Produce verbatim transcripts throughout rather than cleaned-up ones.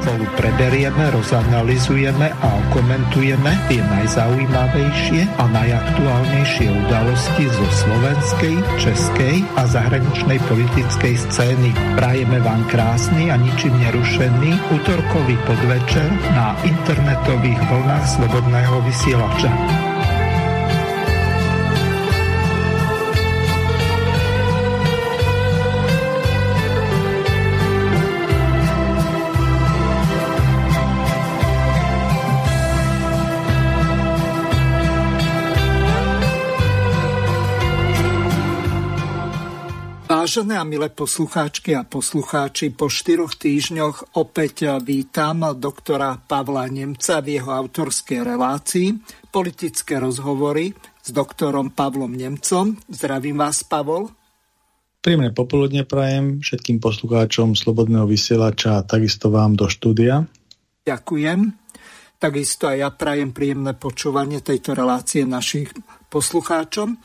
spolu preberieme, rozanalizujeme a komentujeme tie najzaujímavejšie a najaktuálnejšie udalosti zo slovenskej, českej a zahraničnej politickej scény. Prajeme vám krásny a ničím nerušený utorkový podvečer na internetových vlnách Slobodného vysielača. Vážené a milé poslucháčky a poslucháči, po štyroch týždňoch opäť vítam doktora Pavla Nemca v jeho autorskej relácii Politické rozhovory s doktorom Pavlom Nemcom. Zdravím vás, Pavol. Príjemné popoludne prajem všetkým poslucháčom Slobodného vysielača a takisto vám do štúdia. Ďakujem. Takisto aj ja prajem príjemné počúvanie tejto relácie našich poslucháčom.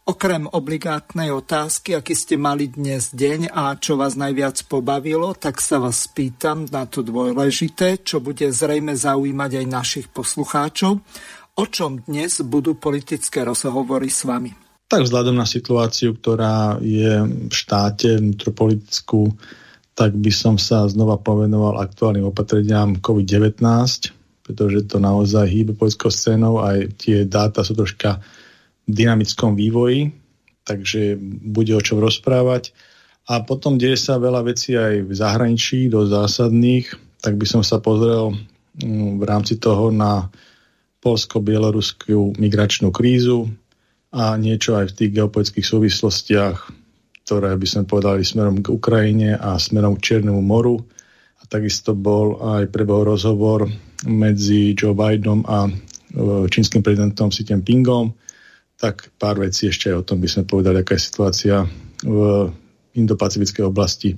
Okrem obligátnej otázky, aký ste mali dnes deň a čo vás najviac pobavilo, tak sa vás spýtam na to dôležité, čo bude zrejme zaujímať aj našich poslucháčov. O čom dnes budú politické rozhovory s vami? Tak vzhľadom na situáciu, ktorá je v štáte vnútropolitickú, tak by som sa znova povenoval aktuálnym opatreniam COVID devätnásť, pretože to naozaj hýbe poľskou scénou, aj tie dáta sú troška dynamickom vývoji, takže bude o čom rozprávať. A potom deje sa veľa vecí aj v zahraničí, dosť zásadných, tak by som sa pozrel v rámci toho na poľsko-bieloruskú migračnú krízu a niečo aj v tých geopolitických súvislostiach, ktoré by sme povedali smerom k Ukrajine a smerom k Čiernemu moru. A takisto bol aj prebehol rozhovor medzi Joe Bidenom a čínskym prezidentom Xi Jinpingom. Tak pár vecí ešte aj o tom by sme povedali, aká je situácia v indopacifickej oblasti.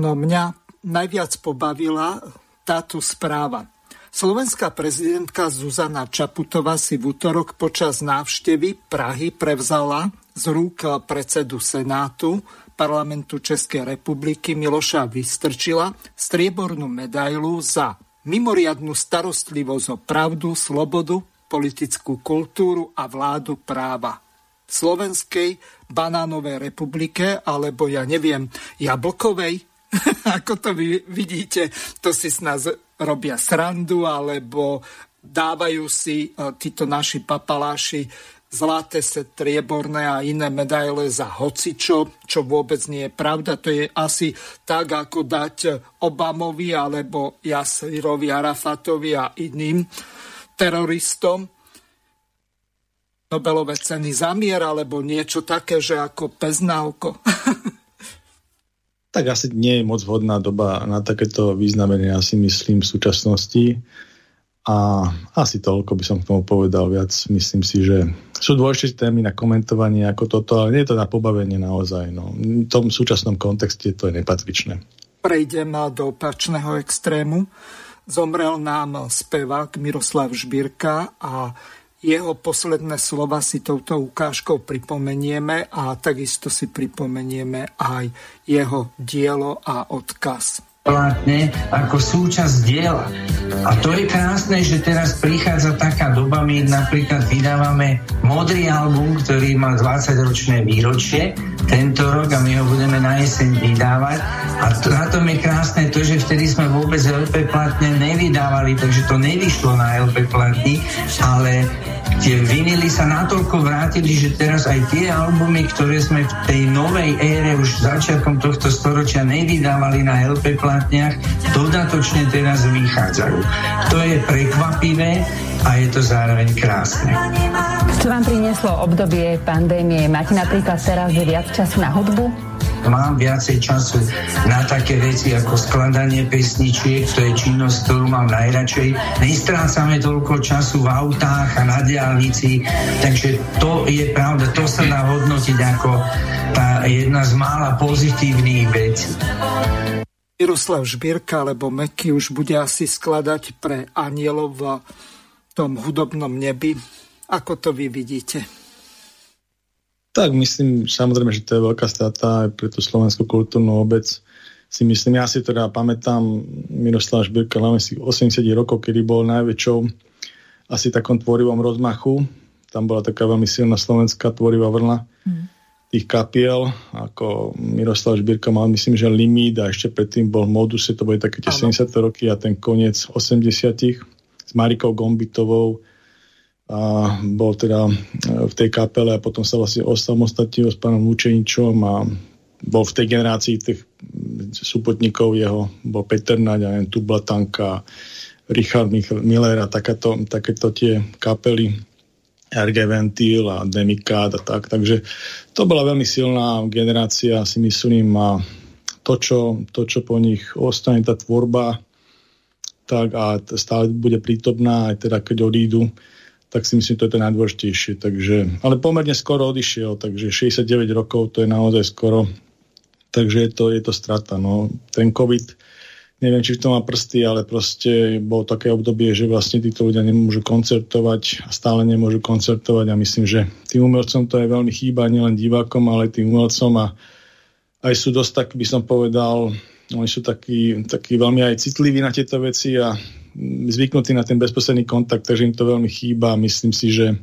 No mňa najviac pobavila táto správa. Slovenská prezidentka Zuzana Čaputová si v utorok počas návštevy Prahy prevzala z rúk predsedu Senátu parlamentu Českej republiky Miloša Vystrčila striebornú medailu za mimoriadnu starostlivosť o pravdu, slobodu, politickú kultúru a vládu práva v Slovenskej banánovej republike, alebo ja neviem, jablkovej. Ako to vy vidíte, to si s nás robia srandu, alebo dávajú si títo naši papaláši zlaté, strieborné a iné medaile za hocičo, čo vôbec nie je pravda. To je asi tak, ako dať Obamovi alebo Jasirovi Arafatovi a iným teroristom Nobelové ceny za mier, alebo niečo také, že ako peznávko. Tak asi nie je moc vhodná doba na takéto významenie, ja si myslím, v súčasnosti. A asi toľko by som k tomu povedal viac. Myslím si, že sú dôležité témy na komentovanie ako toto, ale nie je to na pobavenie naozaj. No. V tom súčasnom kontexte to je nepatričné. Prejdem do opačného extrému. Zomrel nám spevák Miroslav Žbirka a jeho posledné slova si touto ukážkou pripomenieme a takisto si pripomenieme aj jeho dielo a odkaz. Platne ako súčasť diela. A to je krásne, že teraz prichádza taká doba, my napríklad vydávame modrý album, ktorý má dvadsaťročné výročie tento rok a my ho budeme na jeseň vydávať a to, na tom je krásne to, že vtedy sme vôbec el pé platne nevydávali, takže to nevyšlo na el pé platni, ale tie vinily sa natoľko vrátili, že teraz aj tie albumy, ktoré sme v tej novej ére už začiatkom tohto storočia nevydávali na el pé platniach, dodatočne teraz vychádzajú. To je prekvapivé a je to zároveň krásne. Čo vám prinieslo obdobie pandémie? Máte napríklad teraz viac času na hudbu? Mám viacej času na také veci ako skladanie pesničiek, to je činnosť, ktorú mám najradšej. Nestrácame toľko času v autách a na diaľnici, takže to je pravda, to sa dá hodnotiť ako tá jedna z mála pozitívnych vecí. Miroslav Žbirka alebo Meky už bude asi skladať pre anielov v tom hudobnom nebi. Ako to vy vidíte? Tak myslím, samozrejme, že to je veľká strata aj pre tú slovenskú kultúrnu obec. si myslím, ja si teda pamätám Miroslava Žbirka, hlavne si osemdesiatych rokov, kedy bol najväčšou asi takom tvorivom rozmachu. Tam bola taká veľmi silná slovenská tvorivá vrla mm. tých kapiel, ako Miroslav Žbirka mal, myslím, že Limit, a ešte predtým bol Modus, to boli také tie sedemdesiate roky a ten koniec osemdesiatych s Marikou Gombitovou a bol teda v tej kapele a potom sa vlastne osamostatnil s pánom Lučeničom a bol v tej generácii tých súputníkov jeho, bol Peter Naď, tu bola Tanka, Richard Miller a takáto, takéto tie kapely er gé Ventil a Demikát a tak, takže to bola veľmi silná generácia, si myslím, a to, čo, to, čo po nich ostane, tá tvorba, tak a stále bude prítomná, aj teda keď odídu, tak si myslím, to je to najdôležitejšie. Takže, ale pomerne skoro odišiel, takže šesťdesiatdeväť rokov, to je naozaj skoro. Takže je to, je to strata. No. Ten COVID, neviem, či v tom má prsty, ale proste bolo také obdobie, že vlastne títo ľudia nemôžu koncertovať a stále nemôžu koncertovať a myslím, že tým umelcom to je veľmi chýba, nielen divákom, ale aj tým umelcom a aj sú dosť tak, by som povedal, oni sú takí, takí veľmi aj citliví na tieto veci a zvyknutí na ten bezprostredný kontakt, takže im to veľmi chýba. Myslím si, že,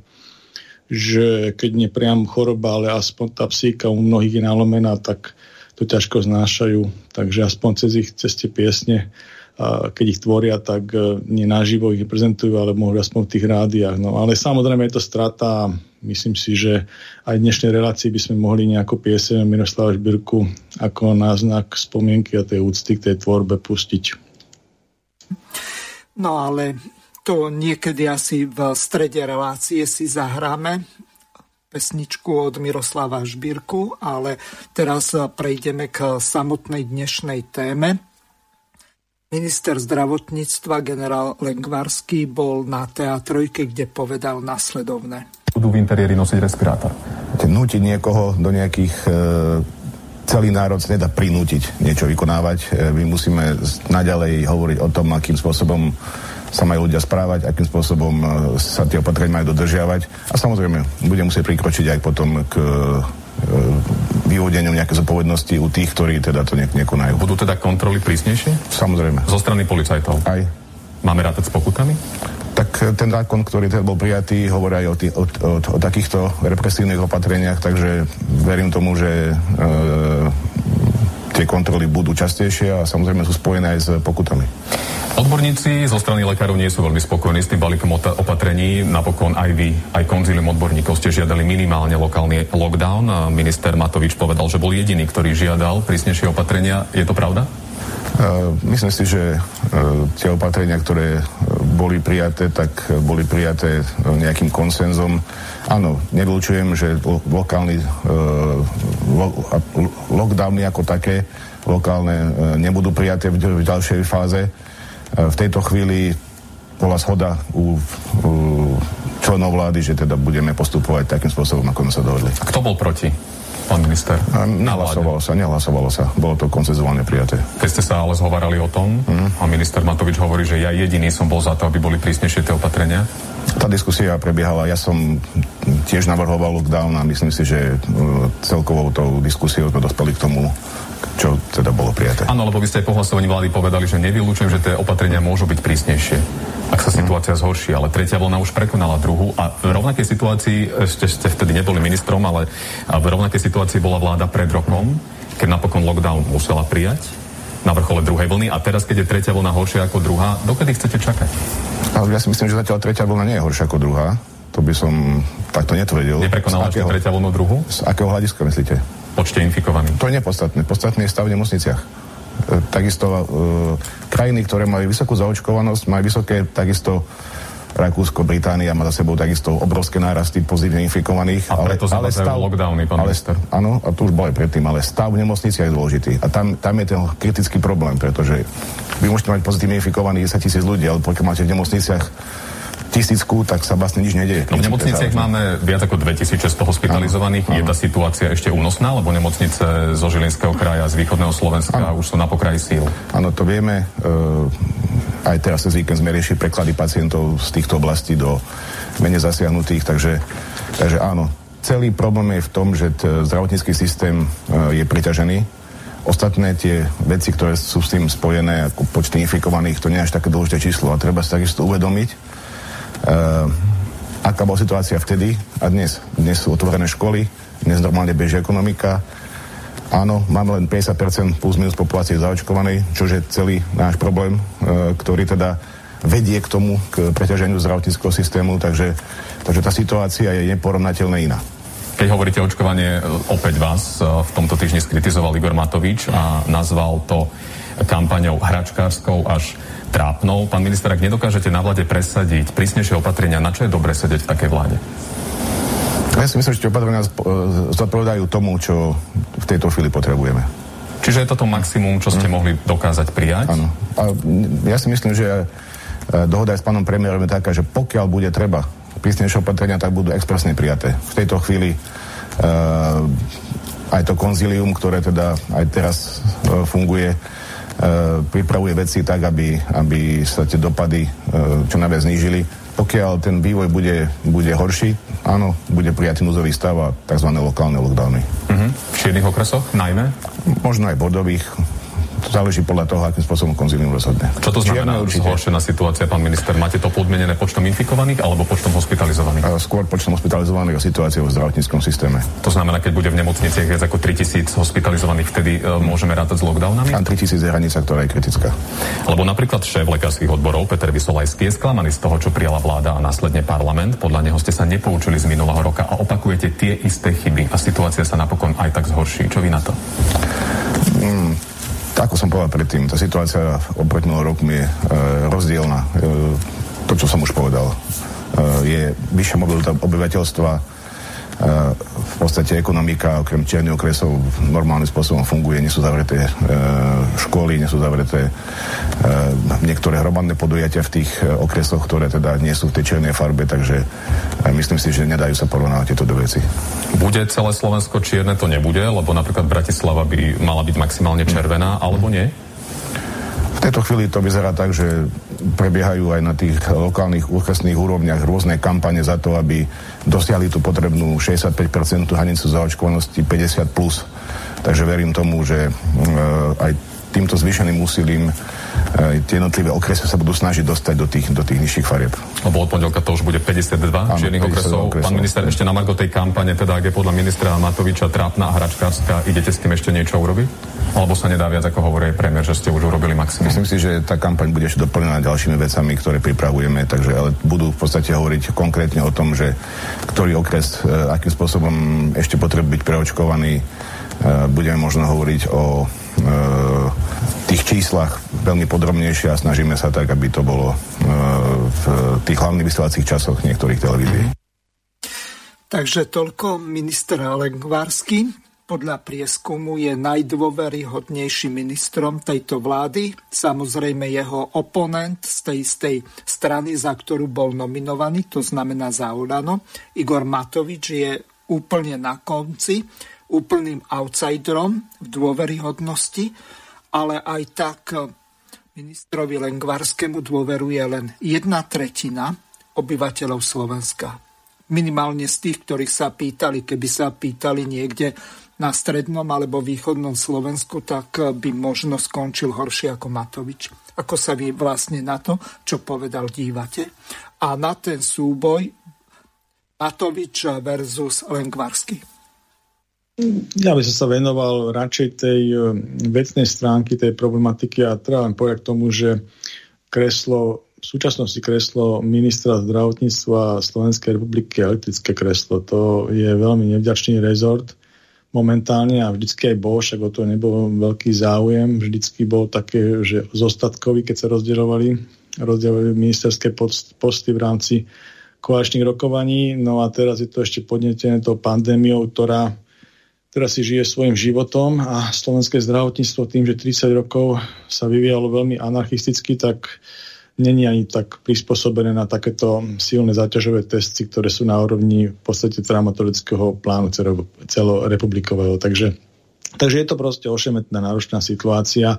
že keď nie priam choroba, ale aspoň tá psíka u mnohých je nalomená, tak to ťažko znášajú. Takže aspoň cez ich ceste piesne, a keď ich tvoria, tak nie naživo ich prezentujú, ale môžu aspoň v tých rádiách. No, ale samozrejme je to strata. Myslím si, že aj v dnešnej relácii by sme mohli nejakú pieseň Miroslava Žbirku ako náznak spomienky a tej úcty k tej tvorbe pustiť. No ale to niekedy asi v strede relácie si zahráme pesničku od Miroslava Žbirku, ale teraz prejdeme k samotnej dnešnej téme. Minister zdravotníctva generál Lengvarský bol na té á tri, kde povedal nasledovné. Budú v interiéri nosiť respirátor. Nútiť niekoho do nejakých... E- Celý národ sa nedá prinútiť niečo vykonávať. My musíme naďalej hovoriť o tom, akým spôsobom sa majú ľudia správať, akým spôsobom sa tie opatrenia majú dodržiavať. A samozrejme, bude musieť prikročiť aj potom k vyvodeniu nejaké zodpovednosti u tých, ktorí teda to nekonajú. Budú teda kontroly prísnejšie? Samozrejme. Zo strany policajtov? Aj. Máme rátať s pokutami? Tak ten zákon, ktorý teda bol prijatý, hovorí aj o, tý, o, o, o takýchto represívnych opatreniach, takže verím tomu, že e, tie kontroly budú častejšie a samozrejme sú spojené aj s pokutami. Odborníci zo strany lekárov nie sú veľmi spokojní s tým balíkom opatrení. Napokon aj vy, aj konzílium odborníkov ste žiadali minimálne lokálny lockdown. Minister Matovič povedal, že bol jediný, ktorý žiadal prísnejšie opatrenia. Je to pravda? Uh, myslím si, že uh, tie opatrenia, ktoré uh, boli prijaté, tak uh, boli prijaté uh, nejakým konsenzom. Áno, nevylučujem, že lo- lokálny uh, lo- lo- lockdowny ako také lokálne uh, nebudú prijaté v, v ďalšej fáze. Uh, v tejto chvíli bola zhoda u, u členov vlády, že teda budeme postupovať takým spôsobom, ako sme sa dohodli. Kto bol proti? Pán minister. Nehlasovalo sa, nehlasovalo sa. Bolo to konsenzuálne prijaté. Keď ste sa ale zhovarali o tom, mm. a minister Matovič hovorí, že ja jediný som bol za to, aby boli prísnejšie tie opatrenia. Tá diskusia prebiehala. Ja som tiež navrhoval lockdown a myslím si, že celkovou tou diskusiou sme dospeli k tomu, čo teda bolo prijaté. Áno, lebo vy ste aj po hlasovaní vlády povedali, že nevylúčujem, že tie opatrenia môžu byť prísnejšie, ak sa situácia mm. zhorší, ale tretia vlna už prekonala druhú a v rovnakej situácii, ešte ste vtedy neboli ministrom, ale v rovnakej situácii bola vláda pred rokom, keď napokon lockdown musela prijať na vrchole druhej vlny a teraz, keď je tretia vlna horšia ako druhá, dokedy chcete čakať? Ale ja si myslím, že zatiaľ tretia vlna nie je horšia ako druhá, to by som takto netvrdil. Neprekonala ešte tretia vlnu druhú? Z akého hľadiska myslíte? Počte infikovaných. To je nepodstatné. Podstatný je stav v nemocniciach. Takisto e, krajiny, ktoré majú vysokú zaočkovanosť, majú vysoké, takisto Rakúsko, Británia má za sebou takisto obrovské nárasty pozitívne infikovaných. A preto ale, ale stav lockdowny, pán minister. Áno, a to už bolo aj predtým, ale stav v nemocniciach je dôležitý. A tam, tam je ten kritický problém, pretože vy môžete mať pozitívne infikovaných desaťtisíc ľudí, ale pokiaľ máte v nemocniciach tisícku, tak sa vlastne nič nedieje. No, v nemocniciach máme viac ako dvetisícšesťsto hospitalizovaných. Áno, áno. Je tá situácia ešte únosná, lebo nemocnice zo Žilinského kraja, z východného Slovenska áno. už sú na pokraji síl. Áno, to vieme. E, aj teraz cez víkend sme riešili preklady pacientov z týchto oblastí do menej zasiahnutých, takže, takže áno. Celý problém je v tom, že t- zdravotnícky systém e, je preťažený Ostatné tie veci, ktoré sú s tým spojené, ako počty infikovaných, to nie je až také dôležité číslo a treba si takisto uvedomiť, uh, aká bola situácia vtedy a dnes. Dnes sú otvorené školy, dnes normálne beží ekonomika. Áno, máme len päťdesiat percent plus minus populácie zaočkovanej, čo je celý náš problém, uh, ktorý teda vedie k tomu, k preťaženiu zdravotníckeho systému, takže, takže tá situácia je neporovnateľne iná. Keď hovoríte o očkovanie, opäť vás v tomto týždni skritizoval Igor Matovič a nazval to kampaňou hračkárskou až trápnou. Pán minister, ak nedokážete na vláde presadiť prísnejšie opatrenia, na čo je dobre sedieť v takej vláde? Ja si myslím, že tie opatrenia zodpovedajú tomu, čo v tejto chvíli potrebujeme. Čiže je toto maximum, čo ste hmm. mohli dokázať prijať? Áno. A ja si myslím, že dohoda s pánom premiérom je taká, že pokiaľ bude treba prísnejšie opatrenia, tak budú expresne prijaté. V tejto chvíli uh, aj to konzílium, ktoré teda aj teraz uh, funguje, uh, pripravuje veci tak, aby, aby sa tie dopady uh, čo najviac znížili. Pokiaľ ten vývoj bude, bude horší, áno, bude prijatý núzový stav a tzv. Lokálne lockdowny. Uh-huh. V širých okresoch najmä? Možno aj bordových. To záleží podľa toho, akým spôsobom konzílium rozhodne. Čo to znamená zhoršená situácia, pán minister? Máte to podmienené počtom infikovaných alebo počtom hospitalizovaných? Skôr počtom hospitalizovaných a situáciou v zdravotníckom systéme. To znamená, keď bude v nemocniciach viac ako tritisíc hospitalizovaných, vtedy e, môžeme rátať s lockdownami? A tritisíc je hranica, ktorá je kritická. Lebo napríklad šéf lekárskych odborov Peter Vysolajský je sklamaný z toho, čo prijala vláda a následne parlament. Podľa neho ste sa nepoučili z minulého roka a opakujete tie isté chyby a situácia sa napokon aj tak zhorší. Čo vy na to? Mm. Ako som povedal predtým, tá situácia oproti minulého roku je e, rozdielna. E, to, čo som už povedal, e, je vyššia mobilita obyvateľstva, e, v podstate ekonomika, okrem čiernych okresov, normálnym spôsobom funguje, nie sú zavreté e, školy, nie sú zavreté e, niektoré hromadné podujatia v tých okresoch, ktoré teda nie sú v tej čiernej farbe, takže e, myslím si, že nedajú sa porovnávať tieto dve veci. Bude celé Slovensko čierne, to nebude, lebo napríklad Bratislava by mala byť maximálne červená, alebo nie? V tejto chvíli to vyzerá tak, že prebiehajú aj na tých lokálnych okresných úrovniach rôzne kampane za to, aby dosiahli tú potrebnú šesťdesiatpäť percent hranicu zaočkovanosti päťdesiat plus. Takže verím tomu, že e, aj týmto zvýšeným úsilím e, tie jednotlivé okresy sa budú snažiť dostať do tých, do tých nižších farieb. Lebo od pondelka to už bude päťdesiatdva čiernych okresov. okresov. Pán minister, ešte na margo tej kampane, teda ak je podľa ministra Matoviča trápna a hračkárska, idete s tým ešte niečo urobiť? Alebo sa nedá viac, ako hovorí premiér, že ste už urobili maximum? Myslím si, že tá kampaň bude ešte doplnená ďalšími vecami, ktoré pripravujeme, takže ale budú v podstate hovoriť konkrétne o tom, že ktorý okres, e, akým spôsobom ešte potrebuje byť preočkovaný. E, budeme možno hovoriť o tých číslach veľmi podrobnejšie a snažíme sa tak, aby to bolo v tých hlavných vysielacích časoch niektorých televízií. Takže toľko minister Lengvarský. Podľa prieskumu je najdôveryhodnejším ministrom tejto vlády. Samozrejme jeho oponent z tej istej strany, za ktorú bol nominovaný, to znamená za Olano. Igor Matovič je úplne na konci, úplným outsiderom v dôveryhodnosti, ale aj tak ministrovi Lengvarskému dôveruje len jedna tretina obyvateľov Slovenska. Minimálne z tých, ktorých sa pýtali, keby sa pýtali niekde na strednom alebo východnom Slovensku, tak by možno skončil horšie ako Matovič. Ako sa vy vlastne na to, čo povedal, dívate? A na ten súboj Matovič versus Lengvarský. Ja by som sa venoval radšej tej vecnej stránky, tej problematiky a treba len povedať k tomu, že kreslo, v súčasnosti kreslo ministra zdravotníctva Slovenskej republiky, elektrické kreslo, to je veľmi nevďačný rezort momentálne a vždycky aj bol, však o to nebol veľký záujem, vždycky bol také, že zostatkový, keď sa rozdielovali, rozdielovali ministerské posty v rámci koaličných rokovaní, no a teraz je to ešte podnetené tou pandémiou, ktorá teraz si žije svojim životom a slovenské zdravotníctvo tým, že tridsať rokov sa vyvíjalo veľmi anarchisticky, tak není ani tak prispôsobené na takéto silné záťažové testy, ktoré sú na úrovni v podstate traumatologického plánu celorepublikového. Takže, takže je to proste ošemetná náročná situácia.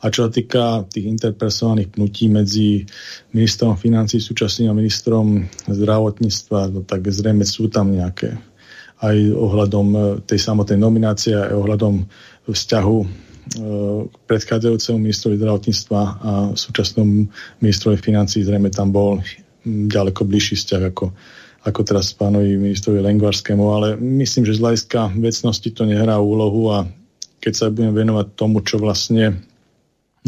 A čo sa týka tých interpersonálnych pnutí medzi ministrom financií súčasným a ministrom zdravotníctva, no tak zrejme sú tam nejaké aj ohľadom tej samotnej nominácie a ohľadom vzťahu predchádzajúcemu ministrovi zdravotníctva a súčasnom ministrovi financií zrejme tam bol ďaleko bližší vzťah ako, ako teraz pánovi ministrovi Lengvarskému, ale myslím, že z hľadiska vecnosti to nehrá úlohu a keď sa budem venovať tomu, čo vlastne,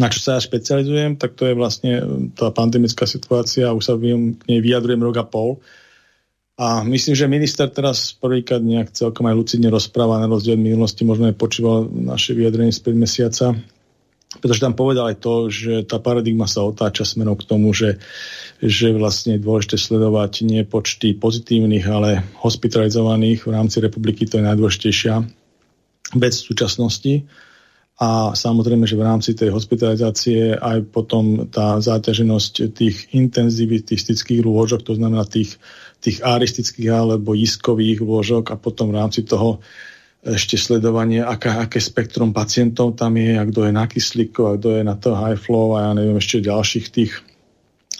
na čo sa ja špecializujem, tak to je vlastne tá pandemická situácia, už sa viem, k nej vyjadrujem rok a pol. A myslím, že minister teraz prvýkrát nejak celkom aj lucidne rozpráva, na rozdiel od minulosti, možno aj počúval naše vyjadrenie z päť mesiaca, pretože tam povedal aj to, že tá paradigma sa otáča smerom k tomu, že, že vlastne je dôležité sledovať nie počty pozitívnych, ale hospitalizovaných v rámci republiky, to je najdôležitejšia vec v súčasnosti. A samozrejme, že v rámci tej hospitalizácie aj potom tá záťaženosť tých intenzivistických lôžok, to znamená tých, tých aristických alebo iskových lôžok a potom v rámci toho ešte sledovanie, aká, aké spektrum pacientov tam je, a kto je na kyslíku, a kto je na to high flow a ja neviem ešte ďalších tých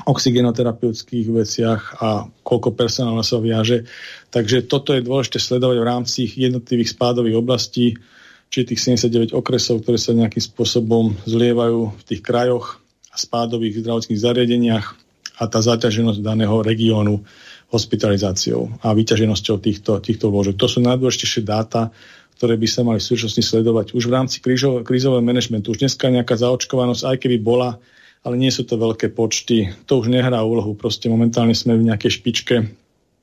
oxygenoterapeutických veciach a koľko personála sa viaže. Takže toto je dôležité sledovať v rámci jednotlivých spádových oblastí, či tých sedemdesiatdeväť okresov, ktoré sa nejakým spôsobom zlievajú v tých krajoch a spádových zdravotných zariadeniach a tá zaťaženosť daného regiónu hospitalizáciou a vyťaženosťou týchto, týchto lôžok. To sú najdôležitejšie dáta, ktoré by sa mali v súčasnosti sledovať už v rámci krízového manažmentu. Už dneska nejaká zaočkovanosť, aj keby bola, ale nie sú to veľké počty. To už nehrá úlohu. Proste momentálne sme v nejakej špičke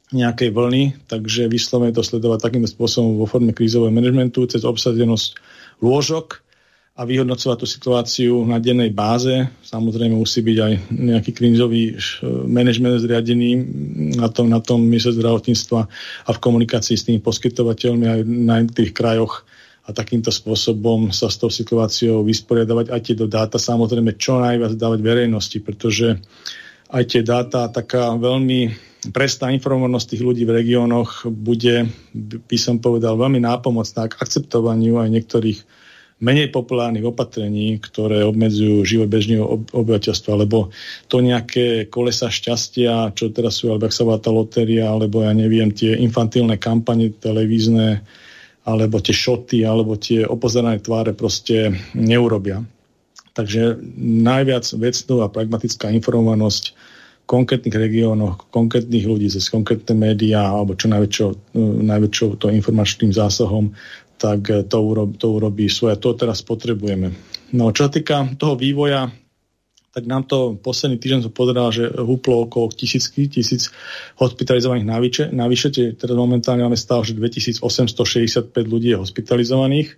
nejakej vlny, takže vyslovene to sledovať takýmto spôsobom vo forme krízového manažmentu cez obsadenosť lôžok a vyhodnocovať tú situáciu na dennej báze. Samozrejme musí byť aj nejaký krízový manažment zriadený na tom, na tom ministerstve zdravotníctva a v komunikácii s tými poskytovateľmi aj na tých krajoch a takýmto spôsobom sa s tou situáciou vysporiadavať aj tie dáta, samozrejme čo najviac dávať verejnosti, pretože aj tie dáta, taká veľmi presná informovanosť tých ľudí v regiónoch bude, by som povedal, veľmi nápomocná k akceptovaniu aj niektorých menej populárnych opatrení, ktoré obmedzujú život bežného obyvateľstva, lebo to nejaké kolesa šťastia, čo teraz sú, alebo ak sa volá tá lotéria, alebo ja neviem, tie infantilné kampane televízne, alebo tie šoty, alebo tie opozerané tváre proste neurobia. Takže najviac vecnú a pragmatická informovanosť konkrétnych regiónoch, konkrétnych ľudí cez konkrétne médiá alebo čo najväčšou, najväčšou to informačným zásahom, tak to, urob, to urobí svoje. To teraz potrebujeme. No, čo sa týka toho vývoja, tak nám to posledný týždeň som pozeral, že húplo okolo tisícky, tisíc hospitalizovaných navyše. navyše. Teraz momentálne máme stav, že dvetisícosemstošesťdesiatpäť ľudí je hospitalizovaných.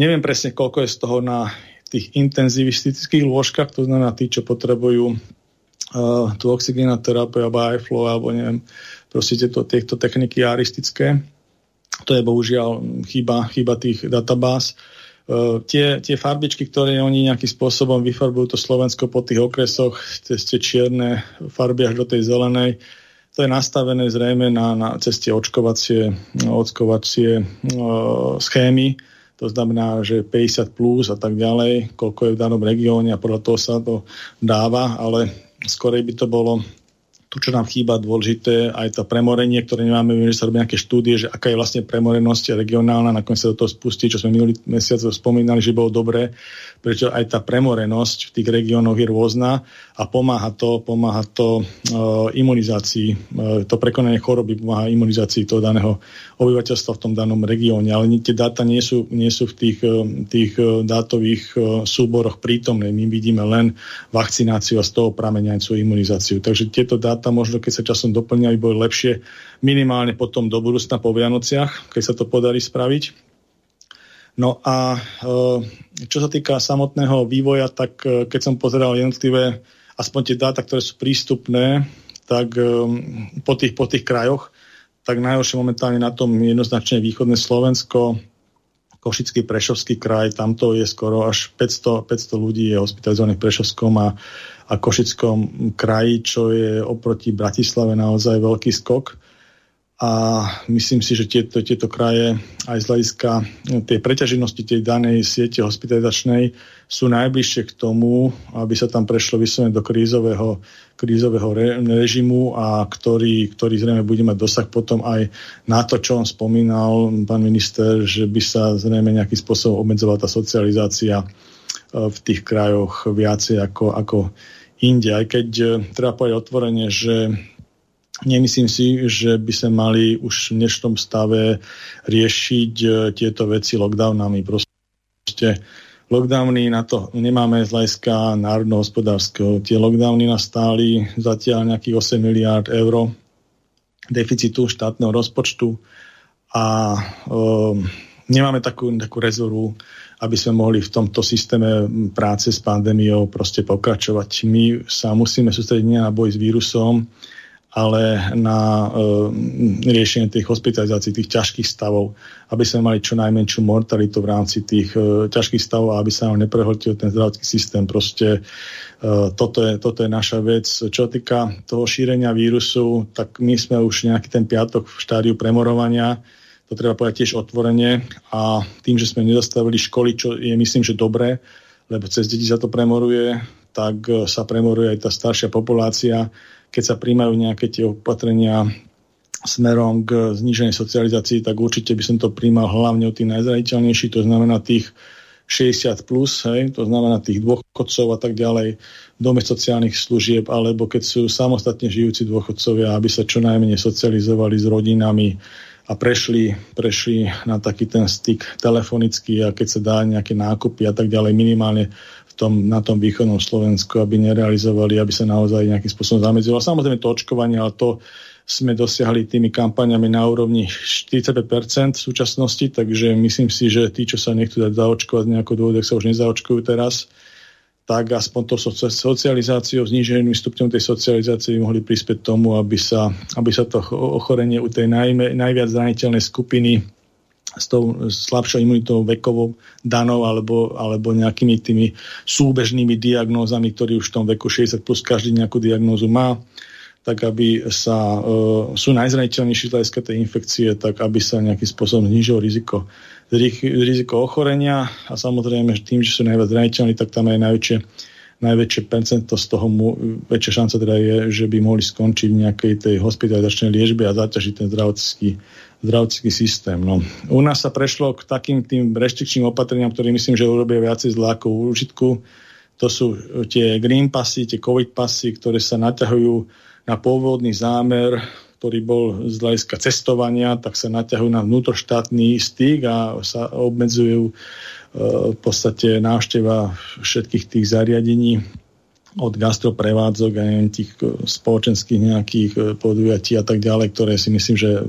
Neviem presne, koľko je z toho na tých intenzivistických lôžkach, to znamená tí, čo potrebujú Uh, tú oxygenoterapiu alebo iFlow alebo neviem, proste tieto, tieto techniky aristické. To je bohužiaľ chyba, chyba tých databáz. Uh, tie, tie farbičky, ktoré oni nejakým spôsobom vyfarbujú to Slovensko po tých okresoch, cez tie čierne farby až do tej zelenej, to je nastavené zrejme na, na ceste očkovacie, očkovacie uh, schémy. To znamená, že päťdesiat plus a tak ďalej, koľko je v danom regióne a podľa toho sa to dáva, ale skorej by to bolo to, čo nám chýba dôležité, aj to premorenie, ktoré nemáme, viem, že sa robí nejaké štúdie, že aká je vlastne premorenosť regionálna, nakoniec sa do toho spustí, čo sme minulý mesiac spomínali, že bolo dobré, prečo aj tá premorenosť v tých regiónoch je rôzna a pomáha to, pomáha to e, imunizácii, e, to prekonanie choroby pomáha imunizácii toho daného obyvateľstva v tom danom regióne, ale tie dáta nie sú, nie sú v tých, tých dátových súboroch prítomné, my vidíme len vakcináciu a z toho prameňajúcu imunizáciu, takže tieto dáta tam možno, keď sa časom doplňa, by bolo lepšie minimálne potom do budúcna po Vianociach, keď sa to podarí spraviť. No a čo sa týka samotného vývoja, tak keď som pozeral jednotlivé, aspoň tie dáta, ktoré sú prístupné, tak po tých, po tých krajoch, tak najhoršie momentálne na tom jednoznačne východné Slovensko, Košický, Prešovský kraj, tamto je skoro až päťsto, päťsto ľudí je hospitalizovaných v Prešovskom a, a Košickom kraji, čo je oproti Bratislave naozaj veľký skok. a myslím si, že tieto, tieto kraje aj z hľadiska tej preťaženosti tej danej siete hospitalizačnej sú najbližšie k tomu, aby sa tam prešlo vyslovene do krízového, krízového re, režimu, a ktorý, ktorý zrejme bude mať dosah potom aj na to, čo on spomínal, pán minister, že by sa zrejme nejakým spôsobom obmedzovala tá socializácia v tých krajoch viacej ako, ako inde. Aj keď treba povedať otvorene, že nemyslím si, že by sme mali už v dnešnom stave riešiť tieto veci lockdownami. Proste lockdowny na to nemáme z hľadiska národnohospodárskeho. Tie lockdowny nastáli zatiaľ nejakých osem miliárd eur deficitu štátneho rozpočtu a um, nemáme takú, takú rezervu, aby sme mohli v tomto systéme práce s pandémiou proste pokračovať. My sa musíme sústrediť nie na boj s vírusom, ale na e, riešenie tých hospitalizácií, tých ťažkých stavov, aby sme mali čo najmenšiu mortalitu v rámci tých e, ťažkých stavov, aby sa nám neprehltil ten zdravotný systém. Proste e, toto, je, toto je naša vec. Čo týka toho šírenia vírusu, tak my sme už nejaký ten piatok v štádiu premorovania, to treba povedať tiež otvorene, a tým, že sme nezastavili školy, čo je myslím, že dobré, lebo cez deti sa to premoruje, tak sa premoruje aj tá staršia populácia, keď sa príjmajú nejaké tie opatrenia smerom k zníženej socializácii, tak určite by som to príjmal hlavne od tých najzraniteľnejších, to znamená tých šesťdesiat plus, hej, to znamená tých dôchodcov a tak ďalej, v dome sociálnych služieb, alebo keď sú samostatne žijúci dôchodcovia, aby sa čo najmenej socializovali s rodinami a prešli, prešli na taký ten styk telefonický, a keď sa dá nejaké nákupy a tak ďalej, minimálne Tom, na tom východnom Slovensku, aby nerealizovali, aby sa naozaj nejakým spôsobom zamedzilo. Samozrejme to očkovanie, ale to sme dosiahli tými kampaniami na úrovni štyridsaťpäť percent v súčasnosti, takže myslím si, že tí, čo sa nechcú dať zaočkovať nejakou dôvodu, ak sa už nezaočkujú teraz, tak aspoň to socializáciou, zníženým stupňom tej socializácie mohli prispieť tomu, aby sa, aby sa to ochorenie u tej najmä, najviac zraniteľnej skupiny s tou slabšou imunitou vekovou danou alebo, alebo nejakými tými súbežnými diagnózami, ktorí už v tom veku šesťdesiat plus každý nejakú diagnózu má, tak aby sa, e, sú najzraniteľnejší z hľadiska tej infekcie, tak aby sa nejakým spôsobom znížilo riziko, riziko ochorenia, a samozrejme tým, že sú najviac zraniteľní, tak tam je najväčšie, najväčšie percento z toho, mu, väčšia šanca teda je, že by mohli skončiť v nejakej tej hospitalizačnej liečbe a zaťažiť ten zdravotnícky zdravotnícky systém. No. U nás sa prešlo k takým tým reštrikčným opatreniam, ktoré myslím, že urobia viacej zla ako úžitku. To sú tie green pasy, tie covid pasy, ktoré sa naťahujú na pôvodný zámer, ktorý bol z hľadiska cestovania, tak sa naťahujú na vnútroštátny styk a sa obmedzujú e, v podstate návšteva všetkých tých zariadení od gastroprevádzok a neviem, tých spoločenských nejakých podujatí a tak ďalej, ktoré si myslím, že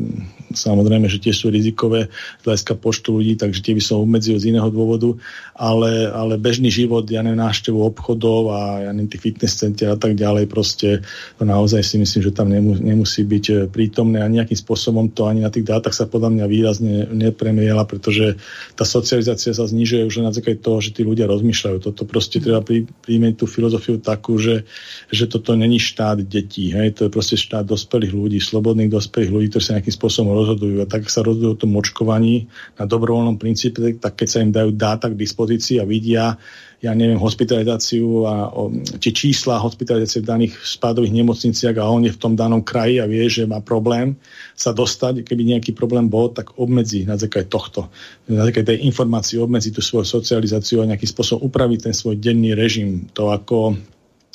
samozrejme, že tie sú rizikové z hľadiska počtu ľudí, takže tie by som obmedzil z iného dôvodu, ale, ale bežný život, ja neviem, návštevu obchodov a ja neviem, tých fitness center a tak ďalej, proste to naozaj si myslím, že tam nemusí byť prítomné a nejakým spôsobom to ani na tých dátach sa podľa mňa výrazne nepremiela, pretože tá socializácia sa znižuje už na základe toho, že tí ľudia rozmýšľajú. Toto proste treba príjmeť tú filozofiu tak, Takú, že, že toto není štát detí, hej? To je proste štát dospelých ľudí, slobodných dospelých ľudí, ktorí sa nejakým spôsobom rozhodujú. A tak sa rozhodujú o tom očkovaní na dobrovoľnom princípe, tak keď sa im dajú dáta k dispozícii a vidia, ja neviem, hospitalizáciu a o, tie čísla hospitalizácie v daných spádových nemocniciach, a on je v tom danom kraji a vie, že má problém sa dostať, keby nejaký problém bol, tak obmedzí na základe tohto, na základe tej informácie, obmedzí tú svoju socializáciu a nejakým spôsobom upraví ten svoj denný režim. To ako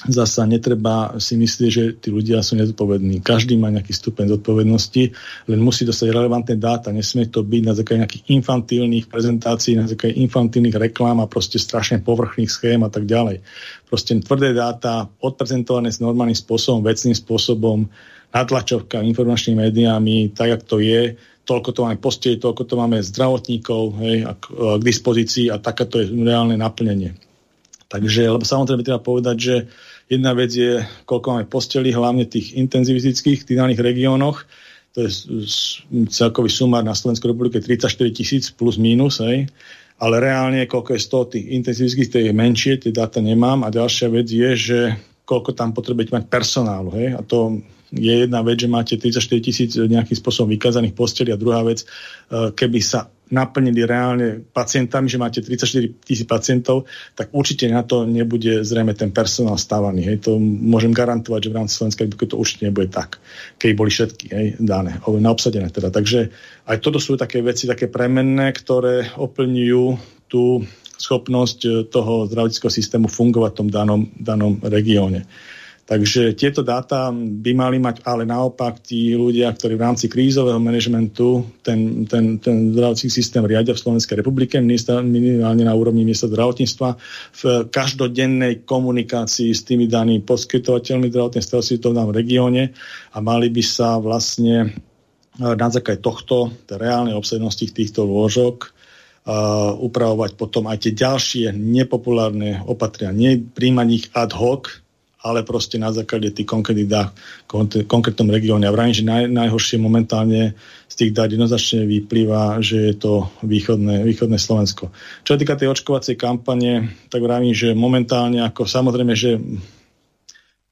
zasa netreba si myslieť, že tí ľudia sú nezodpovední. Každý má nejaký stupeň zodpovednosti, len musí dostať relevantné dáta. Nesmie to byť na základe nejakých infantilných prezentácií, na základe infantilných reklám a proste strašne povrchných schém a tak ďalej. Proste tvrdé dáta, odprezentované s normálnym spôsobom, vecným spôsobom, natlačovka, informačnými médiami, tak, jak to je, toľko to máme postoj, toľko to máme zdravotníkov, hej, k dispozícii, a takéto je reálne naplnenie. Takže, lebo samozrejme treba povedať, že jedna vec je, koľko máme posteli, hlavne tých intenzivistických, tých daných regiónoch. To je celkový sumár na Slovenskej republike tridsaťštyri tisíc plus mínus, hej. Ale reálne, koľko je z toho tých intenzivistických, to je menšie, tie dáta nemám. A ďalšia vec je, že koľko tam potrebujete mať personálu, hej. A to je jedna vec, že máte tridsaťštyri tisíc nejakým spôsobom vykázaných postelí a druhá vec, keby sa naplnili reálne pacientami, že máte tridsaťštyri tisíc pacientov, tak určite na to nebude zrejme ten personál stávaný. Hej. To môžem garantovať, že v rámci Slovenskej republiky to určite nebude tak, keď boli všetky hej, dané, naobsadené teda. Takže aj toto sú také veci, také premenné, ktoré ovplyvňujú tú schopnosť toho zdravotníckeho systému fungovať v tom danom, danom regióne. Takže tieto dáta by mali mať, ale naopak tí ľudia, ktorí v rámci krízového manažmentu ten, ten, ten zdravotnícky systém riadia v Slovenskej republike, minimálne na úrovni miesta zdravotníctva, v každodennej komunikácii s tými danými poskytovateľmi zdravotnej starostlivosti v danom regióne a mali by sa vlastne na základe tohto, reálnej obsadenosti týchto lôžok Uh, upravovať potom aj tie ďalšie nepopulárne opatrenia. Nie príjmať ich ad hoc, ale proste na základe tých konkrétnych dát v konkrétnom regióne. A vravím, že naj, najhoršie momentálne z tých dát jednoznačne vyplýva, že je to východné, východné Slovensko. Čo týka tej očkovacej kampane, tak vravím, že momentálne, ako samozrejme, že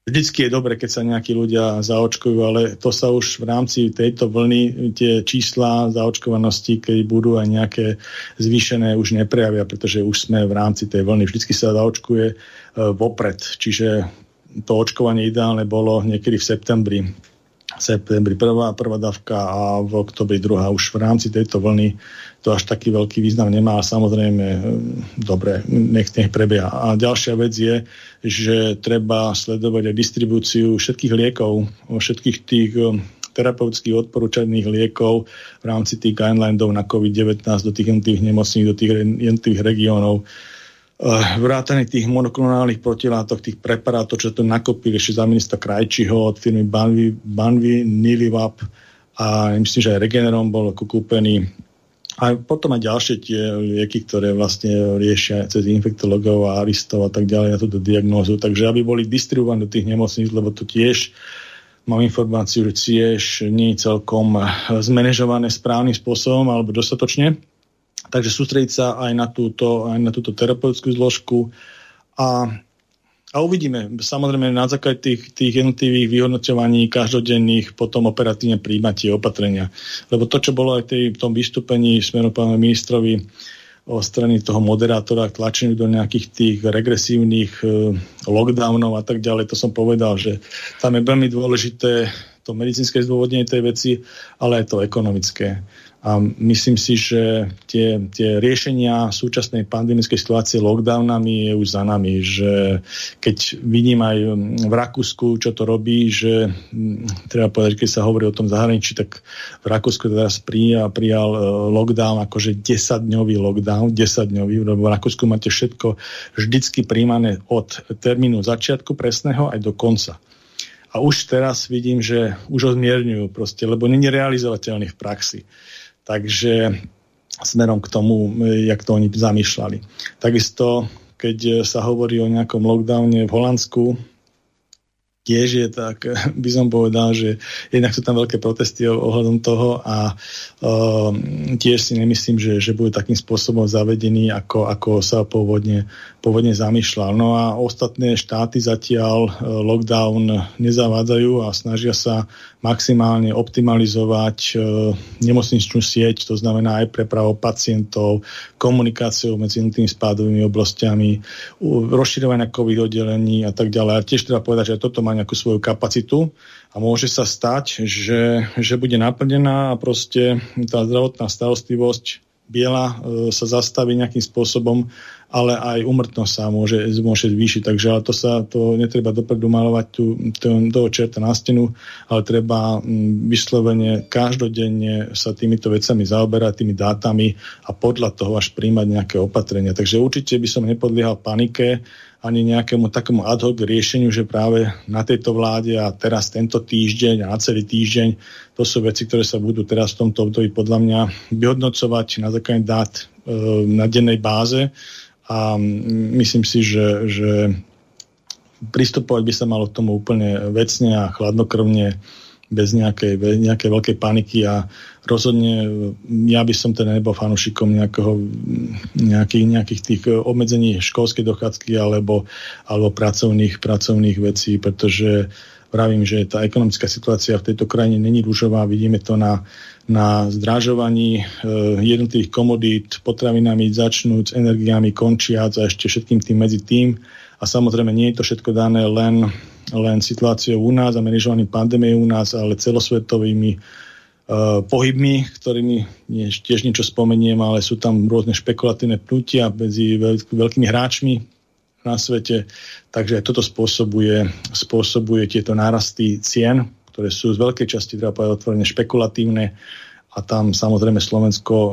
vždycky je dobre, keď sa nejakí ľudia zaočkujú, ale to sa už v rámci tejto vlny, tie čísla zaočkovanosti, keď budú aj nejaké zvýšené, už neprejavia, pretože už sme v rámci tej vlny. Vždycky sa zaočkuje e, vopred. Čiže to očkovanie ideálne bolo niekedy v septembri. V septembri prvá, prvá dávka a v oktobri druhá. Už v rámci tejto vlny to až taký veľký význam nemá, ale samozrejme dobre, nech, nech prebieha. A ďalšia vec je, že treba sledovať aj distribúciu všetkých liekov, všetkých tých terapeutických odporúčaných liekov v rámci tých guidelineov na COVID devätnásť do tých jednotlivých nemocníc, do tých jednotlivých regiónov. Vrátane tých monoklonálnych protilátok, tých preparátov, čo to nakopili ešte za ministra Krajčího od firmy Banvi, Banvi Nilivap a myslím, že aj Regeneron bol kúpený. A potom aj ďalšie tie lieky, ktoré vlastne riešia cez infektologov a aristov a tak ďalej na túto diagnózu. Takže aby boli distribuované do tých nemocníc, lebo to tiež mám informáciu, že tiež nie celkom zmanéžované správnym spôsobom alebo dostatočne. Takže sústrediť sa aj na túto, aj na túto terapeutickú zložku a, a uvidíme. Samozrejme na základe tých, tých jednotlivých vyhodnocovaní každodenných potom operatívne prijímať tie opatrenia. Lebo to, čo bolo aj v tom vystúpení smerom pánovi ministrovi o strany toho moderátora tlačených do nejakých tých regresívnych e, lockdownov a tak ďalej, to som povedal, že tam je veľmi dôležité to medicínske zdôvodnenie tej veci, ale aj to ekonomické. A myslím si, že tie, tie riešenia súčasnej pandemickej situácie lockdownami je už za nami, že keď vidím aj v Rakúsku, čo to robí, že treba povedať, keď sa hovorí o tom zahraničí, tak v Rakúsku teraz prijal, prijal lockdown, akože desaťdňový lockdown, desaťdňový, lebo v Rakúsku máte všetko vždycky príjmané od termínu začiatku presného aj do konca. A už teraz vidím, že už ho zmierňujú proste, lebo nie je realizovateľný v praxi. Takže smerom k tomu, jak to oni zamýšľali. Takisto, keď sa hovorí o nejakom lockdowne v Holandsku, tiež je tak, by som povedal, že jednak sú tam veľké protesty ohľadom toho a uh, tiež si nemyslím, že, že bude takým spôsobom zavedený, ako, ako sa pôvodne, pôvodne zamýšľal. No a ostatné štáty zatiaľ lockdown nezavádzajú a snažia sa maximálne optimalizovať uh, nemocničnú sieť, to znamená aj prepravou pacientov, komunikáciou medzi jednotlivými spádovými oblastiami, uh, rozširovania COVID oddelení a tak ďalej. A tiež treba povedať, že toto má nejakú svoju kapacitu a môže sa stať, že, že bude naplnená a proste tá zdravotná starostlivosť biela e, sa zastaví nejakým spôsobom, ale aj úmrtnosť sa môže, môže zvýšiť. Takže ale to sa to netreba dopredu malovať tu, tu, toho čerta na stenu, ale treba m, vyslovene každodenne sa týmito vecami zaoberať, tými dátami a podľa toho až príjmať nejaké opatrenia. Takže určite by som nepodliehal panike ani nejakému takému ad hoc riešeniu, že práve na tejto vláde a teraz tento týždeň a na celý týždeň, to sú veci, ktoré sa budú teraz v tomto období podľa mňa vyhodnocovať na základe dát e, na dennej báze a myslím si, že, že pristupovať by sa malo k tomu úplne vecne a chladnokrvne bez nejakej, bez nejakej veľkej paniky a rozhodne ja by som teda nebol fanúšikom nejakého, nejakých, nejakých tých obmedzení školskej dochádzky alebo, alebo pracovných, pracovných vecí, pretože Pravím, že tá ekonomická situácia v tejto krajine není ružová. Vidíme to na, na zdrážovaní e, jednotlivých komodít, potravinami začnúc, energiami končiac a ešte všetkým tým medzi tým. A samozrejme nie je to všetko dané len, len situáciou u nás a manažovaným pandémiou u nás, ale celosvetovými pohybmi, ktorými tiež niečo spomeniem, ale sú tam rôzne špekulatívne pnutia medzi veľkými hráčmi na svete, takže toto spôsobuje, spôsobuje tieto nárasty cien, ktoré sú z veľkej časti, treba povedať, otvorene špekulatívne a tam samozrejme Slovensko um,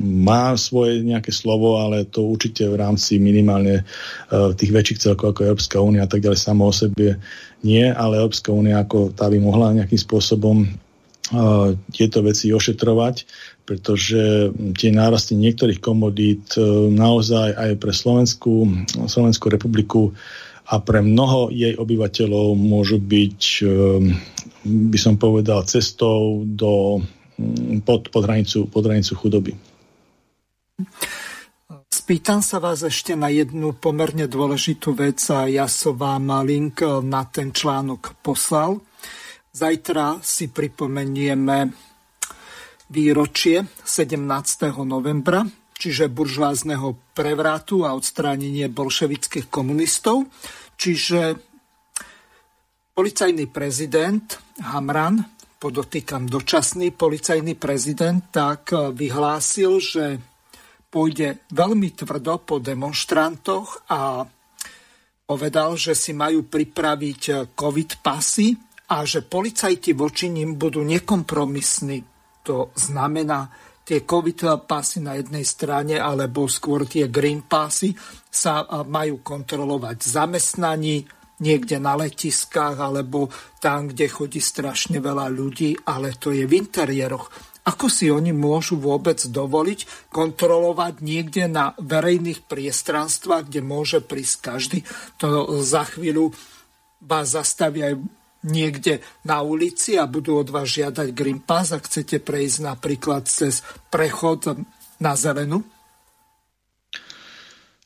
má svoje nejaké slovo, ale to určite v rámci minimálne uh, tých väčších celkov ako Európska únia a tak ďalej samo o sebe nie, ale Európska únia ako tá by mohla nejakým spôsobom tieto veci ošetrovať, pretože tie nárasty niektorých komodít naozaj aj pre Slovensku, Slovenskú republiku a pre mnoho jej obyvateľov môžu byť, by som povedal, cestou do, pod, pod, hranicu, pod hranicu chudoby. Spýtam sa vás ešte na jednu pomerne dôležitú vec a ja som vám link na ten článok poslal. Zajtra si pripomenieme výročie sedemnásteho novembra, čiže buržoázneho prevrátu a odstránenie bolševických komunistov. Čiže policajný prezident Hamran, podotýkam dočasný policajný prezident, tak vyhlásil, že pôjde veľmi tvrdo po demonštrantoch a povedal, že si majú pripraviť covid pasy, a že policajti voči nim budú nekompromisní. To znamená, tie COVID pasy na jednej strane, alebo skôr tie green pasy, sa majú kontrolovať v zamestnaní, niekde na letiskách, alebo tam, kde chodí strašne veľa ľudí, ale to je v interiéroch. Ako si oni môžu vôbec dovoliť kontrolovať niekde na verejných priestranstvách, kde môže prísť každý? To za chvíľu vás zastavia aj niekde na ulici a budú od vás žiadať green pass, ak chcete prejsť napríklad cez prechod na zelenú?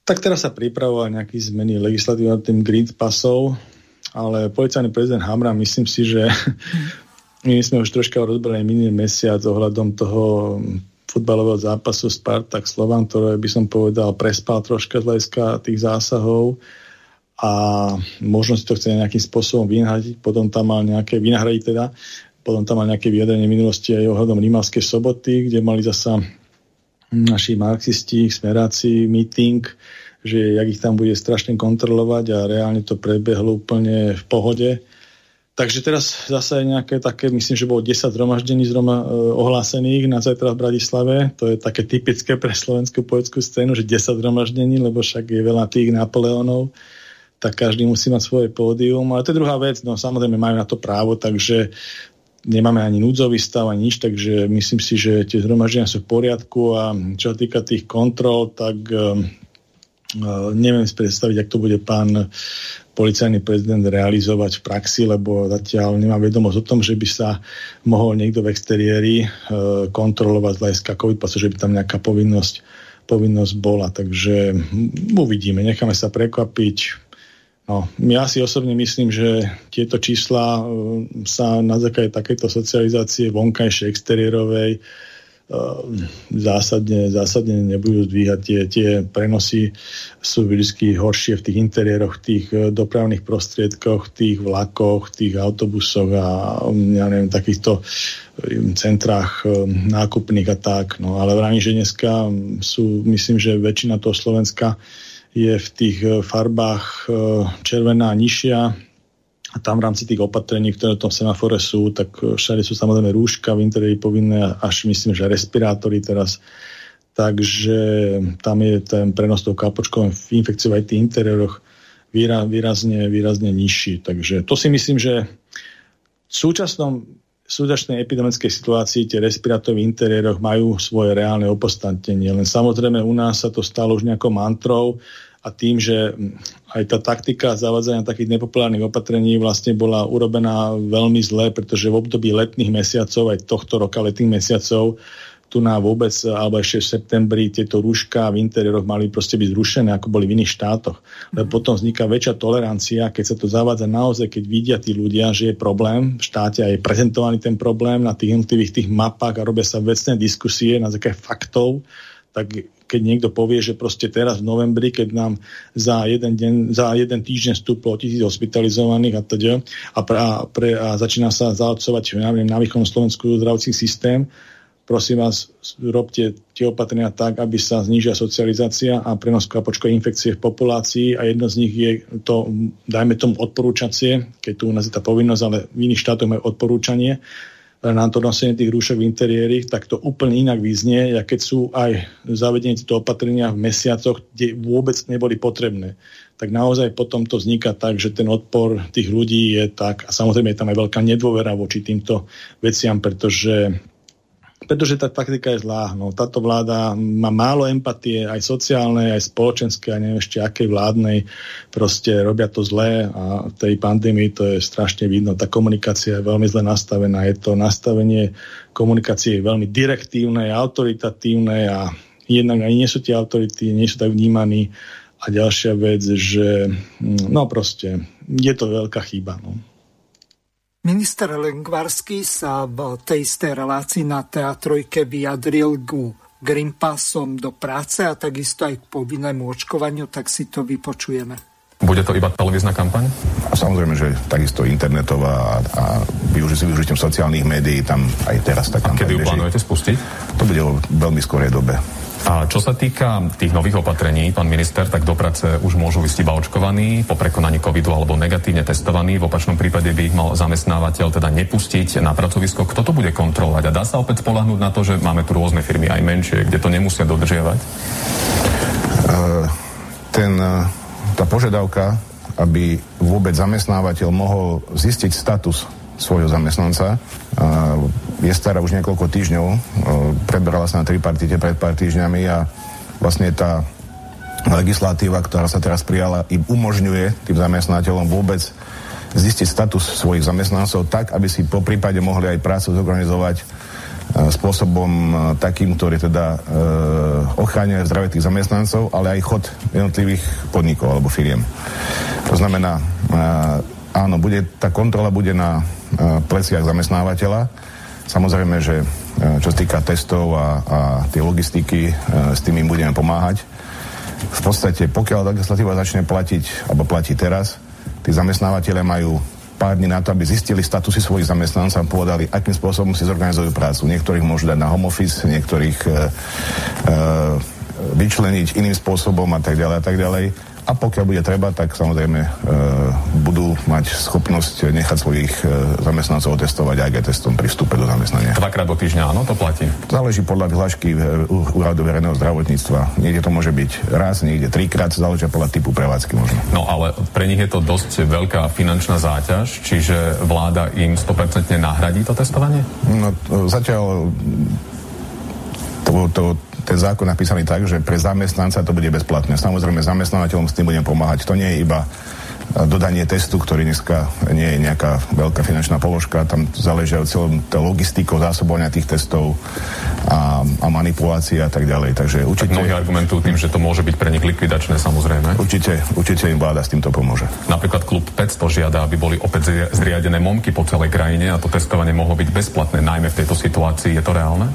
Tak teraz sa pripravoval nejaký zmeny legislatívy nad tým green passov, ale policajný prezident Hamran, myslím si, že my sme už troška rozbrali minulý mesiac ohľadom toho futbalového zápasu Spartak Slovan, ktoré by som povedal prespal troška z hľadiska tých zásahov a možno si to chce nejakým spôsobom vynahradiť, potom tam mal nejaké vynahradiť teda, potom tam mal nejaké vyjadrenie minulosti aj ohľadom Rimavskej soboty, kde mali zasa naši marxisti, smeráci meeting, že jak ich tam bude strašne kontrolovať a reálne to prebehlo úplne v pohode. Takže teraz zase nejaké také, myslím, že bolo desať zhromaždení zhroma, eh, ohlásených na zajtra v Bratislave. To je také typické pre slovenskú poľskú scénu, že desať zhromaždení, lebo však je veľa tých Napoleónov, tak každý musí mať svoje pódium. Ale to je druhá vec, no samozrejme majú na to právo, takže nemáme ani núdzový stav, ani nič, takže myslím si, že tie zhromaždenia sú v poriadku a čo sa týka tých kontrol, tak um, neviem si predstaviť, ak to bude pán policajný prezident realizovať v praxi, lebo zatiaľ nemám vedomosť o tom, že by sa mohol niekto v exteriéri uh, kontrolovať z hľadiska COVID pasu, že by tam nejaká povinnosť, povinnosť bola. Takže uvidíme, necháme sa prekvapiť. No, ja si osobne myslím, že tieto čísla sa na základe takéto socializácie vonkajšej, exteriérovej zásadne, zásadne nebudú zdvíhať. Tie, tie prenosy sú vždy horšie v tých interiéroch, v tých dopravných prostriedkoch, v tých vlakoch, v tých autobusoch a ja neviem, takýchto centrách nákupných a tak. No, ale vravím, že dneska sú, myslím, že väčšina toho Slovenska je v tých farbách červená nižšia a tam v rámci tých opatrení, ktoré v tom semafore sú, tak všade sú samozrejme rúška v interiéri povinné, až myslím, že respirátory teraz. Takže tam je ten prenos tou kápočkovou infekciou aj v tých interiéroch výrazne, výrazne nižší. Takže to si myslím, že v súčasnom v súčasnej epidemickej situácii tie respirátory v interiéroch majú svoje reálne opodstatnenie. Len samozrejme u nás sa to stalo už nejakou mantrou a tým, že aj tá taktika zavádzania takých nepopulárnych opatrení vlastne bola urobená veľmi zle, pretože v období letných mesiacov, aj tohto roka letných mesiacov, tu na vôbec, alebo ešte v septembri tieto rúška v interiéroch mali proste byť zrušené, ako boli v iných štátoch. Lebo potom vzniká väčšia tolerancia, keď sa to zavádza naozaj, keď vidia tí ľudia, že je problém v štáte a je prezentovaný ten problém na tých jednotlivých tých mapách a robia sa vecné diskusie na základe faktov, tak keď niekto povie, že proste teraz v novembri, keď nám za jeden, deň, za jeden týždeň vstúplo tisíc hospitalizovaných a teda a, a začína sa zaodcovať na východnom Slovensku zdravotný systém, prosím vás, robte tie opatrenia tak, aby sa znížila socializácia a prenos počkovej infekcie v populácii a jedno z nich je to, dajme tomu odporúčacie, keď tu u nás je tá povinnosť, ale v iných štátoch majú odporúčanie na to nosenie tých rúšok v interiérich, tak to úplne inak vyznie, keď sú aj zavedenie týchto opatrenia v mesiacoch, kde vôbec neboli potrebné. Tak naozaj potom to vzniká tak, že ten odpor tých ľudí je tak, a samozrejme je tam aj veľká nedôvera voči týmto veciam, pretože, pretože tá taktika je zlá. No, táto vláda má málo empatie, aj sociálnej, aj spoločenskej, aj neviem ešte akej vládnej. Proste robia to zlé a v tej pandémii to je strašne vidno. Tá komunikácia je veľmi zle nastavená. Je to nastavenie komunikácie je veľmi direktívne, autoritatívne a jednak ani nie sú tie autority, nie sú tak vnímaní. A ďalšia vec, že no proste je to veľká chyba, no. Minister Lengvarský sa v tej istej relácii na teatrojke vyjadril ku Green Passom do práce a takisto aj k povinnému očkovaniu, tak si to vypočujeme. Bude to iba televízna kampaň? A samozrejme, že takisto internetová a, a využi- využitím sociálnych médií tam aj teraz tá kampaň. A kedy ju plánujete spustiť? To bude o veľmi skorej dobe. A čo sa týka tých nových opatrení, pán minister, tak do práce už môžu ísť iba očkovaní, po prekonaní covidu alebo negatívne testovaní. V opačnom prípade by ich mal zamestnávateľ teda nepustiť na pracovisko. Kto to bude kontrolovať? A dá sa opäť spoľahnúť na to, že máme tu rôzne firmy, aj menšie, kde to nemusia dodržiavať? Uh, ten, uh, tá požiadavka, aby vôbec zamestnávateľ mohol zistiť status svojho zamestnanca, uh, je stará už niekoľko týždňov, preberala sa na tri partite pred pár týždňami a vlastne tá legislatíva, ktorá sa teraz prijala, im umožňuje tým zamestnateľom vôbec zistiť status svojich zamestnancov tak, aby si po prípade mohli aj prácu zorganizovať spôsobom takým, ktorý teda ochráňuje zdravie tých zamestnancov, ale aj chod jednotlivých podnikov alebo firiem. To znamená, áno, bude, tá kontrola bude na pleciach zamestnávateľa. Samozrejme, že čo sa týka testov a, a tie logistiky, s tým im budeme pomáhať. V podstate, pokiaľ legislatíva začne platiť, alebo platí teraz, tí zamestnávateľe majú pár dní na to, aby zistili statusy svojich zamestnancov a povedali, akým spôsobom si zorganizujú prácu. Niektorých môžu dať na home office, niektorých e, e, vyčleniť iným spôsobom a tak ďalej a tak ďalej. A pokiaľ bude treba, tak samozrejme e, budú mať schopnosť nechať svojich e, zamestnancov testovať aj testom pri vstupe do zamestnania. Dvakrát do týždňa, áno, to platí? Záleží podľa vyhlášky Úradu verejného zdravotníctva. Niekde to môže byť raz, niekde trikrát, záležia podľa typu prevádzky možno. No ale pre nich je to dosť veľká finančná záťaž, čiže vláda im sto percent nahradí to testovanie? No to, zatiaľ to... to ten zákon napísaný tak, že pre zamestnanca to bude bezplatné. Samozrejme, zamestnávateľom s tým budem pomáhať. To nie je iba dodanie testu, ktorý dneska nie je nejaká veľká finančná položka. Tam záležia od celom logistikou, zásobovania tých testov a, a manipulácií a tak ďalej. Takže určite... Tak mnohí argumentujú tým, že to môže byť pre nich likvidačné, samozrejme. Určite, určite im vláda s týmto pomôže. Napríklad klub päťsto žiada, aby boli opäť zriadené momky po celej krajine a to testovanie mohlo byť bezplatné. Najmä v tejto situácii je to reálne?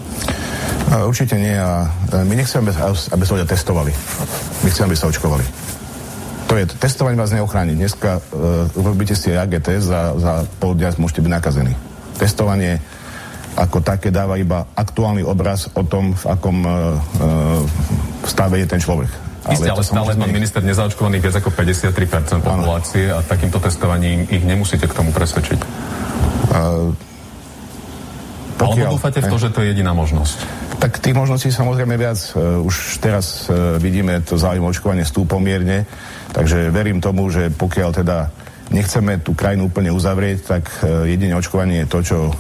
Určite nie. A my nechceme, aby sa ľudia testovali. My chceme, aby sa očkovali. To je, testovanie vás neochráni. Dneska e, robíte si á gé té, za, za pol dňa môžete byť nakazení. Testovanie ako také dáva iba aktuálny obraz o tom, v akom e, e, stave je ten človek. Isté, ale, ale stále má minister nezaočkovaných viac ako päťdesiattri percent populácie a takýmto testovaním ich nemusíte k tomu presvedčiť. E, Pokiaľ, alebo dúfate v to, že to je jediná možnosť? Tak tých možností samozrejme viac. Už teraz vidíme to záujem očkovanie stúpol mierne, takže verím tomu, že pokiaľ teda nechceme tú krajinu úplne uzavrieť, tak jedine očkovanie je to, čo uh,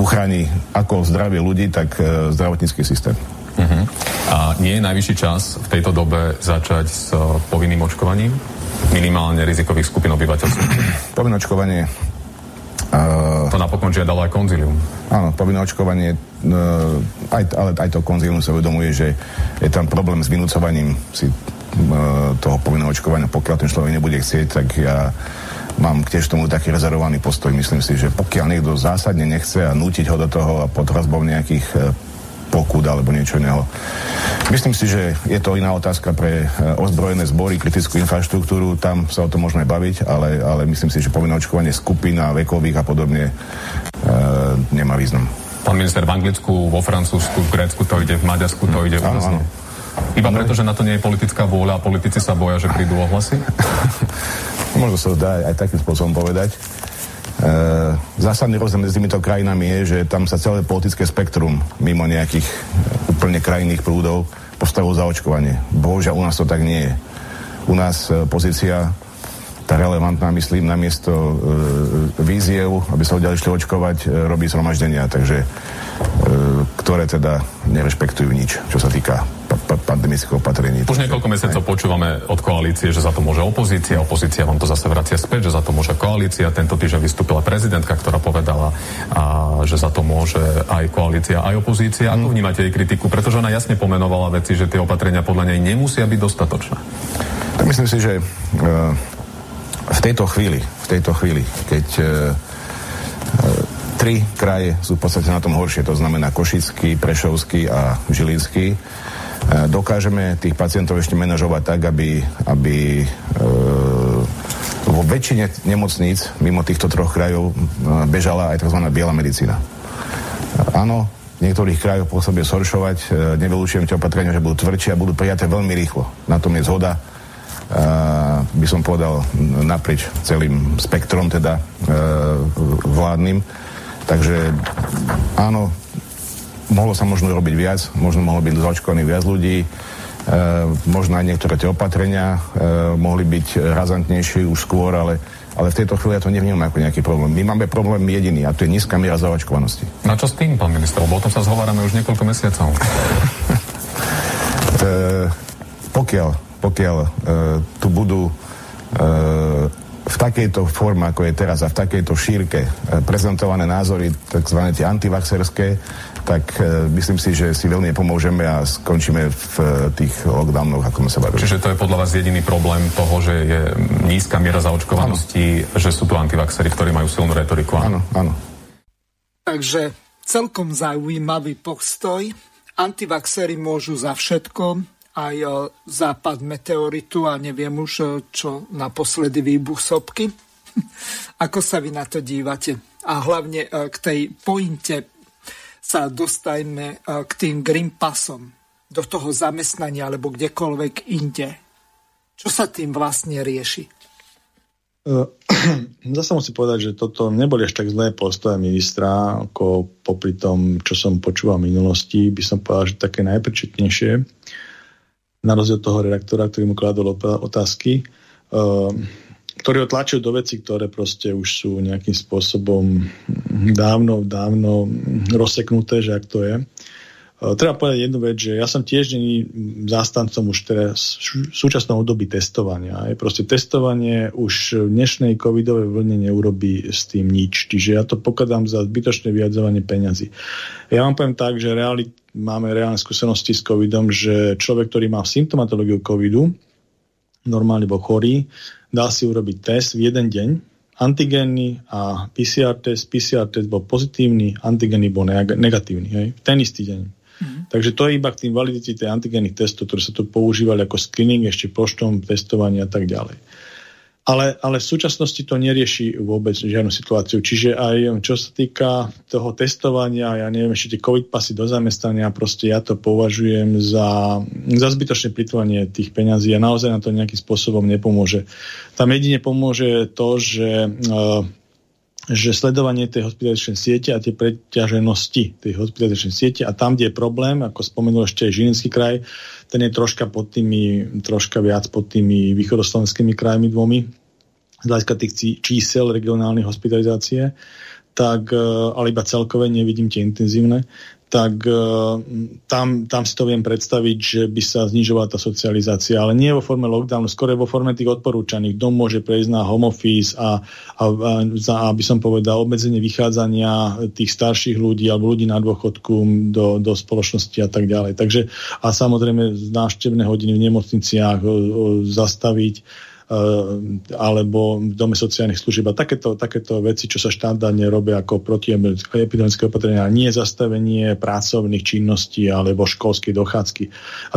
uchráni ako zdravie ľudí, tak uh, zdravotnícky systém. Uh-huh. A nie je najvyšší čas v tejto dobe začať s uh, povinným očkovaním minimálne rizikových skupín obyvateľstva? Povinné očkovanie Uh, to napokon žiadalo aj konzílium. Áno, povinné očkovanie, uh, aj, ale aj to konzílium sa uvedomuje, že je tam problém s vynúcovaním si uh, toho povinného očkovania. Pokiaľ ten človek nebude chcieť, tak ja mám tiež tomu taký rezervovaný postoj. Myslím si, že pokiaľ niekto zásadne nechce a nútiť ho do toho a pod hrozbou nejakých uh, pokút alebo niečo iného. Myslím si, že je to iná otázka pre ozbrojené zbory, kritickú infraštruktúru, tam sa o tom môžeme baviť, ale, ale myslím si, že povinné očkovanie skupín a vekových a podobne e, nemá význam. Pán minister, v Anglicku, vo Francúzsku, v Grécku to ide, v Maďarsku to ide. Áno, áno. Iba no, preto, že na to nie je politická vôľa a politici sa boja, že prídu ohlasy? Možno sa dá aj takým spôsobom povedať. Uh, zásadný rozdiel medzi týmito krajinami je, že tam sa celé politické spektrum mimo nejakých úplne krajinných prúdov postavilo za očkovanie. Bohužiaľ, u nás to tak nie je. U nás uh, pozícia, tá relevantná, myslím, namiesto uh, víziev, aby sa ľudia išli očkovať, uh, robí zhromaždenia, takže uh, ktoré teda nerešpektujú nič, čo sa týka pandemického opatrení. Už niekoľko mesiacov počúvame od koalície, že za to môže opozícia, opozícia vám to zase vracia späť, že za to môže koalícia. Tento týždeň vystúpila prezidentka, ktorá povedala, a, že za to môže aj koalícia, aj opozícia. Hmm. Ako vnímate jej kritiku? Pretože ona jasne pomenovala veci, že tie opatrenia podľa nej nemusia byť dostatočné. Tak myslím si, že uh, v tejto chvíli, v tejto chvíli, keď uh, uh, tri kraje sú v podstate na tom horšie, to znamená Košický, Prešovský a Žilinský, dokážeme tých pacientov ešte manažovať tak, aby, aby e, vo väčšine nemocníc mimo týchto troch krajov e, bežala aj tzv. Biela medicína. Áno, v niektorých krajoch pôsobie soršovať, e, nevylučujem tie opatrenia, že budú tvrdšie a budú prijaté veľmi rýchlo. Na tom je zhoda, e, by som povedal, naprieč celým spektrom teda e, vládnym. Takže áno, mohlo sa možno robiť viac, možno mohlo byť zaočkovaných viac ľudí, e, možno aj niektoré tie opatrenia e, mohli byť razantnejšie už skôr, ale, ale v tejto chvíli ja to nevnímam ako nejaký problém. My máme problém jediný a to je nízka miera zaočkovanosti. Na čo s tým, pán minister? Lebo o tom sa zhovárame už niekoľko mesiacov. e, pokiaľ pokiaľ e, tu budú e, v takejto forme, ako je teraz a v takejto šírke prezentované názory, takzvané tie antivaxerské, tak e, myslím si, že si veľmi nepomôžeme a skončíme v e, tých lockdownoch, ako sme sa bavili. Čiže to je podľa vás jediný problém toho, že je nízka miera zaočkovanosti, ano. Že sú tu antivaxery, ktorí majú silnú retoriku. Áno, áno. Takže celkom zaujímavý postoj. Antivaxery môžu za všetko, aj západ meteoritu a neviem už, čo naposledy výbuch sopky. Ako sa vy na to dívate? A hlavne k tej pointe sa dostajme k tým green passom, do toho zamestnania alebo kdekoľvek inde. Čo sa tým vlastne rieši? Zase musím povedať, že toto neboli až tak zlé postoje ministra, ako popri tom, čo som počúval v minulosti, by som povedal, že také najprečetnejšie, na rozdiel toho redaktora, ktorý mu kladol otázky, ktorí ho tlačil do vecí, ktoré proste už sú nejakým spôsobom dávno, dávno rozseknuté, že ak to je. Treba povedať jednu vec, že ja som tiež není zástancom už teraz v súčasnom období testovania. Proste testovanie už v dnešnej covidovej vlne neurobí s tým nič. Čiže ja to pokladám za zbytočné vyjadzovanie peňazí. Ja vám poviem tak, že realit, máme reálne skúsenosti s covidom, že človek, ktorý má symptomatológiu covidu, normálne bol chorý, dá si urobiť test v jeden deň, antigénny a pé cé er test. pé cé er test bol pozitívny, antigénny bol negatívny. Hej? Ten istý deň. Mm-hmm. Takže to je iba k tým validity tej antigénnych testov, ktoré sa tu používali ako screening, ešte poštom, testovanie a tak ďalej. Ale, ale v súčasnosti to nerieši vôbec žiadnu situáciu. Čiže aj čo sa týka toho testovania, ja neviem, ešte tie COVID pasy do zamestnania, proste ja to považujem za, za zbytočné plytvanie tých peňazí a naozaj na to nejakým spôsobom nepomôže. Tam jedine pomôže to, že... Uh, že sledovanie tej hospitalizačnej siete a tie preťaženosti tej hospitalizačnej siete a tam, kde je problém, ako spomenul ešte aj Žilinský kraj, ten je troška pod tými, troška viac pod tými východoslovenskými krajmi dvomi, z hľadiska tých čísel regionálnej hospitalizácie, tak, ale iba celkové, nevidím tie intenzívne, tak tam, tam si to viem predstaviť, že by sa znižovala tá socializácia, ale nie vo forme lockdownu, skôr vo forme tých odporúčaných. Dom môže prejsť na home office a, a, a aby som povedal, obmedzenie vychádzania tých starších ľudí alebo ľudí na dôchodku do, do spoločnosti a tak ďalej. Takže a samozrejme návštevné hodiny v nemocniciach o, o, zastaviť, alebo v dome sociálnych služieb. Takéto, takéto veci, čo sa štandardne robia ako protiepidemické opatrenia, nie zastavenie pracovných činností alebo školskej dochádzky.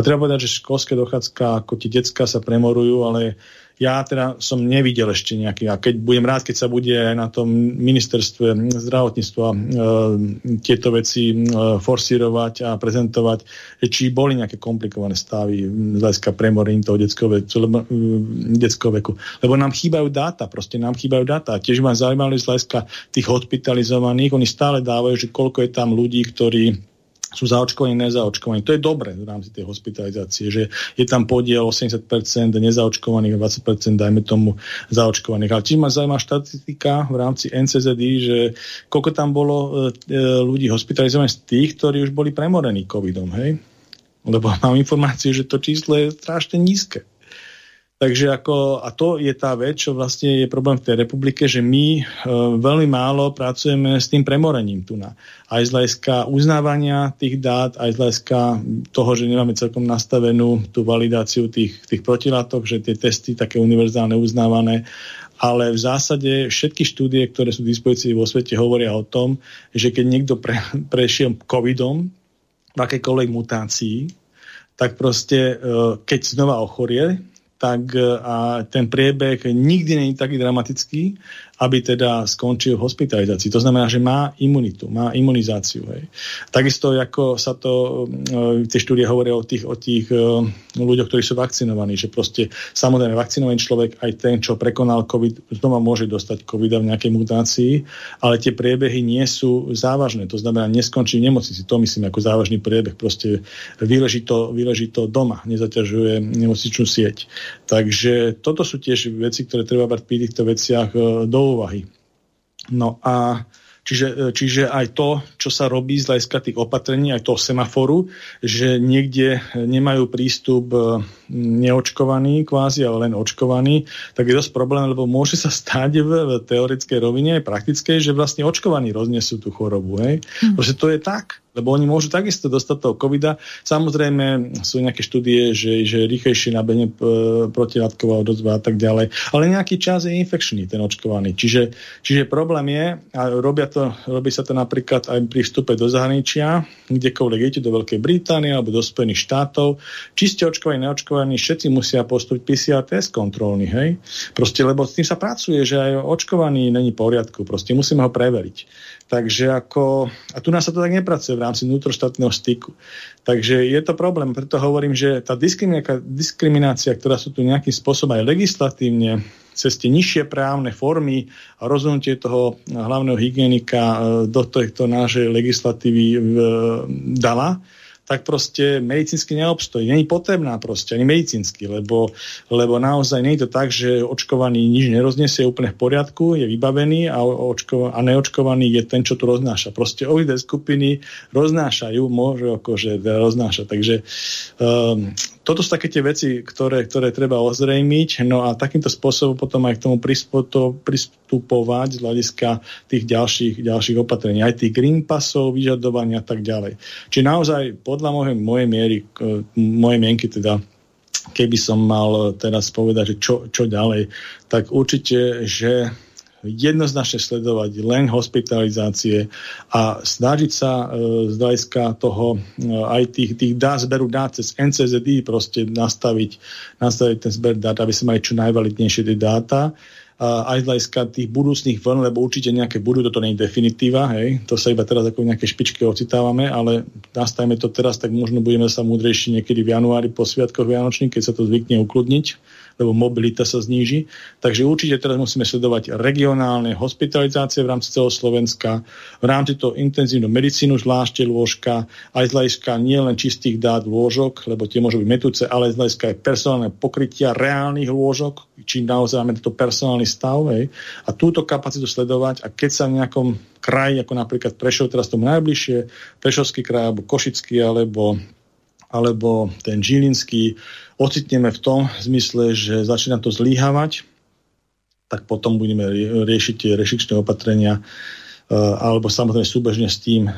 A treba povedať, že školská dochádzka, ako tie decká sa premorujú, ale ja teda som nevidel ešte nejaký, a keď budem rád, keď sa bude na tom ministerstve zdravotníctva e, tieto veci e, forsírovať a prezentovať, či boli nejaké komplikované stavy z hľadiska premorení toho detského veku, lebo, detského veku. Lebo nám chýbajú dáta, proste nám chýbajú dáta. Tiež ma zaujímali z hľadiska tých hospitalizovaných, oni stále dávajú, že koľko je tam ľudí, ktorí sú zaočkovaní, nezaočkovaní. To je dobre v rámci tej hospitalizácie, že je tam podiel osemdesiat percent nezaočkovaných a dvadsať percent dajme tomu zaočkovaných. Ale tým ma zaujímavá štatistika v rámci en cé zet í, že koľko tam bolo ľudí hospitalizovaných z tých, ktorí už boli premorení covidom, hej? Lebo mám informáciu, že to číslo je strašne nízke. Takže ako, a to je tá vec, čo vlastne je problém v tej republike, že my e, veľmi málo pracujeme s tým premorením tu na. Aj z hľadiska uznávania tých dát, aj z hľadiska toho, že nemáme celkom nastavenú tú validáciu tých, tých protilátok, že tie testy také univerzálne uznávané. Ale v zásade všetky štúdie, ktoré sú v dispozícii vo svete, hovoria o tom, že keď niekto pre, prešiel covidom v akékoľvek mutácii, tak proste e, keď znova ochorie, tak a ten priebeh nikdy nie je taký dramatický, aby teda skončil v hospitalizácii. To znamená, že má imunitu, má imunizáciu. Hej. Takisto, ako sa to, tie štúdie hovoria o tých, o tých ľuďoch, ktorí sú vakcinovaní, že proste samozrejme vakcinovaný človek, aj ten, čo prekonal COVID, znova môže dostať COVID v nejakej mutácii, ale tie priebehy nie sú závažné. To znamená, neskončí v nemocnici. To myslím ako závažný priebeh. Proste vyleží to, vyleží to doma, nezaťažuje nemocničnú sieť. Takže toto sú tiež veci, ktoré treba brať pri týchto veciach do úvahy. No a čiže, čiže aj to, čo sa robí z hľadiska tých opatrení, aj toho semaforu, že niekde nemajú prístup neočkovaní kvázi, ale len očkovaní, tak je dosť problém, lebo môže sa stať v teoretickej rovine aj praktickej, že vlastne očkovaní roznesú tú chorobu. Hej? Hm. Proste to je tak. Lebo oni môžu takisto dostať toho covida. Samozrejme sú nejaké štúdie, že, že rýchlejšie nabehne protilátková odozva a tak ďalej. Ale nejaký čas je infekčný ten očkovaný. Čiže, čiže problém je, a robia to, robí sa to napríklad aj pri vstupe do zahraničia, kdekoľvek idete do Veľkej Británie alebo do Spojených štátov, či ste očkovaní, neočkovaní, všetci musia postúpiť pé cé er test kontrolný, hej? Proste, lebo s tým sa pracuje, že aj očkovaný není v poriadku. Proste musíme ho preveriť. Takže ako, a tu nás sa to tak nepracuje v rámci vnútroštátneho styku. Takže je to problém, preto hovorím, že tá diskriminácia, ktorá sú tu nejakým spôsobom aj legislatívne, cez tie nižšie právne formy a rozhodnutie toho hlavného hygienika do tejto nášej legislatívy dala, tak proste medicínsky neobstojí. Není potrebná proste, ani medicínsky, lebo, lebo naozaj nie je to tak, že očkovaný nič nerozniesie, je úplne v poriadku, je vybavený a, očko, a neočkovaný je ten, čo tu roznáša. Proste obidve skupiny roznášajú, môže akože roznáša. Takže um, toto sú také tie veci, ktoré, ktoré treba ozrejmiť, no a takýmto spôsobom potom aj k tomu pristupovať z hľadiska tých ďalších, ďalších opatrení, aj tých green passov, vyžadovania a tak ďalej. Čiže naozaj podľa mojej, mojej miery, mojej mienky teda, keby som mal teraz povedať, že čo, čo ďalej, tak určite, že jednoznačne sledovať len hospitalizácie a snažiť sa e, z hľadiska toho e, aj tých, tých dá, zberu dát cez en cé zet í proste nastaviť, nastaviť ten zber dát, aby sme mali čo najvalidnejšie tie dáta. Aj z hľadiska tých budúcných vln, lebo určite nejaké budú, toto nie je definitíva, hej, to sa iba teraz ako nejaké špičky ocitávame, ale nastavíme to teraz, tak možno budeme sa múdrejší niekedy v januári po sviatkoch vianočných, keď sa to zvykne ukludniť lebo mobilita sa zníži. Takže určite teraz musíme sledovať regionálne hospitalizácie v rámci celého Slovenska, v rámci toho intenzívnu medicínu, zvlášte lôžka, aj z hľadiska nielen čistých dát lôžok, lebo tie môžu byť metúce, ale z hľadiska aj personálne pokrytia reálnych lôžok, či naozaj máme tento personálny stav, hej, a túto kapacitu sledovať, a keď sa v nejakom kraji, ako napríklad Prešov, teraz tomu najbližšie, Prešovský kraj, alebo Košický, alebo alebo ten Žilinský, ocitneme v tom zmysle, že začína to zlyhávať, tak potom budeme riešiť tie reštrikčné opatrenia, alebo samozrejme súbežne s tým,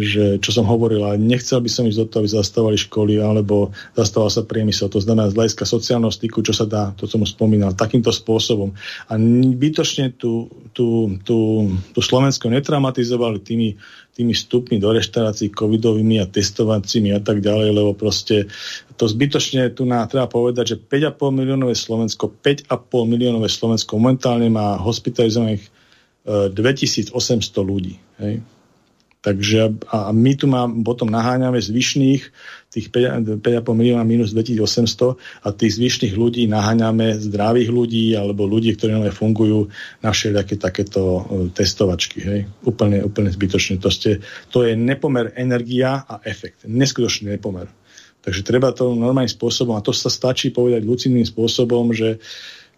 že čo som hovoril, ale nechcel by som ísť do toho, aby zastávali školy, alebo zastával sa priemysel. To znamená z hľadiska sociálneho styku, čo sa dá, to som už spomínal, takýmto spôsobom. A bytočne tú, tú, tú, tú Slovensko netraumatizovali tými tými vstupmi do reštaurácií covidovými a testovacími a tak ďalej, lebo proste to zbytočne tu nám treba povedať, že päť a pol miliónové Slovensko, päť a pol miliónové Slovensko momentálne má hospitalizovaných e, dvetisícosemsto ľudí. Hej. Takže a my tu má, potom naháňame zvyšných tých päť a pol milióna minus dvetisícosemsto a tých zvyšných ľudí naháňame zdravých ľudí alebo ľudí, ktorí nové fungujú na všelijaké takéto testovačky. Hej? Úplne, úplne zbytočne. To, ste, to je nepomer energia a efekt. Neskutočný nepomer. Takže treba to normálnym spôsobom, a to sa stačí povedať lucidným spôsobom, že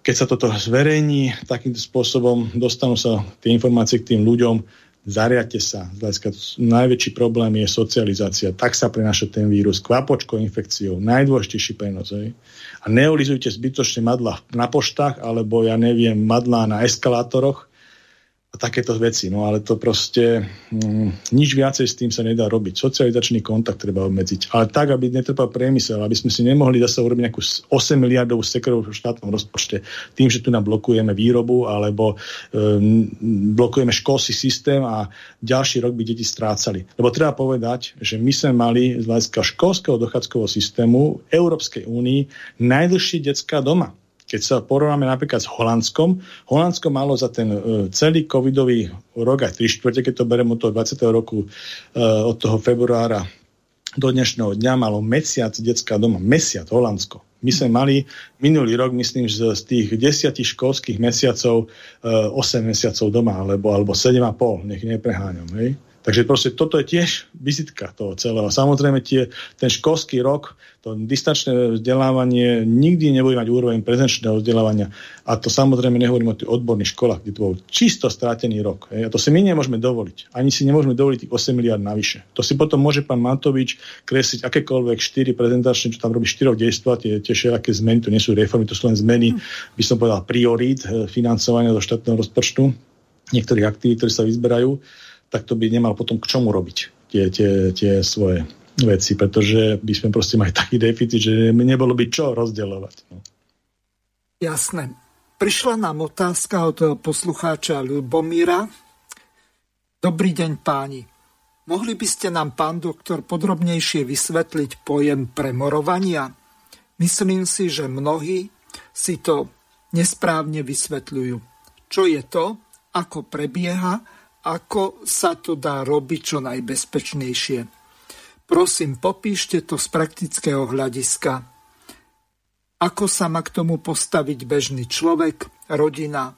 keď sa toto zverejní takýmto spôsobom, dostanú sa tie informácie k tým ľuďom, zariate sa. Najväčší problém je socializácia. Tak sa prenáša ten vírus kvapočkou infekciou. Najdôležitejší prenos. Hej. A neolizujte zbytočne madlá na poštách, alebo ja neviem, madlá na eskalátoroch a takéto veci. No ale to proste mm, nič viacej s tým sa nedá robiť. Socializačný kontakt treba obmedziť. Ale tak, aby netrpal priemysel, aby sme si nemohli zase urobiť nejakú osem miliardovú sekeru v štátnom rozpočte tým, že tu nám blokujeme výrobu alebo um, blokujeme školský systém a ďalší rok by deti strácali. Lebo treba povedať, že my sme mali z hľadiska školského dochádzkového systému v Európskej únii najdlhšie detská doma. Keď sa porovnáme napríklad s Holandskom, Holandsko malo za ten celý covidový rok aj tri štvrte, keď to berem od toho dvadsiateho roku, od toho februára do dnešného dňa, malo mesiac detská doma. Mesiac Holandsko. My sme mali minulý rok, myslím, že z tých desiatich školských mesiacov osem mesiacov doma, alebo, alebo sedem a pol, nech nepreháňam. Hej? Takže proste toto je tiež vizitka toho celého. Samozrejme tie, ten školský rok, to distančné vzdelávanie nikdy nebude mať úroveň prezenčného vzdelávania. A to samozrejme nehovorím o tých odborných školách, kde to bol čisto strátený rok. A to si my nemôžeme dovoliť. Ani si nemôžeme dovoliť tých osem miliárd navyše. To si potom môže pán Matovič kresliť akékoľvek štyri prezentačné, čo tam robí štyroch dejstva, tie všelijaké zmeny, to nie sú reformy, to sú len zmeny, by som povedal, priorít financovania do štátneho rozpočtu, niektorých aktivít, ktoré sa vyzberajú, tak to by nemal potom k čomu robiť tie, tie, tie svoje veci, pretože by sme proste mali taký deficit, že nebolo by čo rozdeľovať. No. Jasné. Prišla nám otázka od poslucháča Ľubomíra. Dobrý deň, páni. Mohli by ste nám, pán doktor, podrobnejšie vysvetliť pojem premorovania? Myslím si, že mnohí si to nesprávne vysvetľujú. Čo je to? Ako prebieha? Ako sa to dá robiť čo najbezpečnejšie. Prosím, popíšte to z praktického hľadiska. Ako sa má k tomu postaviť bežný človek, rodina,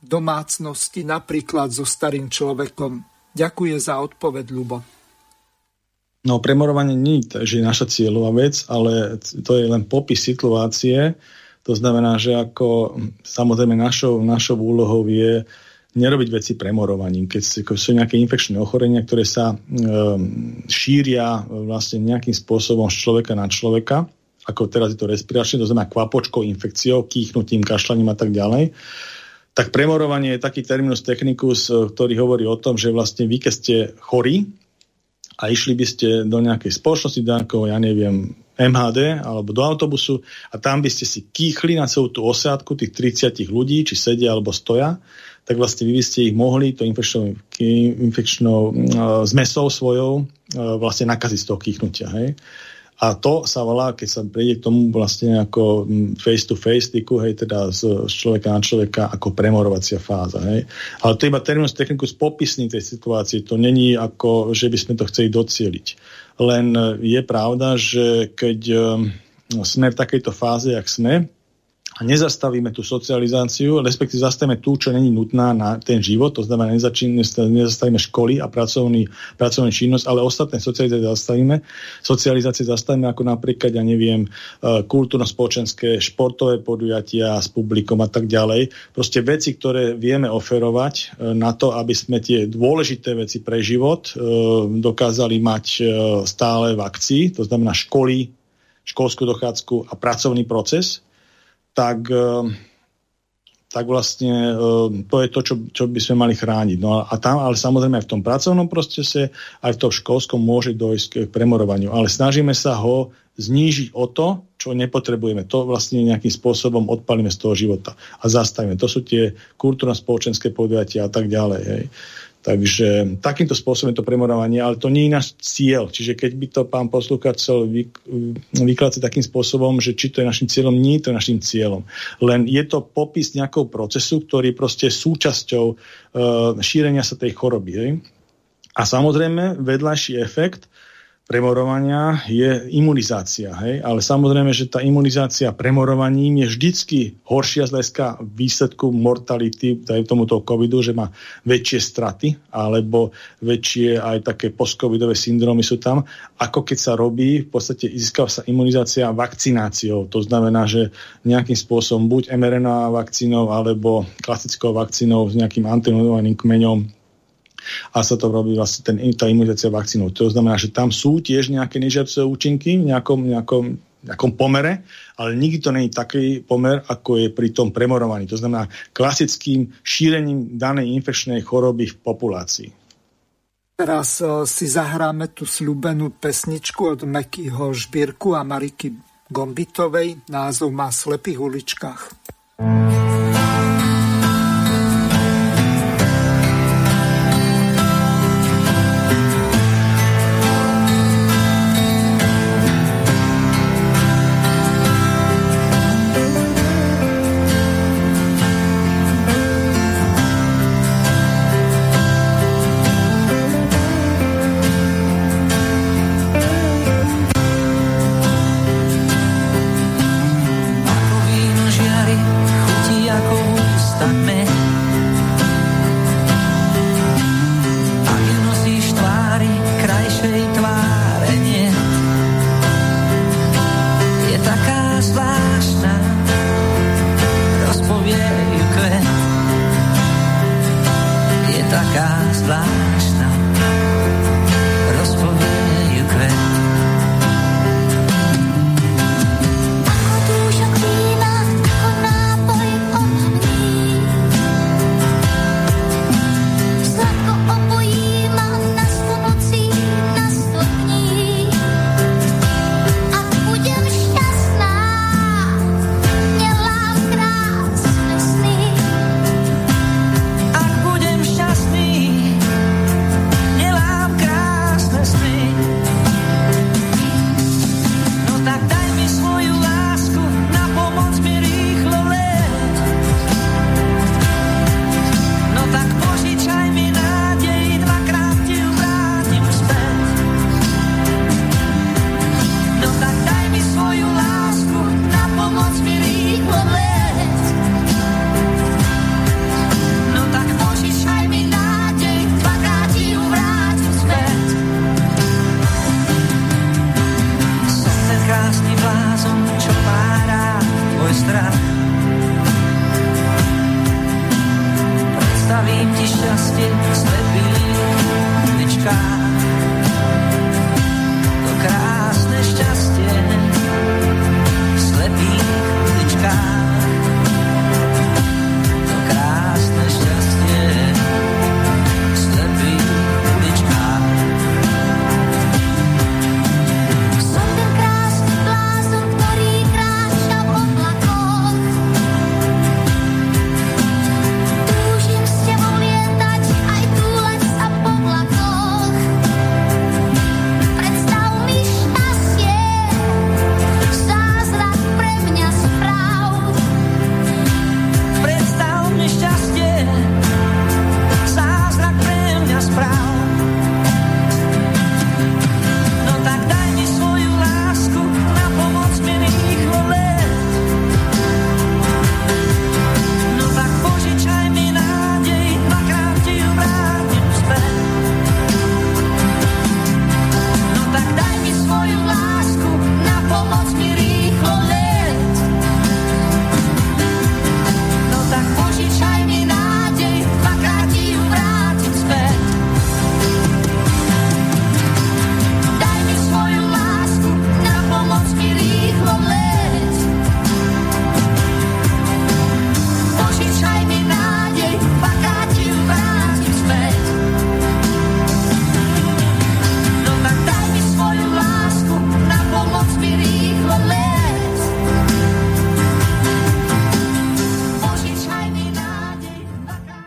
domácnosti, napríklad so starým človekom? Ďakujem za odpoveď, Ľubo. No, premorovanie nie je naša cieľová vec, ale to je len popis situácie. To znamená, že ako samozrejme našou, našou úlohou je nerobiť veci premorovaním. Keď sú nejaké infekčné ochorenia, ktoré sa e, šíria vlastne nejakým spôsobom z človeka na človeka, ako teraz je to respiračné, to znamená kvapočkou, infekciou, kýchnutím, kašľaním a tak ďalej, tak premorovanie je taký terminus technicus, ktorý hovorí o tom, že vlastne vy, keď ste chorí a išli by ste do nejakej spoločnosti, do nejakého, ja neviem, em há dé alebo do autobusu a tam by ste si kýchli na celú tú osádku tých tridsiatich ľudí, či sedia alebo stoja, tak vlastne vy by ste ich mohli to infekčnou, infekčnou e, zmesou svojou e, vlastne nakaziť z toho kýchnutia. Hej? A to sa volá, keď sa prejde k tomu vlastne ako face to face styku, hej, teda z, z človeka na človeka, ako premorovacia fáza. Hej? Ale to iba terminus technicus popisný tej situácii, to není ako, že by sme to chceli docieliť. Len je pravda, že keď sme v takejto fáze, jak sme, a nezastavíme tú socializáciu, respektíve zastavíme tú, čo není nutná na ten život, to znamená nezastavíme školy a pracovný, pracovnú činnosť, ale ostatné socializácie zastavíme. Socializácie zastavíme ako napríklad, ja neviem, kultúrno-spoločenské, športové podujatia s publikom a tak ďalej. Proste veci, ktoré vieme oferovať na to, aby sme tie dôležité veci pre život dokázali mať stále v akcii, to znamená školy, školskú dochádzku a pracovný proces, tak, tak vlastne to je to, čo, čo by sme mali chrániť. No a tam, ale samozrejme aj v tom pracovnom procese, aj v tom školskom môže dojsť k premorovaniu. Ale snažíme sa ho znížiť o to, čo nepotrebujeme. To vlastne nejakým spôsobom odpalíme z toho života a zastavíme. To sú tie kultúrno-spoločenské podujatia a tak ďalej. Hej. Takže takýmto spôsobom to premorovanie, ale to nie je náš cieľ. Čiže keď by to pán poslúchač chcel vykladať takým spôsobom, že či to je našim cieľom, nie je to našim cieľom. Len je to popis nejakého procesu, ktorý proste je súčasťou e, šírenia sa tej choroby. Hej? A samozrejme vedľajší efekt premorovania je imunizácia. Hej? Ale samozrejme, že tá imunizácia premorovaním je vždycky horšia z hľadiska výsledku mortality, teda tomuto covidu, že má väčšie straty alebo väčšie aj také postcovidové syndromy sú tam, ako keď sa robí, v podstate získava sa imunizácia vakcináciou. To znamená, že nejakým spôsobom buď em er en á vakcínou alebo klasickou vakcínou s nejakým antenuovaným kmeňom, a sa to robí vlastne ten, tá imunizácia vakcínou. To znamená, že tam sú tiež nejaké nežiaduce účinky v nejakom, nejakom, nejakom pomere, ale nikdy to nie je taký pomer, ako je pri tom premorovaní. To znamená klasickým šírením danej infekčnej choroby v populácii. Teraz si zahráme tú sľúbenú pesničku od Mekyho Žbirku a Mariky Gombitovej. Názov má Slepých uličkách.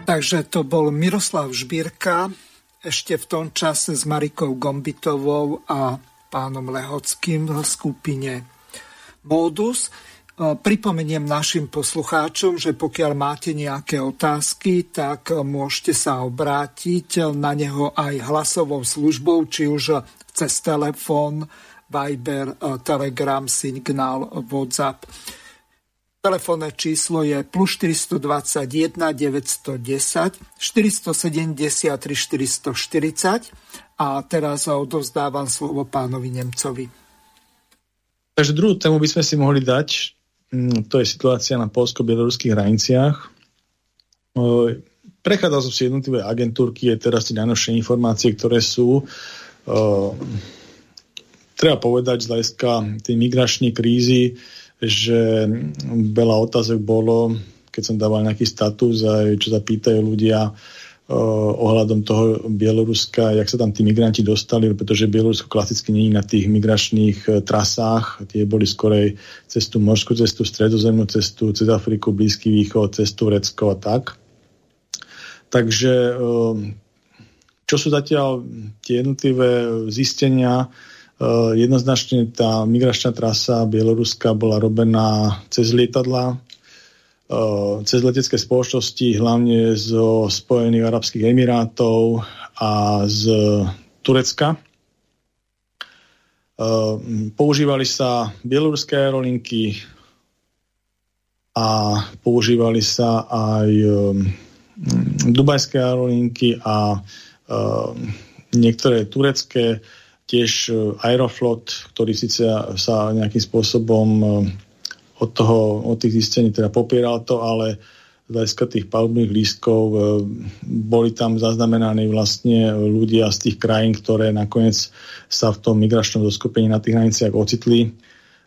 Takže to bol Miroslav Žbirka ešte v tom čase s Marikou Gombitovou a pánom Lehockým v skupine Modus. Pripomeniem našim poslucháčom, že pokiaľ máte nejaké otázky, tak môžete sa obrátiť na neho aj hlasovou službou, či už cez telefón, Viber, Telegram, Signál, WhatsApp. Telefónne číslo je plus štyri dva jeden deväť jedna nula štyri sedem tri štyri štyri nula a teraz odovzdávam slovo pánovi Nemcovi. Takže druhú tému by sme si mohli dať, to je situácia na poľsko-bieloruských hraniciach. Prechádzal som si jednotlivé agentúrky, je teraz tie najnovšie informácie, ktoré sú. Treba povedať z hľadiska tej migračnej krízy, že veľa otázok bolo, keď som dával nejaký status, aj čo sa pýtajú ľudia uh, ohľadom toho Bieloruska, jak sa tam tí migranti dostali, pretože Bielorusko klasicky nie je na tých migračných uh, trasách, tie boli skorej cez tú morskú cestu, stredozemnú cestu, cez Afriku, Blízky východ, cez Turecko a tak. Takže uh, čo sú zatiaľ tie jednotlivé zistenia? Uh, jednoznačne tá migračná trasa Bieloruska bola robená cez lietadlá, uh, cez letecké spoločnosti, hlavne zo Spojených arabských emirátov a z Turecka. Uh, používali sa bieloruské aerolinky a používali sa aj um, dubajské aerolinky a uh, niektoré turecké, tiež Aeroflot, ktorý síce sa nejakým spôsobom od toho, od tých zistení teda popieral to, ale z hľadiska tých palubných lístkov boli tam zaznamenaní vlastne ľudia z tých krajín, ktoré nakoniec sa v tom migračnom zoskupení na tých hraniciach ocitli.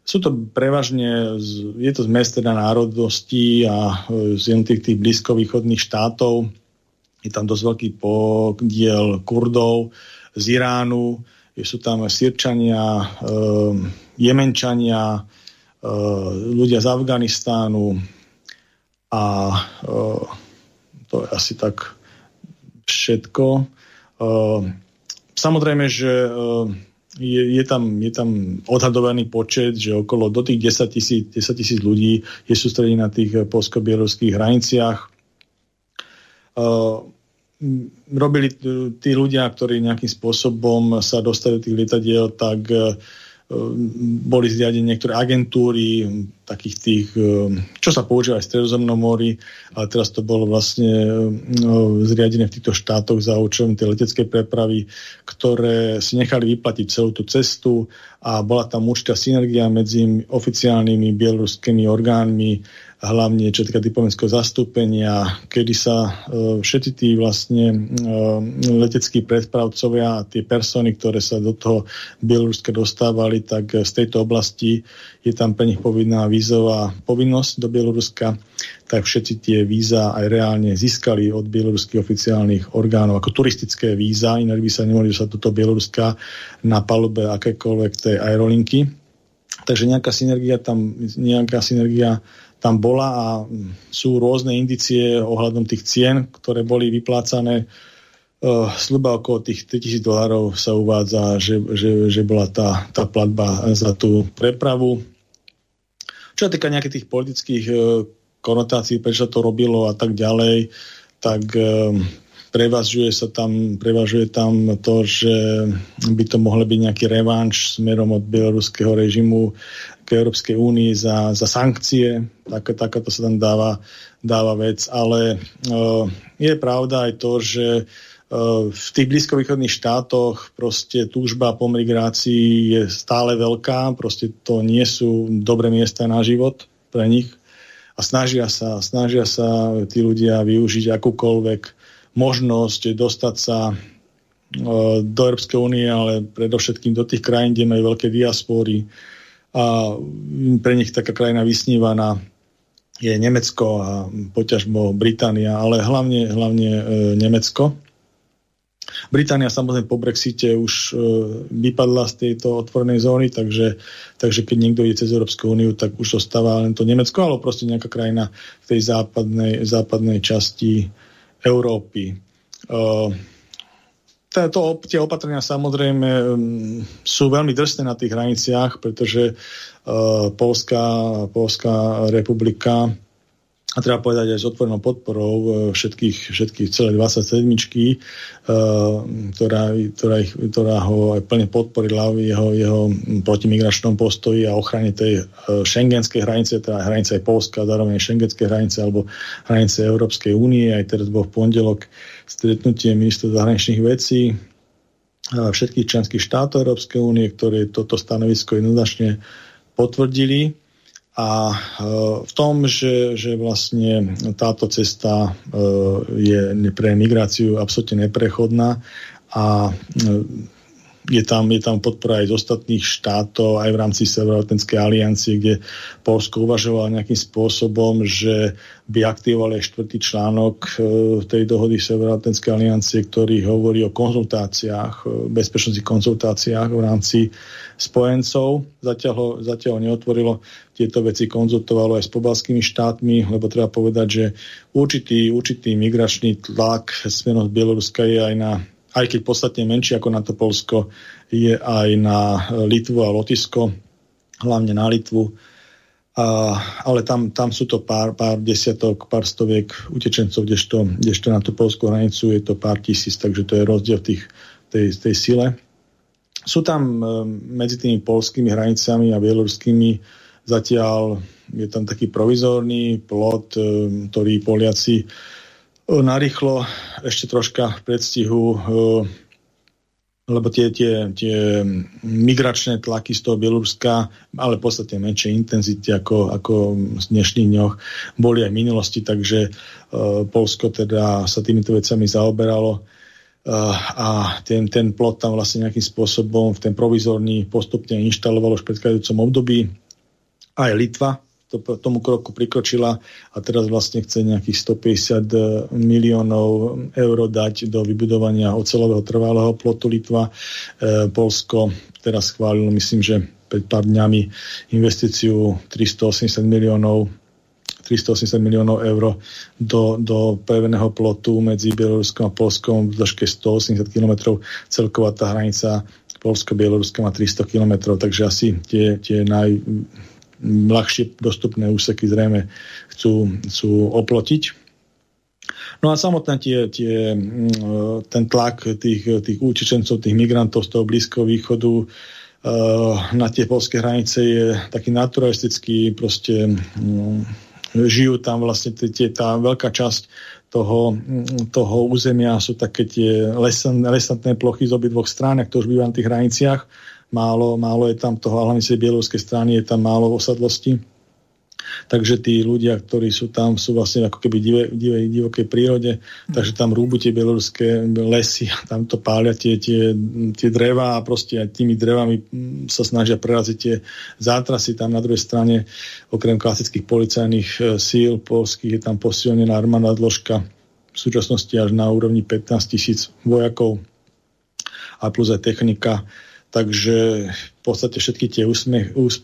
Sú to prevažne, je to zmes teda národností a z jednotých tých blízkovýchodných štátov. Je tam dosť veľký podiel Kurdov z Iránu, sú tam Sýrčania, e, Jemenčania, e, ľudia z Afganistánu a e, to je asi tak všetko. E, samozrejme, že e, je, je, tam, je tam odhadovaný počet, že okolo do tých desať tisíc ľudí je sústredených na tých poľsko-bieloruských hraniciach. E, robili tí ľudia, ktorí nejakým spôsobom sa dostali do tých lietadiel, tak boli zriadené niektoré agentúry takých tých, čo sa používa aj v Stredozemnom mori, ale teraz to bolo vlastne zriadené v týchto štátoch za účelom tej leteckej prepravy, ktoré si nechali vyplatiť celú tú cestu a bola tam určitá synergia medzi oficiálnymi bieloruskými orgánmi, hlavne čo týka diplomatického zastúpenia, kedy sa e, všetci tí vlastne e, leteckí predpravcovia a tie persony, ktoré sa do toho Bieloruska dostávali, tak z tejto oblasti je tam pre nich povinná vízová povinnosť do Bieloruska, tak všetci tie víza aj reálne získali od bieloruských oficiálnych orgánov ako turistické víza, inak by sa nemohli sa do toho Bieloruska na palube akékoľvek tej aerolinky. Takže nejaká synergia tam, nejaká synergia tam bola a sú rôzne indície ohľadom tých cien, ktoré boli vyplácané. Sľuba okolo tých tritisíc dolárov sa uvádza, že, že, že bola tá, tá platba za tú prepravu. Čo sa týka nejakých tých politických konotácií, prečo to robilo a tak ďalej, tak prevažuje sa tam, prevažuje tam to, že by to mohlo byť nejaký revanš smerom od bieloruského režimu k Európskej únii za, za sankcie. Tak, takáto sa tam dáva, dáva vec. Ale uh, je pravda aj to, že uh, v tých blízkovýchodných štátoch proste túžba po migrácii je stále veľká. Proste to nie sú dobré miesta na život pre nich. A snažia sa, snažia sa tí ľudia využiť akúkoľvek možnosť dostať sa do Európskej únie, ale predovšetkým do tých krajín, kde majú veľké diaspory a pre nich taká krajina vysnívaná je Nemecko a poťažmo Británia, ale hlavne, hlavne Nemecko. Británia samozrejme po Brexite už vypadla z tejto otvorenej zóny, takže, takže keď niekto ide cez Európsku úniu, tak už zostáva len to Nemecko, alebo proste nejaká krajina v tej západnej, západnej časti Európy. Tato, tie opatrenia samozrejme sú veľmi drsné na tých hraniciach, pretože Poľská, Poľská republika, a treba povedať aj s otvorenou podporou všetkých, všetkých celé dvadsaťsedmičky, ktorá, ktorá, ich, ktorá ho aj plne podporila v jeho, jeho protimigračnom postoji a ochrane tej šengenskej hranice, teda hranice aj Poľska, zároveň šengenskej hranice alebo hranice Európskej únie. Aj teraz bol v pondelok stretnutie ministrov zahraničných vecí všetkých členských štátov Európskej únie, ktoré toto stanovisko jednoznačne potvrdili. A v tom, že, že vlastne táto cesta je pre migráciu absolútne neprechodná a je tam, je tam podpora aj z ostatných štátov, aj v rámci Severoatlantskej aliancie, kde Poľsko uvažovalo nejakým spôsobom, že by aktivovali štvrtý článok tej dohody Severoatlantskej aliancie, ktorý hovorí o konzultáciách, bezpečnostných konzultáciách v rámci spojencov. Zatiaľ ho, zatiaľ ho neotvorilo. Tieto veci konzultovalo aj s pobalskými štátmi, lebo treba povedať, že určitý, určitý migračný tlak smerom z Bieloruska je aj na, aj keď podstatne menšie ako na to Poľsko, je aj na Litvu a Lotyšsko, hlavne na Litvu. A, ale tam, tam sú to pár, pár desiatok, pár stoviek utečencov, kdežto, kdežto na tú poľskú hranicu je to pár tisíc, takže to je rozdiel v tých, tej, tej sile. Sú tam medzi tými poľskými hranicami a bieloruskými zatiaľ je tam taký provizorný plot, ktorý Poliaci narýchlo ešte troška v predstihu, lebo tie, tie, tie migračné tlaky z toho Bieloruska, ale v podstate menšej intenzity ako, ako v dnešných dňoch, boli aj v minulosti, takže Poľsko teda sa týmito vecami zaoberalo a ten, ten plot tam vlastne nejakým spôsobom v ten provizorný postupne inštalovalo v predchádzajúcom období. Aj Litva to, tomu kroku prikročila a teraz vlastne chce nejakých stopäťdesiat miliónov eur dať do vybudovania oceľového trvalého plotu Litva. E, Poľsko teraz schválilo, myslím, že pred pár dňami investíciu tristoosemdesiat miliónov tristoosemdesiat miliónov eur do, do pevného plotu medzi Bieloruskom a Poľskom v dĺžke stoosemdesiat kilometrov. Celková tá hranica Poľsko-Bieloruska má tristo kilometrov, takže asi tie, tie najľahšie dostupné úseky zrejme chcú, chcú oplotiť. No a samotné tie, tie, ten tlak tých, tých utečencov, tých migrantov z toho Blízkeho východu na tie poľské hranice je taký naturalistický, proste žijú tam vlastne tie, tie, tá veľká časť toho, toho územia sú také tie lesan, lesantné plochy z obi dvoch strán, ak to už býva na tých hraniciach. Málo, málo je tam toho, hlavne z bieloruskej strany je tam málo osadlosti. Takže tí ľudia, ktorí sú tam, sú vlastne ako keby dive, dive, divokej prírode, takže tam rúbu tie bieloruské lesy, tam to pália tie, tie, tie dreva a proste aj tými drevami sa snažia preraziť tie zátrasy. Tam na druhej strane, okrem klasických policajných síl poľských, je tam posilnená armádna dĺžka v súčasnosti až na úrovni pätnásť tisíc vojakov a plus aj technika. Takže v podstate všetky tie úsmech, ús,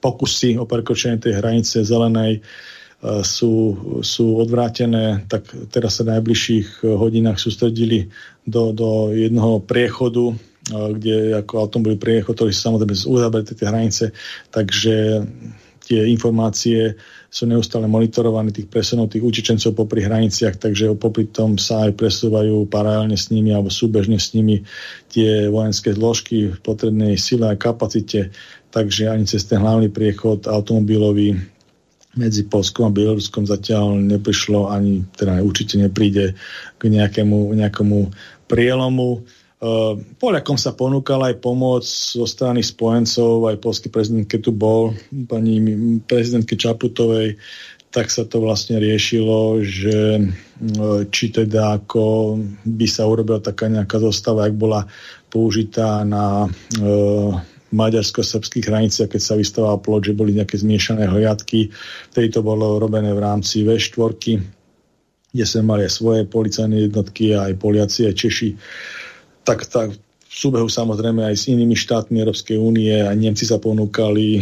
pokusy o prekročenie tej hranice zelenej sú, sú odvrátené. Tak teraz sa v najbližších hodinách sústredili do, do jednoho priechodu, kde ako automobilový priechod, ktorý sa samozrejme uzavreli tie hranice. Takže tie informácie sú neustále monitorované, tých presunov, tých utečencov popri hraniciach, takže popri tom sa aj presúvajú paralelne s nimi alebo súbežne s nimi tie vojenské zložky v potrebnej sile a kapacite, takže ani cez ten hlavný priechod automobilový medzi Poľskom a Bieloruskom zatiaľ neprišlo, ani teda určite nepríde k nejakému, nejakému prielomu. Poliakom sa ponúkala aj pomoc zo strany spojencov, aj poľský prezident, keď tu bol, pani prezidentke Čaputovej, tak sa to vlastne riešilo, že či teda ako by sa urobila taká nejaká zostava, ak bola použitá na e, maďarsko-srbských hraniciach, keď sa vystával plot, že boli nejaké zmiešané hliadky. Vtedy to bolo robené v rámci vé štyri, kde sme mali svoje policajné jednotky, aj Poliaci, aj Češi. Tak, tak súbehu samozrejme aj s inými štátmi Európskej únie, aj Nemci sa ponúkali, e,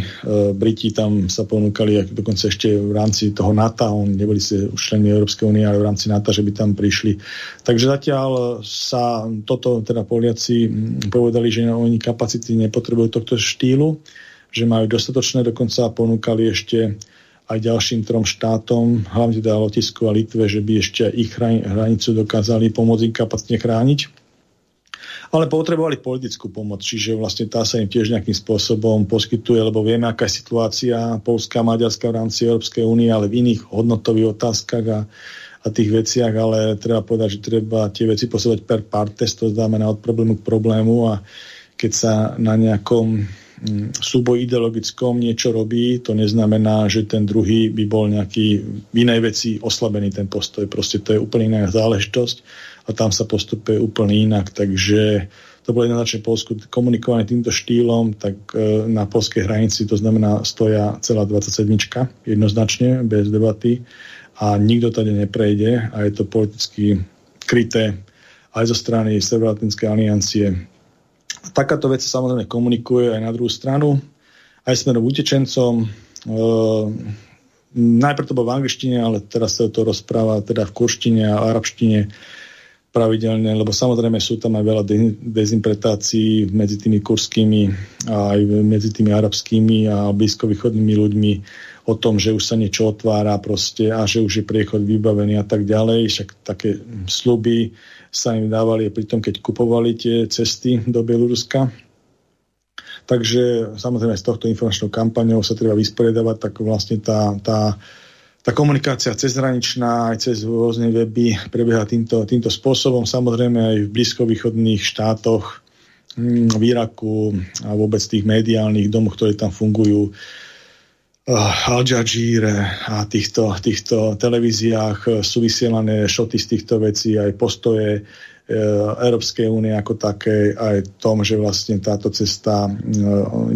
Briti tam sa ponúkali, ak dokonca ešte v rámci toho NATO, oni neboli si členmi Európskej únie, ale v rámci NATO, že by tam prišli. Takže zatiaľ sa toto, teda Poliaci povedali, že oni kapacity nepotrebujú tohto štýlu, že majú dostatočné, dokonca ponúkali ešte aj ďalším trom štátom, hlavne teda Lotisku a Litve, že by ešte ich hranicu dokázali pomôcť kapacitne chrániť. Ale potrebovali politickú pomoc, čiže vlastne tá sa im tiež nejakým spôsobom poskytuje, lebo vieme, aká je situácia Poľska a Maďarska v rámci Európskej únie, ale v iných hodnotových otázkach a, a tých veciach, ale treba povedať, že treba tie veci posúvať per partes, to znamená od problému k problému, a keď sa na nejakom súboj ideologickom niečo robí, to neznamená, že ten druhý by bol nejaký v inej veci oslabený ten postoj. Proste to je úplne iná záležitosť a tam sa postupuje úplne inak. Takže to bolo jednoznačne v Poľsku komunikované týmto štýlom, tak na poľskej hranici to znamená stoja celá dvadsaťsedmička, jednoznačne, bez debaty, a nikto tady neprejde a je to politicky kryté aj zo strany Severoatlantskej aliancie. Takáto vec sa samozrejme komunikuje aj na druhú stranu, aj smerom utečencom. E, najprv to bolo v angličtine, ale teraz sa to rozpráva teda v kurštine a arabštine pravidelne, lebo samozrejme sú tam aj veľa dezinterpretácií medzi tými kurskými a aj medzi tými arabskými a blízkovýchodnými ľuďmi o tom, že už sa niečo otvára proste a že už je priechod vybavený a tak ďalej. Však také sľuby sa im dávali pri tom, keď kupovali tie cesty do Bieloruska. Takže samozrejme s touto informačnou kampaňou sa treba vysporiadavať, tak vlastne tá, tá, tá komunikácia cezhraničná aj cez rôzne weby prebieha týmto, týmto spôsobom. Samozrejme aj v blízkovýchodných štátoch, v Iraku a vôbec tých mediálnych domoch, ktoré tam fungujú, Al Jazeera a týchto, týchto televíziách sú vysielané šoty z týchto vecí, aj postoje e, Európskej únie ako také, aj tom, že vlastne táto cesta e,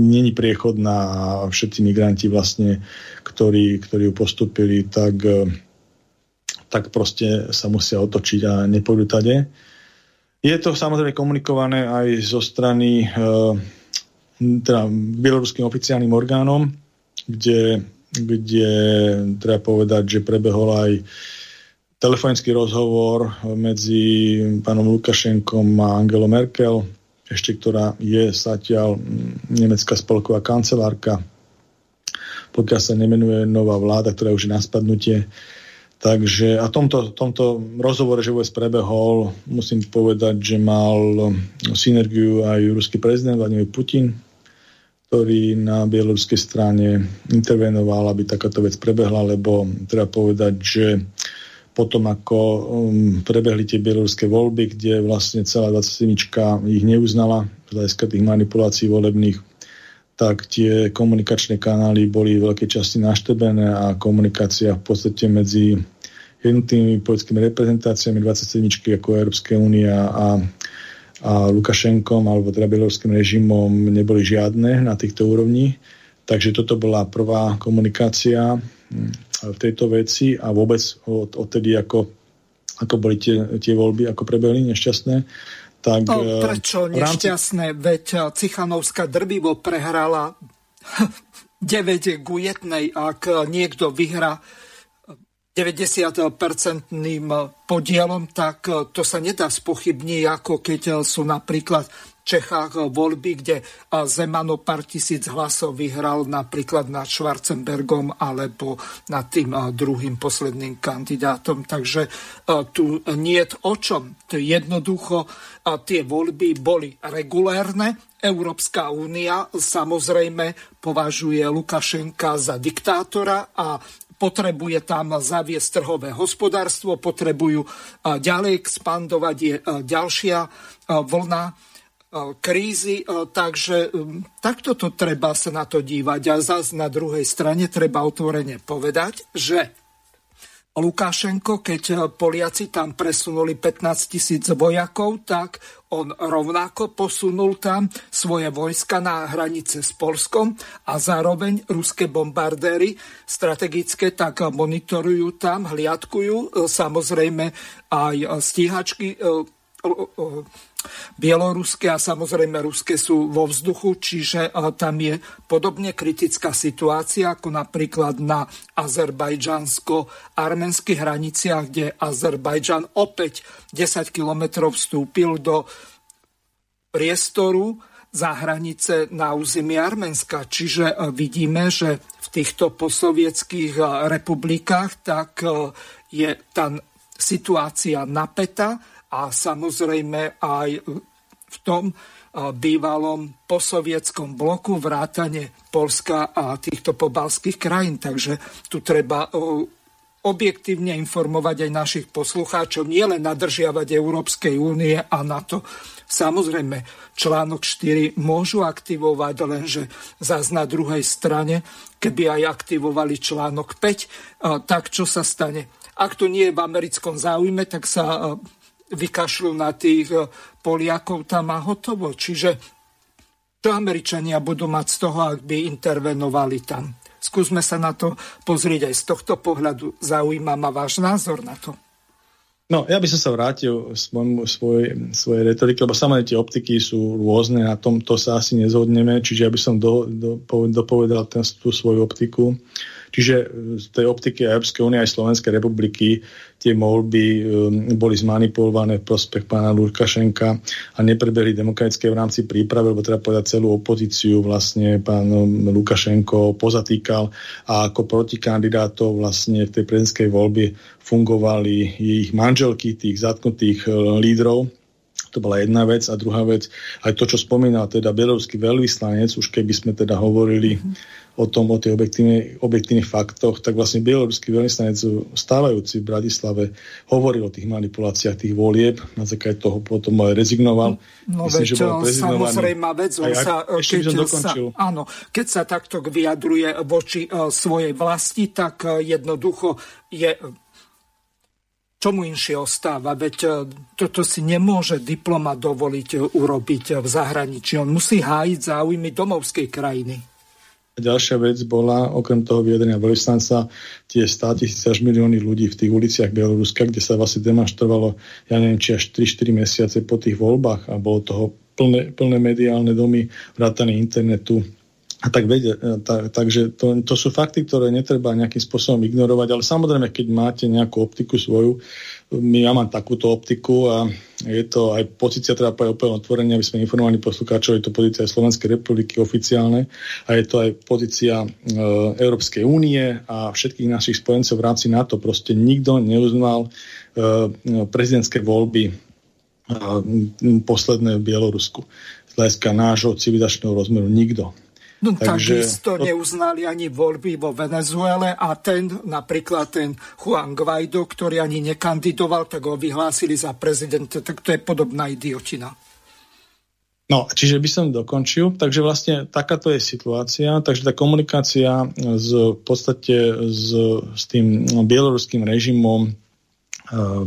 není priechodná a všetci migranti vlastne, ktorí, ktorí ju postupili, tak, e, tak proste sa musia otočiť a nepôjdu tade. Je to samozrejme komunikované aj zo strany e, teda bieloruským oficiálnym orgánom, Kde, kde treba povedať, že prebehol aj telefonický rozhovor medzi pánom Lukašenkom a Angelou Merkel, ešte ktorá je zatiaľ nemecká spolková kancelárka, pokiaľ sa nemenuje nová vláda, ktorá už je na spadnutie. Takže a tomto, tomto rozhovore, že vôbec prebehol, musím povedať, že mal synergiu aj ruský prezident Vladimír Putin, ktorý na bieloruskej strane intervenoval, aby takáto vec prebehla, lebo treba povedať, že potom ako prebehli tie bieloruské voľby, kde vlastne celá dvadsaťsedmička ich neuznala z hľadiska tých manipulácií volebných, tak tie komunikačné kanály boli v veľkej časti naštebené a komunikácia v podstate medzi jednotými politickými reprezentáciami dvadsaťsedmičky ako Európskej únie a a Lukašenkom alebo teda bieloruským režimom neboli žiadne na týchto úrovni. Takže toto bola prvá komunikácia v tejto veci a vôbec od, odtedy, ako, ako boli tie, tie voľby, ako prebehli nešťastné. Tak, no, prečo rámci... nešťastné? Veď Cichanovská drvivo prehrala deväť ku jednej, ak niekto vyhrá deväťdesiatpercentným podielom, tak to sa nedá spochybniť, ako keď sú napríklad v Čechách voľby, kde Zeman o pár tisíc hlasov vyhral napríklad nad Schwarzenbergom alebo nad tým druhým posledným kandidátom. Takže tu nie je o čom. Jednoducho tie voľby boli regulérne. Európska únia samozrejme považuje Lukašenka za diktátora a potrebuje tam zaviesť trhové hospodárstvo, potrebujú ďalej expandovať, je ďalšia vlna krízy, takže takto to treba sa na to dívať. A zase na druhej strane treba otvorene povedať, že Lukašenko, keď Poliaci tam presunuli pätnásť tisíc vojakov, tak on rovnako posunul tam svoje vojska na hranice s Poľskom a zároveň ruské bombardéry strategické tak monitorujú tam, hliadkujú, samozrejme aj stíhačky bieloruské a samozrejme ruské sú vo vzduchu, čiže tam je podobne kritická situácia ako napríklad na azerbajdžansko-arménskych hraniciach, kde Azerbajdžan opäť desať kilometrov vstúpil do priestoru za hranice na území Arménska. Čiže vidíme, že v týchto posovietských republikách tak je tá situácia napätá a samozrejme aj v tom bývalom posovietskom bloku vrátane Poľska a týchto pobalských krajín. Takže tu treba objektívne informovať aj našich poslucháčov, nielen nadržiavať Európskej únie a NATO. Samozrejme, článok štyri môžu aktivovať, lenže zas na druhej strane, keby aj aktivovali článok päť, tak čo sa stane? Ak to nie je v americkom záujme, tak sa vykašľú na tých Poliakov tam a hotovo. Čiže čo Američania budú mať z toho, ak by intervenovali tam? Skúsme sa na to pozrieť aj z tohto pohľadu. Zaujíma ma váš názor na to. No, ja by som sa vrátil svojmu, svoj, svojej retorike, lebo samé tie optiky sú rôzne, na tom to sa asi nezhodneme, čiže ja by som do, do, dopovedal ten, tú svoju optiku. Čiže z tej optiky Európskej únie aj Slovenskej republiky tie voľby um, boli zmanipulované v prospech pána Lukašenka a neprebehli demokratické v rámci prípravy, lebo treba povedať celú opozíciu vlastne pán Lukašenko pozatýkal a ako protikandidátov vlastne v tej prezidentskej voľbe fungovali ich manželky, tých zatknutých lídrov. To bola jedna vec. A druhá vec, aj to, čo spomínal teda bieloruský veľvyslanec, už keby sme teda hovorili o tom, o tých objektívnych faktoch, tak vlastne bieloruský veľvyslanec stávajúci v Bratislave hovoril o tých manipuláciách tých volieb, na základe toho potom aj rezignoval. No veď samozrejma vec, on sa, keď sa, áno, keď sa takto vyjadruje voči uh, svojej vlasti, tak uh, jednoducho je... Čo mu inšie ostáva? Veď toto si nemôže diplomat dovoliť urobiť v zahraničí. On musí hájiť záujmy domovskej krajiny. Ďalšia vec bola, okrem toho vyjadrenia veľvyslanca, tie sto tisíc až milióny ľudí v tých uliciach Bieloruska, kde sa vlastne demonštrovalo, ja neviem, či až tri štyri mesiace po tých voľbách a bolo toho plné, plné mediálne domy, vrátane internetu. A tak vedie, tak, takže to, to sú fakty, ktoré netreba nejakým spôsobom ignorovať, ale samozrejme, keď máte nejakú optiku svoju, ja mám takúto optiku a je to aj pozícia, treba povedať opäť otvorenie, aby sme informovali poslucháčov, je to pozícia Slovenskej republiky oficiálne a je to aj pozícia e, Európskej únie a všetkých našich spojencov v rámci NATO. Proste nikto neuznal e, prezidentské voľby e, posledné v Bielorusku. Z hľadiska nášho civilizačného rozmeru nikto. No, takže... Takisto neuznali ani voľby vo Venezuele a ten, napríklad ten Juan Guaido, ktorý ani nekandidoval, tak ho vyhlásili za prezidenta, tak to je podobná idiotina. No, čiže by som dokončil. Takže vlastne takáto je situácia. Takže tá komunikácia s, v podstate s, s tým bieloruským režimom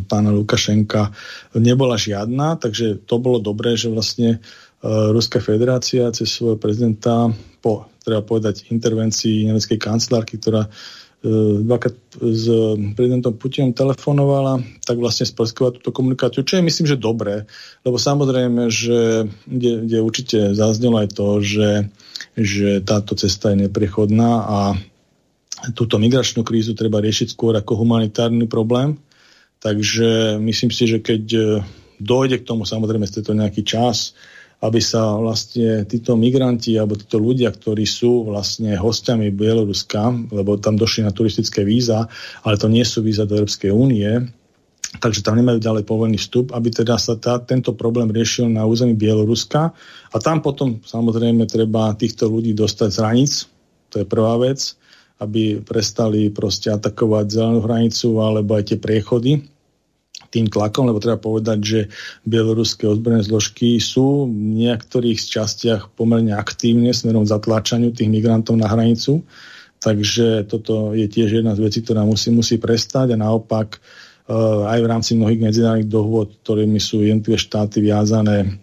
pána Lukašenka nebola žiadna, takže to bolo dobré, že vlastne Ruská federácia cez svojho prezidenta po, treba povedať, intervencii nemeckej kancelárky, ktorá dvakrát s prezidentom Putinom telefonovala, tak vlastne sprosková túto komunikáciu, čo je myslím, že dobré, lebo samozrejme, že kde, kde určite zaznelo aj to, že, že táto cesta je neprechodná a túto migračnú krízu treba riešiť skôr ako humanitárny problém, takže myslím si, že keď dojde k tomu, samozrejme, ste to nejaký čas, aby sa vlastne títo migranti alebo títo ľudia, ktorí sú vlastne hostiami Bieloruska, lebo tam došli na turistické víza, ale to nie sú víza do Európskej únie, takže tam nemajú ďalej povolený vstup, aby teda sa tá, tento problém riešil na území Bieloruska a tam potom samozrejme treba týchto ľudí dostať z hraníc, to je prvá vec, aby prestali proste atakovať zelenú hranicu alebo aj tie priechody tým tlakom, lebo treba povedať, že bieloruské ozbrojené zložky sú v niektorých častiach pomerne aktívne smerom zatláčaniu tých migrantov na hranicu, takže toto je tiež jedna z vecí, ktorá musí, musí prestať a naopak e, aj v rámci mnohých medzinárodných dohôd, ktorými sú jednotlivé štáty viazané,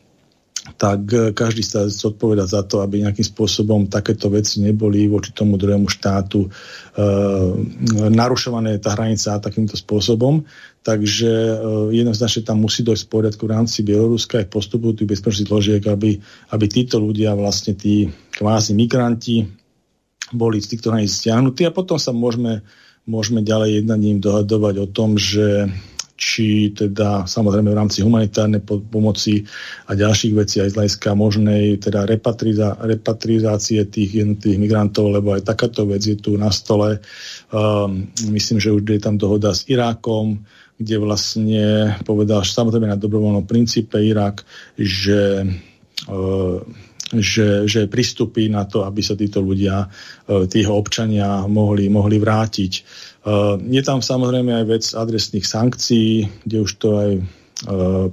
tak každý sa zodpovedá za to, aby nejakým spôsobom takéto veci neboli voči tomu druhému štátu e, narušované tá hranica takýmto spôsobom. Takže jednoznačne tam musí dojsť v poriadku v rámci Bieloruska aj postupu tých bezpečnostných zložiek, aby, aby títo ľudia, vlastne tí kvázi migranti, boli z týchto krajín stiahnutí a potom sa môžeme, môžeme ďalej jednaním dohadovať o tom, že či teda samozrejme v rámci humanitárnej pomoci a ďalších vecí aj z hľadiska možnej teda repatriza, repatrizácie tých jednotlivých migrantov, lebo aj takáto vec je tu na stole. Um, myslím, že už je tam dohoda s Irákom, kde vlastne povedal, že samozrejme na dobrovoľnom princípe Irak, že, že, že pristupí na to, aby sa títo ľudia, tího občania mohli, mohli vrátiť. Je tam samozrejme aj vec adresných sankcií, kde už to aj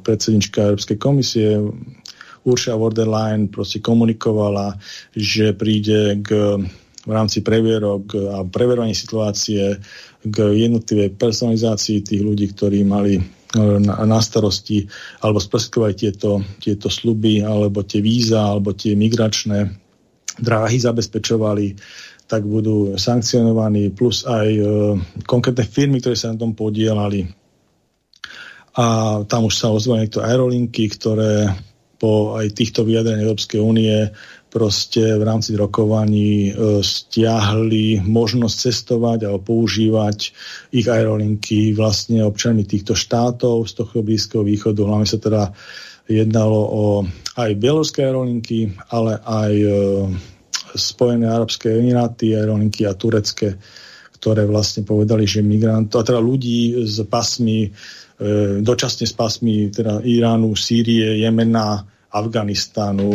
predsednička Európskej komisie Ursula von der Leyen proste komunikovala, že príde k v rámci previerok a preverovania situácie k jednotlivej personalizácii tých ľudí, ktorí mali na starosti alebo sprostkovali tieto, tieto sluby alebo tie víza alebo tie migračné dráhy zabezpečovali, tak budú sankcionovaní, plus aj e, konkrétne firmy, ktoré sa na tom podielali. A tam už sa ozvajú niekto aerolinky, ktoré po aj týchto vyjadrení Európskej únie proste v rámci rokovaní stiahli možnosť cestovať alebo používať ich aerolinky vlastne občanmi týchto štátov z tohto Blízkeho východu. Hlavne sa teda jednalo o aj bieloruské aerolinky, ale aj Spojené arabské emiráty, aerolinky a turecké, ktoré vlastne povedali, že migrantov, a teda ľudí z pasmi, dočasne z pasmi teda Iránu, Sýrie, Jemena, Afganistánu,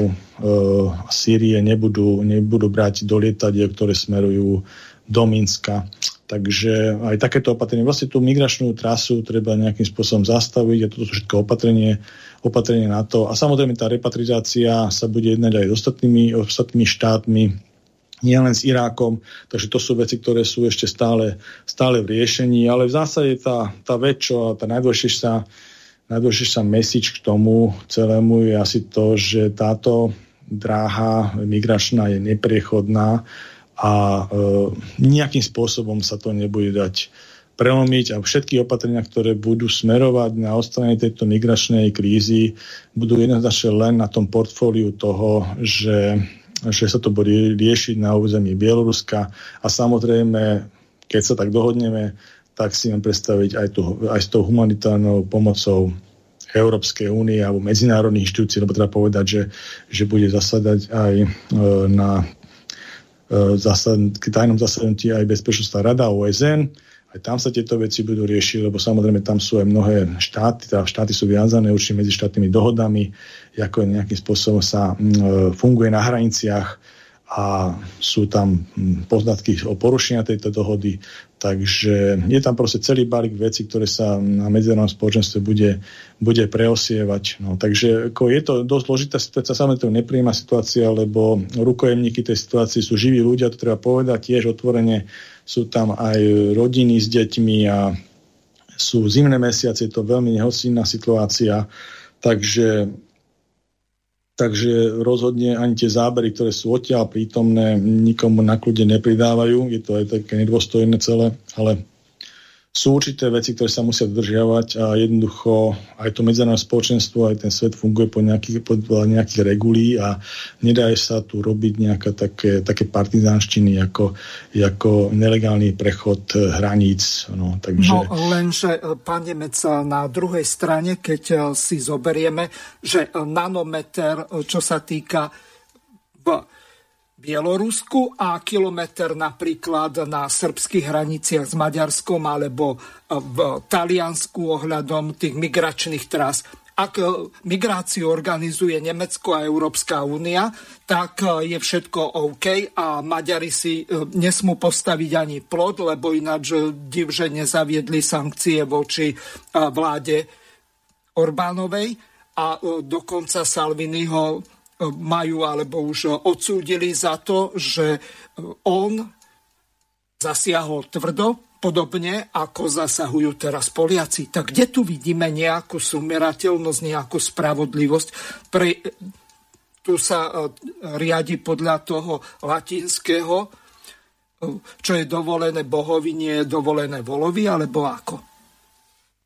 a Sýrie nebudú, nebudú brať do lietadiel, ktoré smerujú do Minska. Takže aj takéto opatrenie. Vlastne tú migračnú trasu treba nejakým spôsobom zastaviť a toto sú všetko opatrenie, opatrenie na to. A samozrejme tá repatrizácia sa bude jednať aj s ostatnými, ostatnými štátmi, nielen s Irákom. Takže to sú veci, ktoré sú ešte stále, stále v riešení. Ale v zásade tá, tá vec, čo tá najdôležitejšia Najdôležitejšia message k tomu celému je asi to, že táto dráha migračná je nepriechodná a e, nejakým spôsobom sa to nebude dať prelomiť a všetky opatrenia, ktoré budú smerovať na odstránenie tejto migračnej krízy, budú jednoznačne len na tom portfóliu toho, že, že sa to bude riešiť na území Bieloruska a samozrejme, keď sa tak dohodneme, tak si mám predstaviť aj, tú, aj s tou humanitárnou pomocou Európskej únie alebo medzinárodných inštitúcií, lebo treba povedať, že, že bude zasadať aj na zasad, tajnom zasadnutí aj Bezpečnostná rada O S N. Aj tam sa tieto veci budú riešiť, lebo samozrejme tam sú aj mnohé štáty, teda štáty sú viazané určite medzi štátnymi dohodami, ako nejakým spôsobom sa funguje na hraniciach a sú tam poznatky o porušení tejto dohody. Takže je tam proste celý balík vecí, ktoré sa na medzinárodnom spoločenstve bude, bude preosievať. No, takže ako je to dosť zložitá situácia, samozrejme nepríjemná situácia, lebo rukojemníky tej situácie sú živí ľudia, to treba povedať tiež otvorene. Sú tam aj rodiny s deťmi a sú zimné mesiace, je to veľmi nehostinná situácia. Takže... Takže rozhodne ani tie zábery, ktoré sú odtiaľ prítomné, nikomu na kľude nepridávajú. Je to aj také nedôstojné celé, ale sú určité veci, ktoré sa musia dodržiavať a jednoducho aj to medzinárodné spoločenstvo, aj ten svet funguje po nejakých, po nejakých regulí a nedá sa tu robiť nejaké také, také partizánštiny ako, ako nelegálny prechod hraníc. No, takže... no lenže, pán Nemec, na druhej strane, keď si zoberieme, že nanometer, čo sa týka v Bielorusku a kilometr napríklad na srbských hraniciach s Maďarskom alebo v Taliansku ohľadom tých migračných trás. Ak migráciu organizuje Nemecko a Európska únia, tak je všetko OK a Maďari si nesmú postaviť ani plot, lebo ináč div, že nezaviedli sankcie voči vláde Orbánovej a dokonca Salvini ho majú alebo už odsúdili za to, že on zasiahol tvrdo, podobne ako zasahujú teraz Poliaci. Tak kde tu vidíme nejakú sumerateľnosť, nejakú spravodlivosť? Pre, tu sa riadi podľa toho latinského, čo je dovolené bohovi, nie je dovolené volovi, alebo ako?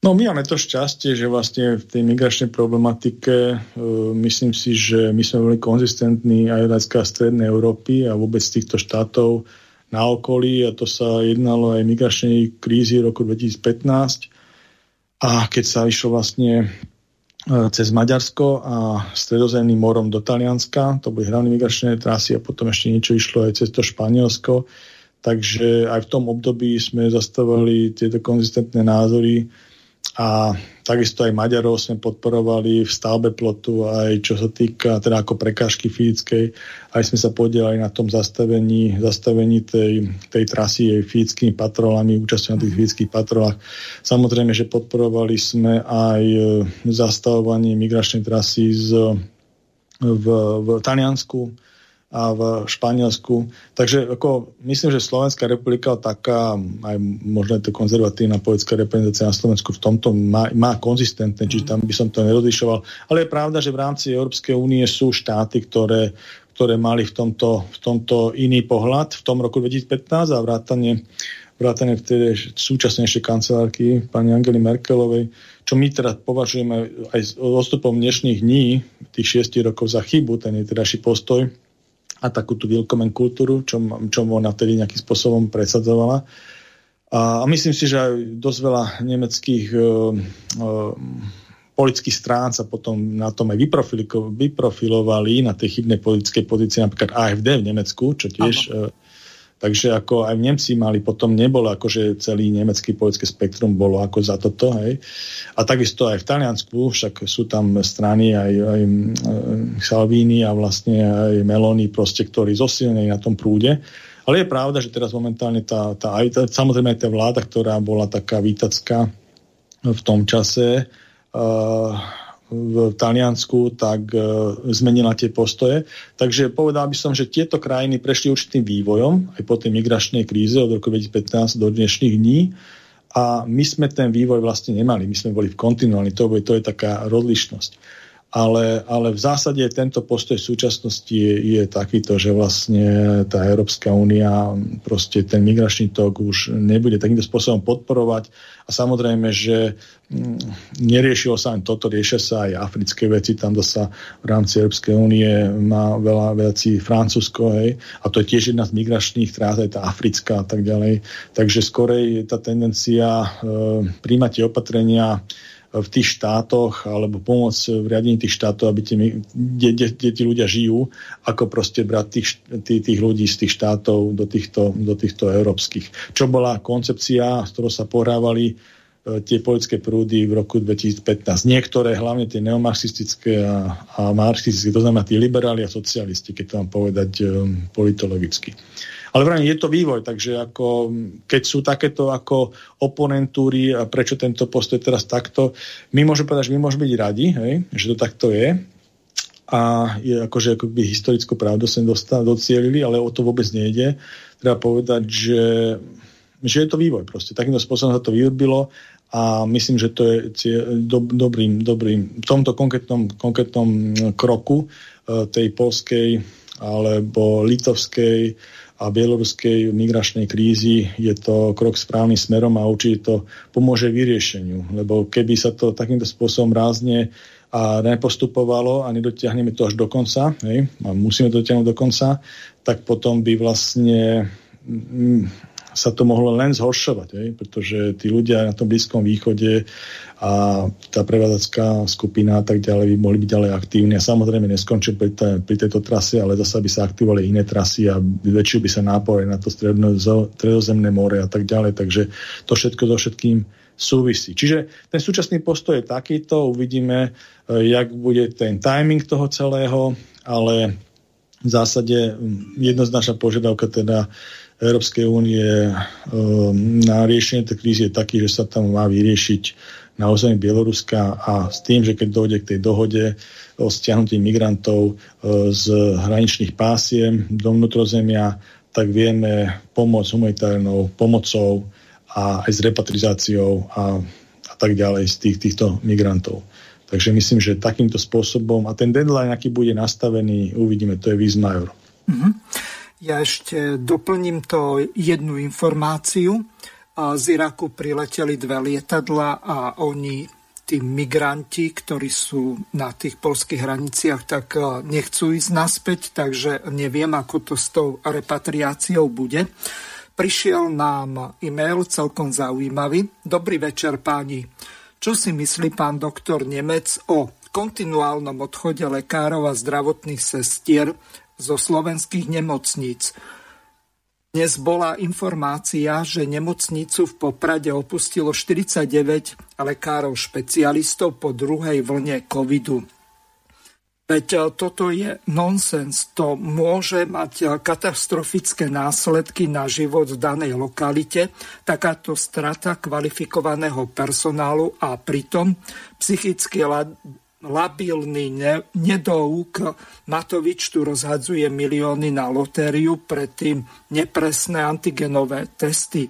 No my máme to šťastie, že vlastne v tej migračnej problematike e, myslím si, že my sme veľmi konzistentní aj hľadiska strednej Európy a vôbec týchto štátov na okolí, a to sa jednalo aj migračnej krízy roku dvetisícpätnásť, a keď sa išlo vlastne cez Maďarsko a stredozemným morom do Talianska, to boli hlavné migračné trasy, a potom ešte niečo išlo aj cez to Španielsko, takže aj v tom období sme zastavovali tieto konzistentné názory. A takisto aj Maďarov sme podporovali v stavbe plotu, aj čo sa týka teda ako prekážky fyzickej, aj sme sa podielali na tom zastavení, zastavení tej, tej trasy jej fyzickými patrolami, účasťou na tých fyzických patrolách. Samozrejme, že podporovali sme aj zastavovanie migračnej trasy z, v, v Taliansku a v Španielsku. Takže ako, myslím, že Slovenská republika taká, aj možno je to konzervatívna politická reprezentácia na Slovensku v tomto má, má konzistentné, čiže tam by som to nerozlišoval. Ale je pravda, že v rámci Európskej únie sú štáty, ktoré, ktoré mali v tomto, v tomto iný pohľad v tom roku dvetisícpätnásť a vrátane, vrátane vtedy súčasnejšej kancelárky pani Angely Merkelovej, čo my teraz považujeme aj s odstupom dnešných dní, tých šiestich rokov, za chybu, ten je tedaší postoj a takúto willkommen kultúru, čo, čo ona vtedy nejakým spôsobom presadzovala. A myslím si, že aj dosť veľa nemeckých e, e, politických strán sa potom na tom aj vyprofilovali na tej chybnej politickej pozícii, napríklad á ef dé v Nemecku, čo tiež... E, takže ako aj Nemci mali, potom nebolo akože celý nemecký politické spektrum bolo ako za toto, hej. A takisto aj v Taliansku, však sú tam strany aj, aj e, Salvini a vlastne aj Meloni proste, ktorí zosilnili na tom prúde. Ale je pravda, že teraz momentálne tá, tá, aj tá samozrejme aj tá vláda, ktorá bola taká vítacká v tom čase, e, v Taliansku, tak e, zmenila tie postoje. Takže povedal by som, že tieto krajiny prešli určitým vývojom aj po tej migračnej kríze od roku dvetisícpätnásť do dnešných dní a my sme ten vývoj vlastne nemali. My sme boli v kontinuálni, to, to je taká rozlišnosť. Ale, ale v zásade tento postoj v súčasnosti je, je takýto, že vlastne tá Európska únia proste ten migračný tok už nebude takýmto spôsobom podporovať. A samozrejme, že neriešilo sa len toto, riešia sa aj africké veci, tam sa v rámci Európskej únie má veľa vecí Francúzsko, hej, a to je tiež jedna z migračných trás, aj tá africká a tak ďalej. Takže skorej je tá tendencia e, príjmať tie opatrenia v tých štátoch, alebo pomôcť v riadení tých štátov, aby tie, kde, kde, kde tí ľudia žijú, ako proste brať tých, tých, tých ľudí z tých štátov do týchto, do týchto európskych. Čo bola koncepcia, s ktorou sa pohrávali e, tie politické prúdy v roku dvetisícpätnásť. Niektoré, hlavne tie neomarxistické a, a marxistické, to znamená tí liberáli a socialisti, keď to mám povedať e, politologicky. Ale vrajím, je to vývoj, takže ako, keď sú takéto ako oponentúry a prečo tento postoj teraz takto, my môžeme povedať, že my môžeme byť radi, hej, že to takto je a je akože akoby historickú pravdu sem docielili, ale o to vôbec nejde. Treba povedať, že, že je to vývoj proste. Takýmto spôsobom sa to vyrobilo a myslím, že to je dobrým, dobrým v tomto konkrétnom, konkrétnom kroku tej poľskej alebo litovskej a bieloruskej migračnej krízy je to krok správnym smerom a určite to pomôže vyriešeniu. Lebo keby sa to takýmto spôsobom rázne a nepostupovalo a nedotiahneme to až do konca, hej, a musíme to dotiahnuť do konca, tak potom by vlastne mm, sa to mohlo len zhoršovať, hej, pretože tí ľudia na tom Blízkom východe a tá prevádzacká skupina a tak ďalej by mohli byť ďalej aktívni a samozrejme neskončil pri, t- pri tejto trase, ale zasa by sa aktivovali iné trasy a väčšil by sa nápor na to stredozemné more a tak ďalej, takže to všetko so všetkým súvisí. Čiže ten súčasný postoj je takýto, uvidíme, jak bude ten timing toho celého, ale v zásade jednoznačná požiadavka teda Európskej únie na riešenie tej krízy je taký, že sa tam má vyriešiť na území Bieloruska a s tým, že keď dojde k tej dohode o stiahnutí migrantov z hraničných pásiem do vnútrozemia, tak vieme pomôcť humanitárnou pomocou a aj s repatrizáciou a, a tak ďalej z tých, týchto migrantov. Takže myslím, že takýmto spôsobom a ten deadline, aký bude nastavený, uvidíme, to je výzva euro. Mm-hmm. Ja ešte doplním to jednu informáciu. z Iraku prileteli dve lietadlá a oni, tí migranti, ktorí sú na tých poľských hraniciach, tak nechcú ísť naspäť, takže neviem, ako to s tou repatriáciou bude. Prišiel nám e-mail celkom zaujímavý. Dobrý večer, páni. Čo si myslí pán doktor Nemec o kontinuálnom odchode lekárov a zdravotných sestier zo slovenských nemocníc? Dnes bola informácia, že nemocnicu v Poprade opustilo štyridsaťdeväť lekárov špecialistov po druhej vlne covidu. Veď toto je nonsens. To môže mať katastrofické následky na život v danej lokalite, takáto strata kvalifikovaného personálu a pritom psychicky labilný nedouk Matovič tu rozhadzuje milióny na lotériu, predtým nepresné antigenové testy.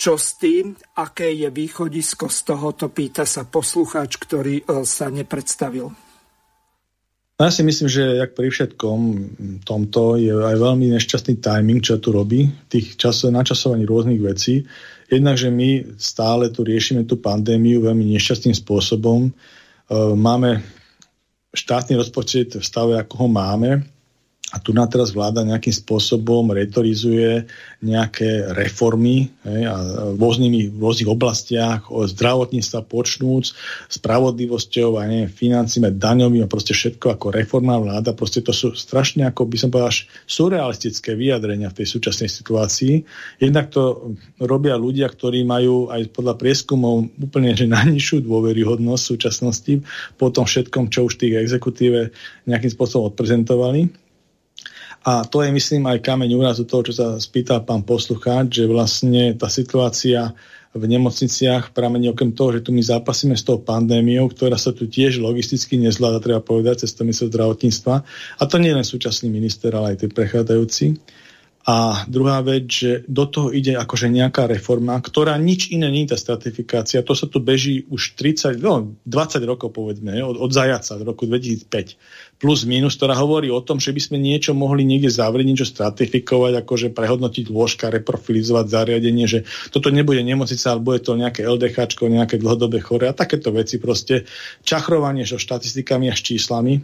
Čo s tým, aké je východisko z tohoto, pýta sa poslucháč, ktorý sa nepredstavil. Ja si myslím, že jak pri všetkom tomto je aj veľmi nešťastný timing, čo tu robí, tých čas, načasovaní rôznych vecí. Jednakže my stále tu riešime tú pandémiu veľmi nešťastným spôsobom. Máme štátny rozpočet v stave, ako ho máme, a tu na teraz vláda nejakým spôsobom retorizuje nejaké reformy, hej, a v rôznych, v rôznych oblastiach od zdravotníctva počnúc spravodlivosťou a neviem, financiami, daňovým a proste všetko ako reforma vláda. Proste to sú strašne, ako by som povedal, až surrealistické vyjadrenia v tej súčasnej situácii. Jednak to robia ľudia, ktorí majú aj podľa prieskumov úplne že najnižšiu dôveryhodnosť v súčasnosti po tom všetkom, čo už tých exekutíve nejakým spôsobom odprezentovali. A to je, myslím, aj kameň úrazu toho, čo sa spýtal pán poslucháč, že vlastne tá situácia v nemocniciach pramení okrem toho, že tu my zápasíme s tou pandémiou, ktorá sa tu tiež logisticky nezvláda, treba povedať, cez to ministerstvo zdravotníctva. A to nie je len súčasný minister, ale aj tie prechádzajúci. A druhá vec, že do toho ide akože nejaká reforma, ktorá nič iné nie je tá stratifikácia. To sa tu beží už tridsať, no, dvadsať rokov povedzme, od, od Zajaca, od roku dvetisícpäť, plus minus, ktorá hovorí o tom, že by sme niečo mohli niekde zavrieť, niečo stratifikovať, akože prehodnotiť lôžka, reprofilizovať zariadenie, že toto nebude nemocnica, ale bude to nejaké LDHčko, nejaké dlhodobé chore a takéto veci proste. Čachrovanie so štatistikami a s číslami.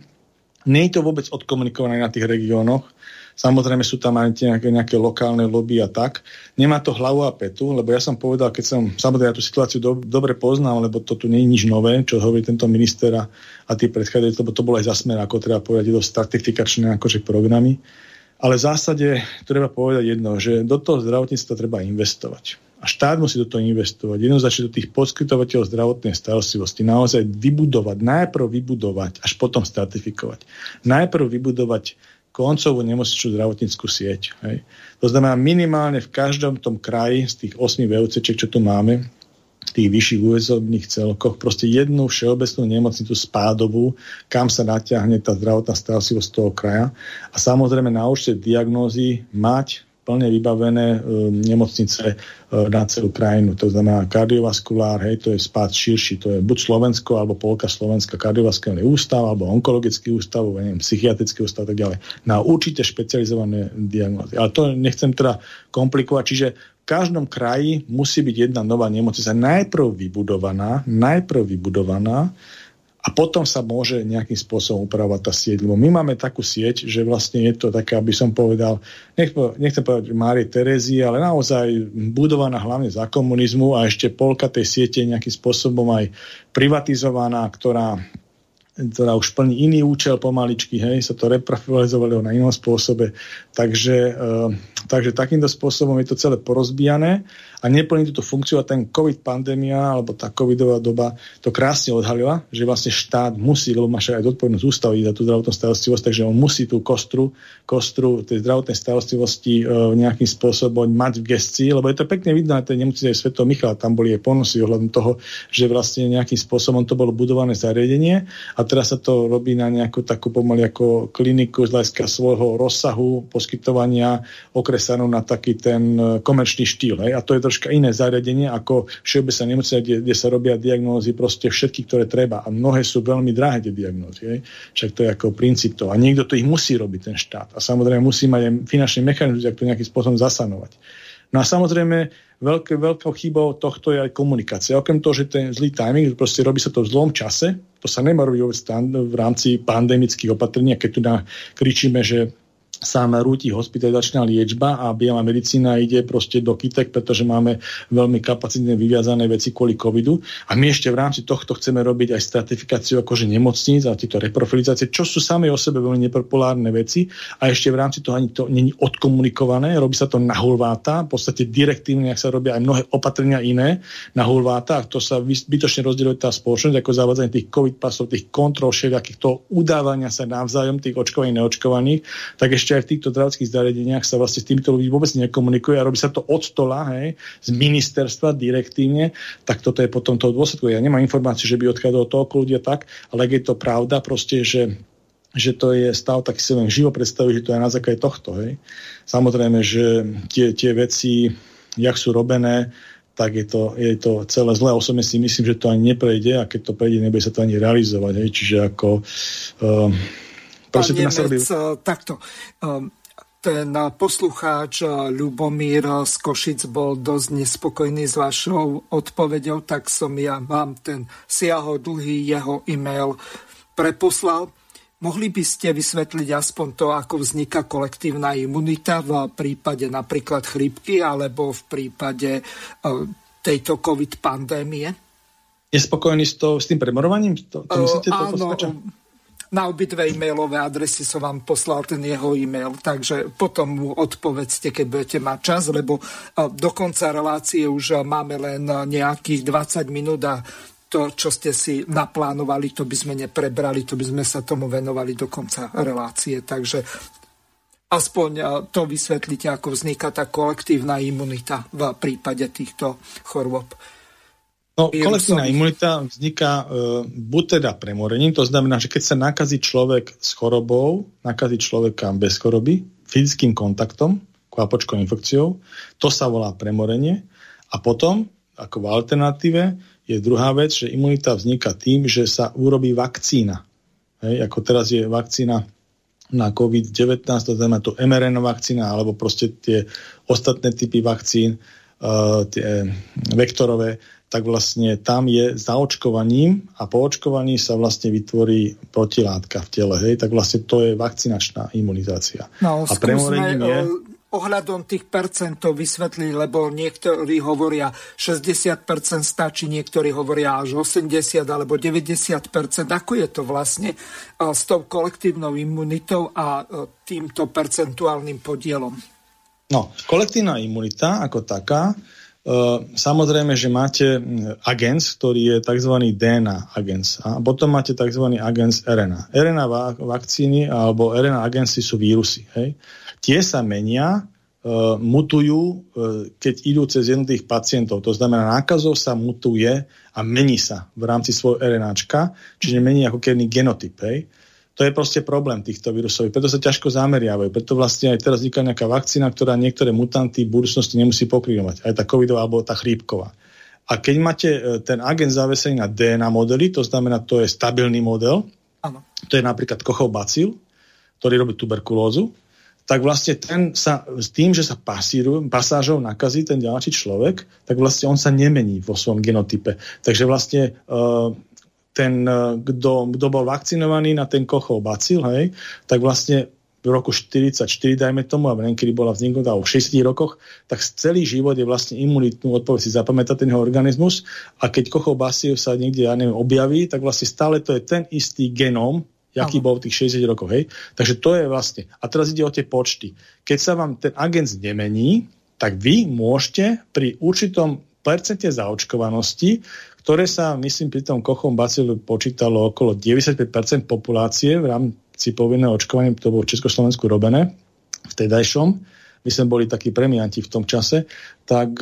Nie je to vôbec odkomunikované na tých regiónoch. Samozrejme sú tam aj nejaké, nejaké lokálne lobby a tak. Nemá to hlavu a petu, lebo ja som povedal, keď som, samozrejme ja tú situáciu do, dobre poznám, lebo to tu nie je nič nové, čo hovorí tento minister a, a tí predchádzajúci, lebo to bolo aj zasmer, ako treba povedať, je to stratifikačné akože programy. Ale v zásade treba povedať jedno, že do toho zdravotníctva treba investovať. A štát musí do toho investovať. Jednoznačne do tých poskytovateľov zdravotnej starostlivosti. Naozaj vybudovať, najprv vybudovať, až potom stratifikovať. Najprv vybudovať koncovú nemocničnú zdravotníckú sieť. Hej. To znamená minimálne v každom tom kraji z tých osem VÚCček, čo tu máme, tých vyšších územných celkoch, proste jednu všeobecnú nemocnicu spádovú, kam sa natiahne tá zdravotná starostlivosť z toho kraja. A samozrejme na určité diagnózy mať plne vybavené e, nemocnice e, na celú krajinu. To znamená kardiovaskulár, hej, to je spád širší, to je buď Slovensko, alebo polka Slovenska, kardiovaskulárny ústav, alebo onkologický ústav, alebo neviem, psychiatrický ústav, tak ďalej. Na určite špecializované diagnózy. Ale to nechcem teda komplikovať, čiže v každom kraji musí byť jedna nová nemocnica najprv vybudovaná, najprv vybudovaná, a potom sa môže nejakým spôsobom upravovať tá sieť. Lebo my máme takú sieť, že vlastne je to také, aby som povedal, nechcem povedať Márie Terézie, ale naozaj budovaná hlavne za komunizmu a ešte polka tej siete nejakým spôsobom aj privatizovaná, ktorá, ktorá už plní iný účel pomaličky, hej, sa to reprofilizovalo na inom spôsobe. Takže, e, takže takýmto spôsobom je to celé porozbijané a neplní túto funkciu a ten COVID pandémia alebo tá covidová doba to krásne odhalila, že vlastne štát musí, lebo má však aj zodpovednosť ústavy za tú zdravotnú starostlivosť, takže on musí tú kostru, kostru tej zdravotnej starostlivosti e, nejakým spôsobom mať v gestii, lebo je to pekne vidno na tej nemocnici Sv. Michala, tam boli aj ponosy ohľadom toho, že vlastne nejakým spôsobom to bolo budované zariadenie a teraz sa to robí na nejakú takú pomaly ako kliniku z hľadiska svojho rozsahu poskytovania okresanú na taký ten komerčný štýl, hej, a to je troška iné zariadenie ako všeobecná nemocnica, kde, kde sa robia diagnózy proste všetky, ktoré treba. A mnohé sú veľmi drahé tie diagnózy. Hej? Však to je ako princíp toho. A niekto to ich musí robiť, ten štát. A samozrejme musí mať aj finančný mechanizmus, ako to nejakým spôsobom zasanovať. No a samozrejme veľkou, veľkou chybou tohto je aj komunikácia. Okrem toho, že ten zlý timing, proste robí sa to v zlom čase, to sa nemá robiť v rámci pandemických opatrení, keď tu na, kričíme, že sa rúti hospitalizačná liečba a biela medicína ide proste do kytek, pretože máme veľmi kapacitne vyviazané veci kvôli covidu. A my ešte v rámci tohto chceme robiť aj stratifikáciu akože nemocníc a tieto reprofilizácie, čo sú same o sebe veľmi nepopulárne veci. A ešte v rámci toho ani to není odkomunikované. Robí sa to na hulváta, v podstate direktívne, ak sa robia aj mnohé opatrenia iné na hulváta. A to sa bytočne rozdeľuje tá spoločnosť, ako zavádzanie tých covid pasov, tých kontrol, všetkých toho udávania sa navzájom, tých očkovaných, neočkovaných, tak ešte aj v týchto zdravotných zariadeniach sa vlastne s týmito ľudí vôbec nekomunikuje a robí sa to od stola, hej, z ministerstva direktívne, tak toto je potom toho dôsledku. Ja nemám informáciu, že by odchádzalo toľko ľudí tak, ale je to pravda proste, že, že to je stav, tak si len živo predstavujú, že to je na základe tohto. Hej. Samozrejme, že tie, tie veci, jak sú robené, tak je to, je to celé zlé. Osobne si myslím, že to ani neprejde a keď to prejde, nebude sa to ani realizovať. Hej. Čiže ako... Um, Pán Nemec, takto. Ten poslucháč Ľubomír z Košic bol dosť nespokojný s vašou odpoveďou, tak som ja vám ten siahodlhý jeho e-mail preposlal. Mohli by ste vysvetliť aspoň to, ako vzniká kolektívna imunita v prípade napríklad chrípky alebo v prípade tejto COVID pandémie? Nespokojný s, to, s tým premorovaním? To, to myslíte, to poslucháča? Na obidve e-mailové adresy som vám poslal ten jeho e-mail, takže potom mu odpovedzte, keď budete mať čas, lebo do konca relácie už máme len nejakých dvadsať minút a to, čo ste si naplánovali, to by sme neprebrali, to by sme sa tomu venovali do konca relácie. Takže aspoň to vysvetlite, ako vzniká tá kolektívna imunita v prípade týchto chorôb. No, kolektívna imunita vzniká e, buď teda premorením, to znamená, že keď sa nakazí človek s chorobou, nakazí človeka bez choroby, fyzickým kontaktom, kvapočkou infekciou, to sa volá premorenie. A potom, ako v alternatíve, je druhá vec, že imunita vzniká tým, že sa urobí vakcína. Hej, ako teraz je vakcína na COVID devätnásť, to znamená to em er en á vakcína, alebo proste tie ostatné typy vakcín, e, tie vektorové, tak vlastne tam je zaočkovaním a po očkovaní sa vlastne vytvorí protilátka v tele. Hej? Tak vlastne to je vakcinačná imunizácia. No, a premorením je... ohľadom tých percentov vysvetliť, lebo niektorí hovoria šesťdesiat percent stačí, niektorí hovoria až osemdesiat alebo deväťdesiat percent. Ako je to vlastne s tou kolektívnou imunitou a týmto percentuálnym podielom? No, kolektívna imunita ako taká, Uh, samozrejme, že máte agens, ktorý je tzv. dé en á agens a potom máte tzv. Agens er en á. er en á vakcíny alebo er en á agensy sú vírusy. Hej? Tie sa menia, uh, mutujú, uh, keď idú cez jednotlivých pacientov. To znamená, nákazov sa mutuje a mení sa v rámci svojho RNAčka, čiže mení ako keby genotyp. Hej? To je proste problém týchto vírusov, preto sa ťažko zameriavajú. Preto vlastne aj teraz vzniká nejaká vakcína, ktorá niektoré mutanty v budúcnosti nemusí pokrývať. Aj tá covidová alebo tá chrípková. A keď máte ten agent závesený na dé en á modely, to znamená, to je stabilný model, ano. To je napríklad Kochov bacil, ktorý robí tuberkulózu, tak vlastne ten sa, s tým, že sa pasíru, pasážou nakazí ten ďalší človek, tak vlastne on sa nemení vo svojom genotype. Takže vlastne... Uh, ten, kto, kto bol vakcinovaný na ten Kochov bacil, hej, tak vlastne v roku štyridsaťštyri, dajme tomu, a len kedy bola vzniknutá v šesťdesiatych rokoch, tak celý život je vlastne imunitnú odpoveď si zapamätá ten jeho organizmus a keď Kochov bacil sa niekde, ja neviem, objaví, tak vlastne stále to je ten istý genóm, jaký bol v tých šesťdesiatich rokoch, hej. Takže to je vlastne, a teraz ide o tie počty. Keď sa vám ten agent nemení, tak vy môžete pri určitom percente zaočkovanosti, ktoré sa, myslím, pri tom Kochom bacilu počítalo okolo deväťdesiatpäť percent populácie v rámci povinného očkovania, to bolo v Československu robené, v tedajšom, my sme boli takí premianti v tom čase, tak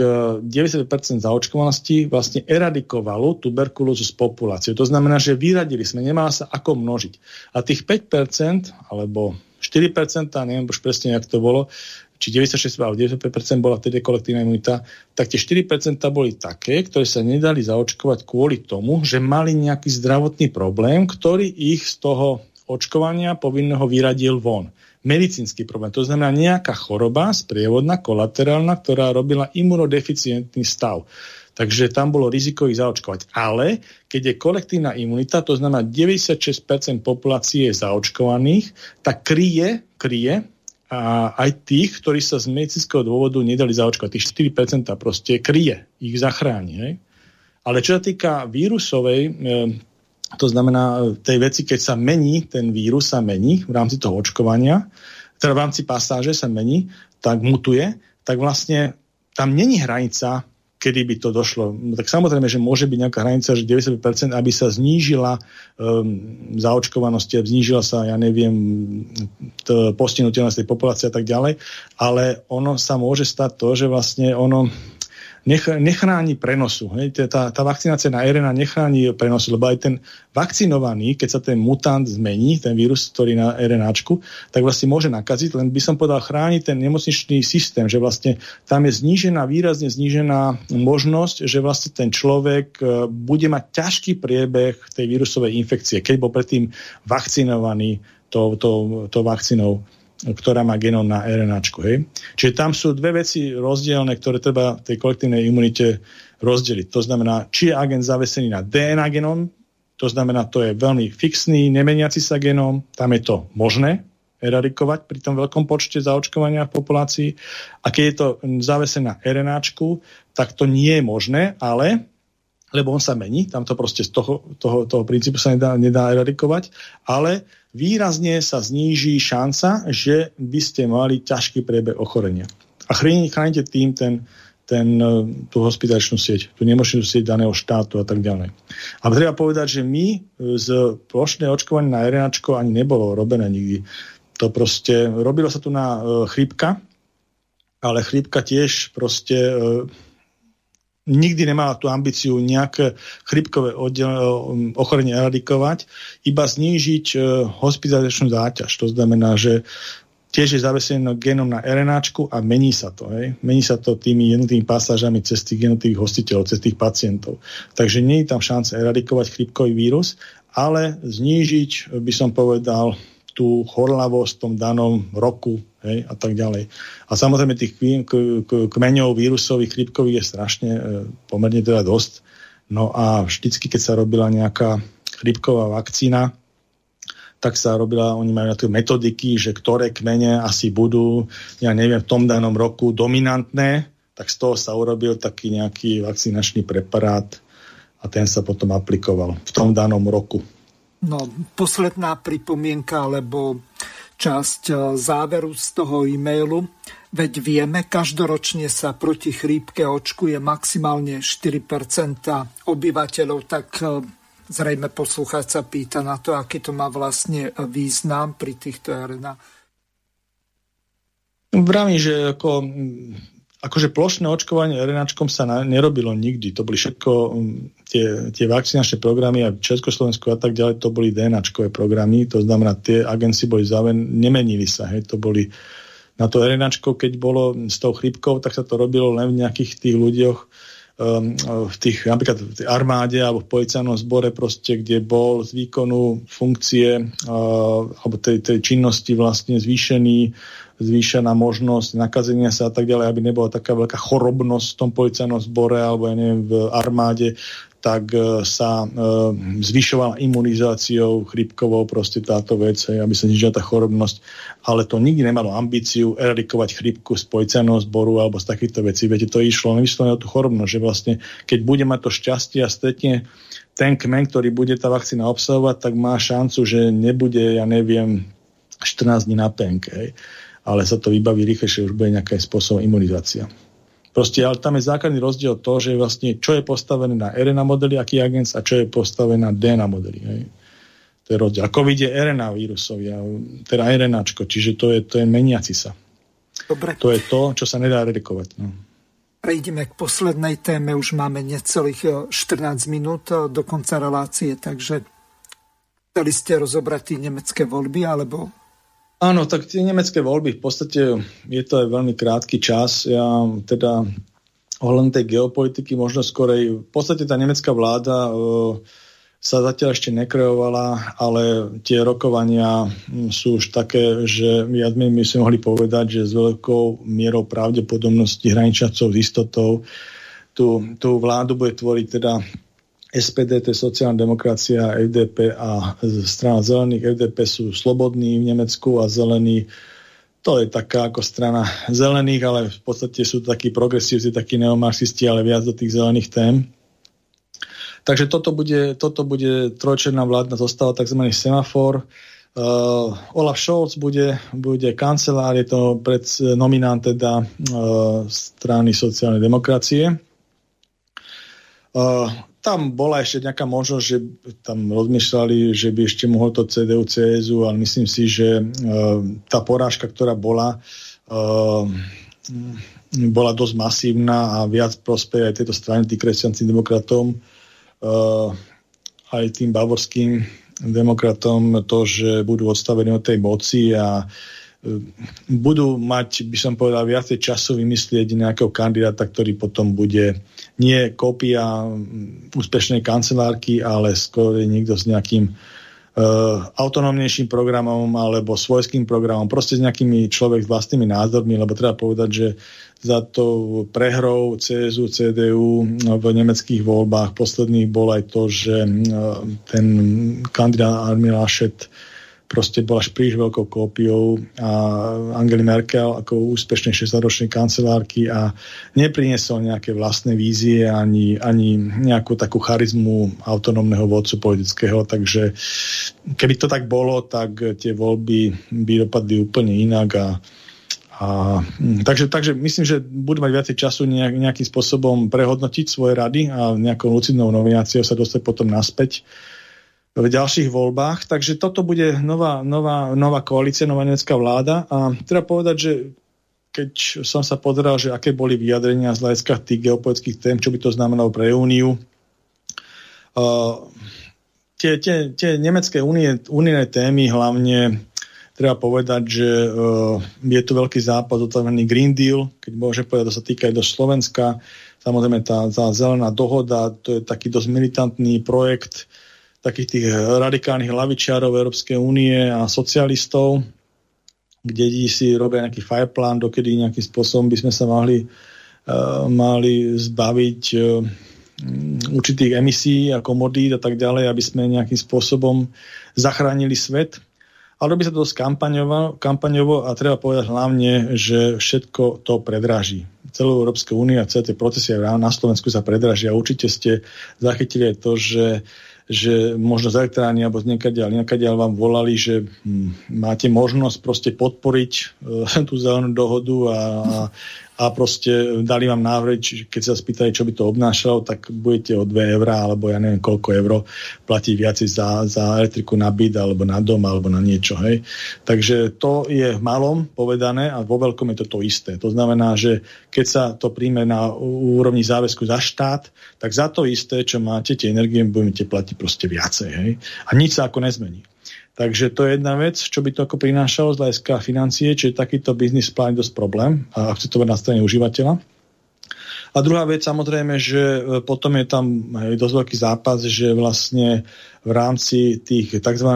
deväťdesiat percent zaočkovanosti vlastne eradikovalo tuberkulózu z populácie. To znamená, že vyradili sme, nemá sa ako množiť. A tých päť percent alebo štyri percent, neviem už presne, jak to bolo, či deväťdesiatšesť alebo deväťdesiatpäť percent bola vtedy kolektívna imunita, tak tie štyri percent boli také, ktoré sa nedali zaočkovať kvôli tomu, že mali nejaký zdravotný problém, ktorý ich z toho očkovania povinného vyradil von. medicínsky problém. To znamená nejaká choroba, sprievodná, kolaterálna, ktorá robila imunodeficientný stav. Takže tam bolo riziko ich zaočkovať. Ale keď je kolektívna imunita, to znamená deväťdesiatšesť percent populácie zaočkovaných, tak kryje, kryje a aj tých, ktorí sa z medicínskeho dôvodu nedali zaočkovať. Tých štyri percentá proste kryje, ich zachráni. Hej? Ale čo sa týka vírusovej, to znamená tej veci, keď sa mení, ten vírus sa mení v rámci toho očkovania, teda v rámci pasáže sa mení, tak mutuje, tak vlastne tam není hranica, kedy by to došlo. Tak samozrejme, že môže byť nejaká hranica, že deväťdesiat percent, aby sa znížila um, zaočkovanosť, znížila sa, ja neviem, t- postihnutelnosť tej populácie a tak ďalej, ale ono sa môže stať to, že vlastne ono nech- nechráni prenosu. Hej? Tá, tá vakcinácia na er en á nechráni prenosu, lebo aj ten vakcinovaný, keď sa ten mutant zmení, ten vírus, ktorý na er en áčku, tak vlastne môže nakaziť, len by som povedal chrániť ten nemocničný systém, že vlastne tam je znížená, výrazne znížená možnosť, že vlastne ten človek bude mať ťažký priebeh tej vírusovej infekcie, keď bol predtým vakcinovaný tou to, to vakcínou, ktorá má genom na er en áčku. Hej? Čiže tam sú dve veci rozdielne, ktoré treba tej kolektívnej imunite rozdeliť. To znamená, či je agent zavesený na dé en á genom. To znamená, to je veľmi fixný, nemeniaci sa genóm, tam je to možné eradikovať pri tom veľkom počte zaočkovania v populácii. A keď je to závesené na er en áčku, tak to nie je možné, ale, lebo on sa mení, tam to proste z toho, toho, toho princípu sa nedá, nedá eradikovať, ale výrazne sa zníži šanca, že by ste mali ťažký priebeh ochorenia. A chránite tým ten Ten, tú hospitalizačnú sieť, tú nemocničnú sieť daného štátu a tak ďalej. A treba povedať, že my z plošné očkovanie na er en áčko ani nebolo robené nikdy. To proste, robilo sa tu na chrípka, ale chrípka tiež proste e, nikdy nemala tú ambíciu nejaké chrípkové ochorenie eradikovať, iba znížiť e, hospitalizačnú záťaž. To znamená, že tiež je zavesený genom na er en áčku a mení sa to. Hej? Mení sa to tými jednotými pasážami cez tých jednotlivých hostiteľov, cez tých pacientov. Takže nie je tam šanca eradikovať chrípkový vírus, ale znížiť, by som povedal, tú chorlavosť v tom danom roku, hej? A tak ďalej. A samozrejme tých kmeňov vírusových chrípkových je strašne e, pomerne teda dosť. No a vždycky, keď sa robila nejaká chrípková vakcína, tak sa robila, oni majú na tie metodiky, že ktoré kmene asi budú, ja neviem, v tom danom roku dominantné, tak z toho sa urobil taký nejaký vakcinačný preparát a ten sa potom aplikoval v tom danom roku. No, posledná pripomienka, alebo časť záveru z toho e-mailu. Veď vieme, každoročne sa proti chrípke očkuje maximálne štyri percentá obyvateľov, tak zrejme poslucháč sa pýta na to, aký to má vlastne význam pri týchto er en á. Vravím, že ako, akože plošné očkovanie er en áčkom sa na, nerobilo nikdy. To boli všetko tie, tie vakcinačné programy a Československu a tak ďalej, to boli dé en áčkové programy. To znamená, tie agencie boli záven, nemenili sa. Hej, to boli na to er en áčko, keď bolo s tou chrípkou, tak sa to robilo len v nejakých tých ľuďoch, v tých, napríklad v armáde alebo v policajnom zbore proste, kde bol z výkonu funkcie uh, alebo tej, tej činnosti vlastne zvýšený, zvýšená možnosť nakazenia sa a tak ďalej, aby nebola taká veľká chorobnosť v tom policajnom zbore alebo ja neviem, v armáde, tak uh, sa uh, zvyšovala imunizáciou chrípkovou proste táto vec, aby sa znižila tá chorobnosť, ale to nikdy nemalo ambíciu eradikovať chrípku z policajného zboru alebo z takýchto vecí. Viete, to išlo nevyslovene o tú chorobnosť, že vlastne keď bude mať to šťastie a stretne ten kmen, ktorý bude tá vakcína obsahovať, tak má šancu, že nebude, ja neviem, štrnásť dní na penke, hej. Ale sa to vybaví rýchlejšie, už bude nejaký spôsob imunizácia. Proste, ale tam je základný rozdiel to, že vlastne čo je postavené na er en á modely, aký agens, a čo je postavené na dé en á modely. Hej. To je rozdiel. A COVID je er en á vírusový, teda er en áčko, čiže to je, to je meniaci sa. Dobre. To je to, čo sa nedá eradikovať. No. Prejdeme k poslednej téme, už máme necelých štrnásť minút do konca relácie, takže chceli ste rozobrať nemecké voľby, alebo... Áno, tak tie nemecké voľby, v podstate je to aj veľmi krátky čas. Ja teda ohľadom tej geopolitiky možno skorej, v podstate tá nemecká vláda e, sa zatiaľ ešte nekreovala, ale tie rokovania sú už také, že my by sme mohli povedať, že s veľkou mierou pravdepodobnosti hraničiacou s istotou tú, tú vládu bude tvoriť teda es pé dé, to je sociálna demokracia, ef dé pé a strana zelených. ef dé pé sú slobodní v Nemecku a zelení, to je taká ako strana zelených, ale v podstate sú takí progresívci, takí neomarxisti, ale viac do tých zelených tém. Takže toto bude, toto bude trojčlenná vládna zostava, takzvaný semafor. Uh, Olaf Scholz bude, bude kancelár, je to pred, nominant teda uh, strany sociálnej demokracie. Uh, tam bola ešte nejaká možnosť, že tam rozmýšľali, že by ešte mohol to cé dé ú, cé es ú, ale myslím si, že uh, tá porážka, ktorá bola... Uh, bola dosť masívna a viac prospeje aj tejto strany, tým kresťanským demokratom, Uh, aj tým bavorským demokratom, to, že budú odstavení od tej moci a uh, budú mať, by som povedal, viacej času vymyslieť nejakého kandidáta, ktorý potom bude nie kópia úspešnej kancelárky, ale skôr niekto s nejakým uh, autonómnejším programom alebo svojským programom, proste s nejakými človek s vlastnými názormi, lebo treba povedať, že za tou prehrou cé es ú, cé dé ú v nemeckých voľbách posledných bol aj to, že ten kandidát Armin Laschet proste bol až príliš veľkou kópiou a Angely Merkel ako úspešnej šesťdesiatročnej kancelárky a nepriniesol nejaké vlastné vízie ani, ani nejakú takú charizmu autonómneho vodcu politického. Takže keby to tak bolo, tak tie voľby by dopadli úplne inak a A, takže, takže myslím, že budú mať viacej času nejak, nejakým spôsobom prehodnotiť svoje rady a nejakou lucidnou nomináciou sa dostať potom naspäť v ďalších voľbách. Takže toto bude nová, nová, nová koalícia, nová nemecká vláda a treba povedať, že keď som sa pozeral, že aké boli vyjadrenia z hľadiska tých geopolitických tém, čo by to znamenalo pre Úniu, uh, tie, tie, tie nemecké únie, unijné témy hlavne. Treba povedať, že uh, je tu veľký zápas, otvorený Green Deal, keď môžem povedať, to sa týka aj do Slovenska. Samozrejme, tá, tá zelená dohoda, to je taký dosť militantný projekt takých tých radikálnych ľavičiarov Európskej únie a socialistov, kde si robia nejaký fireplán, dokedy nejakým spôsobom by sme sa mali, uh, mali zbaviť uh, určitých emisí a komodít a tak ďalej, aby sme nejakým spôsobom zachránili svet. Ale robí sa to dosť kampaňovo a treba povedať hlavne, že všetko to predraží. Celú Európsku úniu a celé tie procesy na Slovensku sa predražia. Určite ste zachytili aj to, že, že možno z elektrárne alebo z niekadiaľ, niekadiaľ vám volali, že máte možnosť proste podporiť e, tú zelenú dohodu a, a proste dali vám návrh, keď sa spýtali, čo by to obnášalo, tak budete o dve eurá alebo ja neviem koľko euro platiť viac za, za elektriku na byt alebo na dom alebo na niečo. Hej. Takže to je v malom povedané a vo veľkom je to to isté. To znamená, že keď sa to príjme na úrovni záväzku za štát, tak za to isté, čo máte, tie energie budete platiť proste viacej. Hej. A nič sa ako nezmení. Takže to je jedna vec, čo by to ako prinášalo z hľadiska financie, čiže takýto business plán je dosť problém a akceptovať na strane užívateľa. A druhá vec samozrejme, že potom je tam hej, dosť veľký zápas, že vlastne v rámci tých tzv.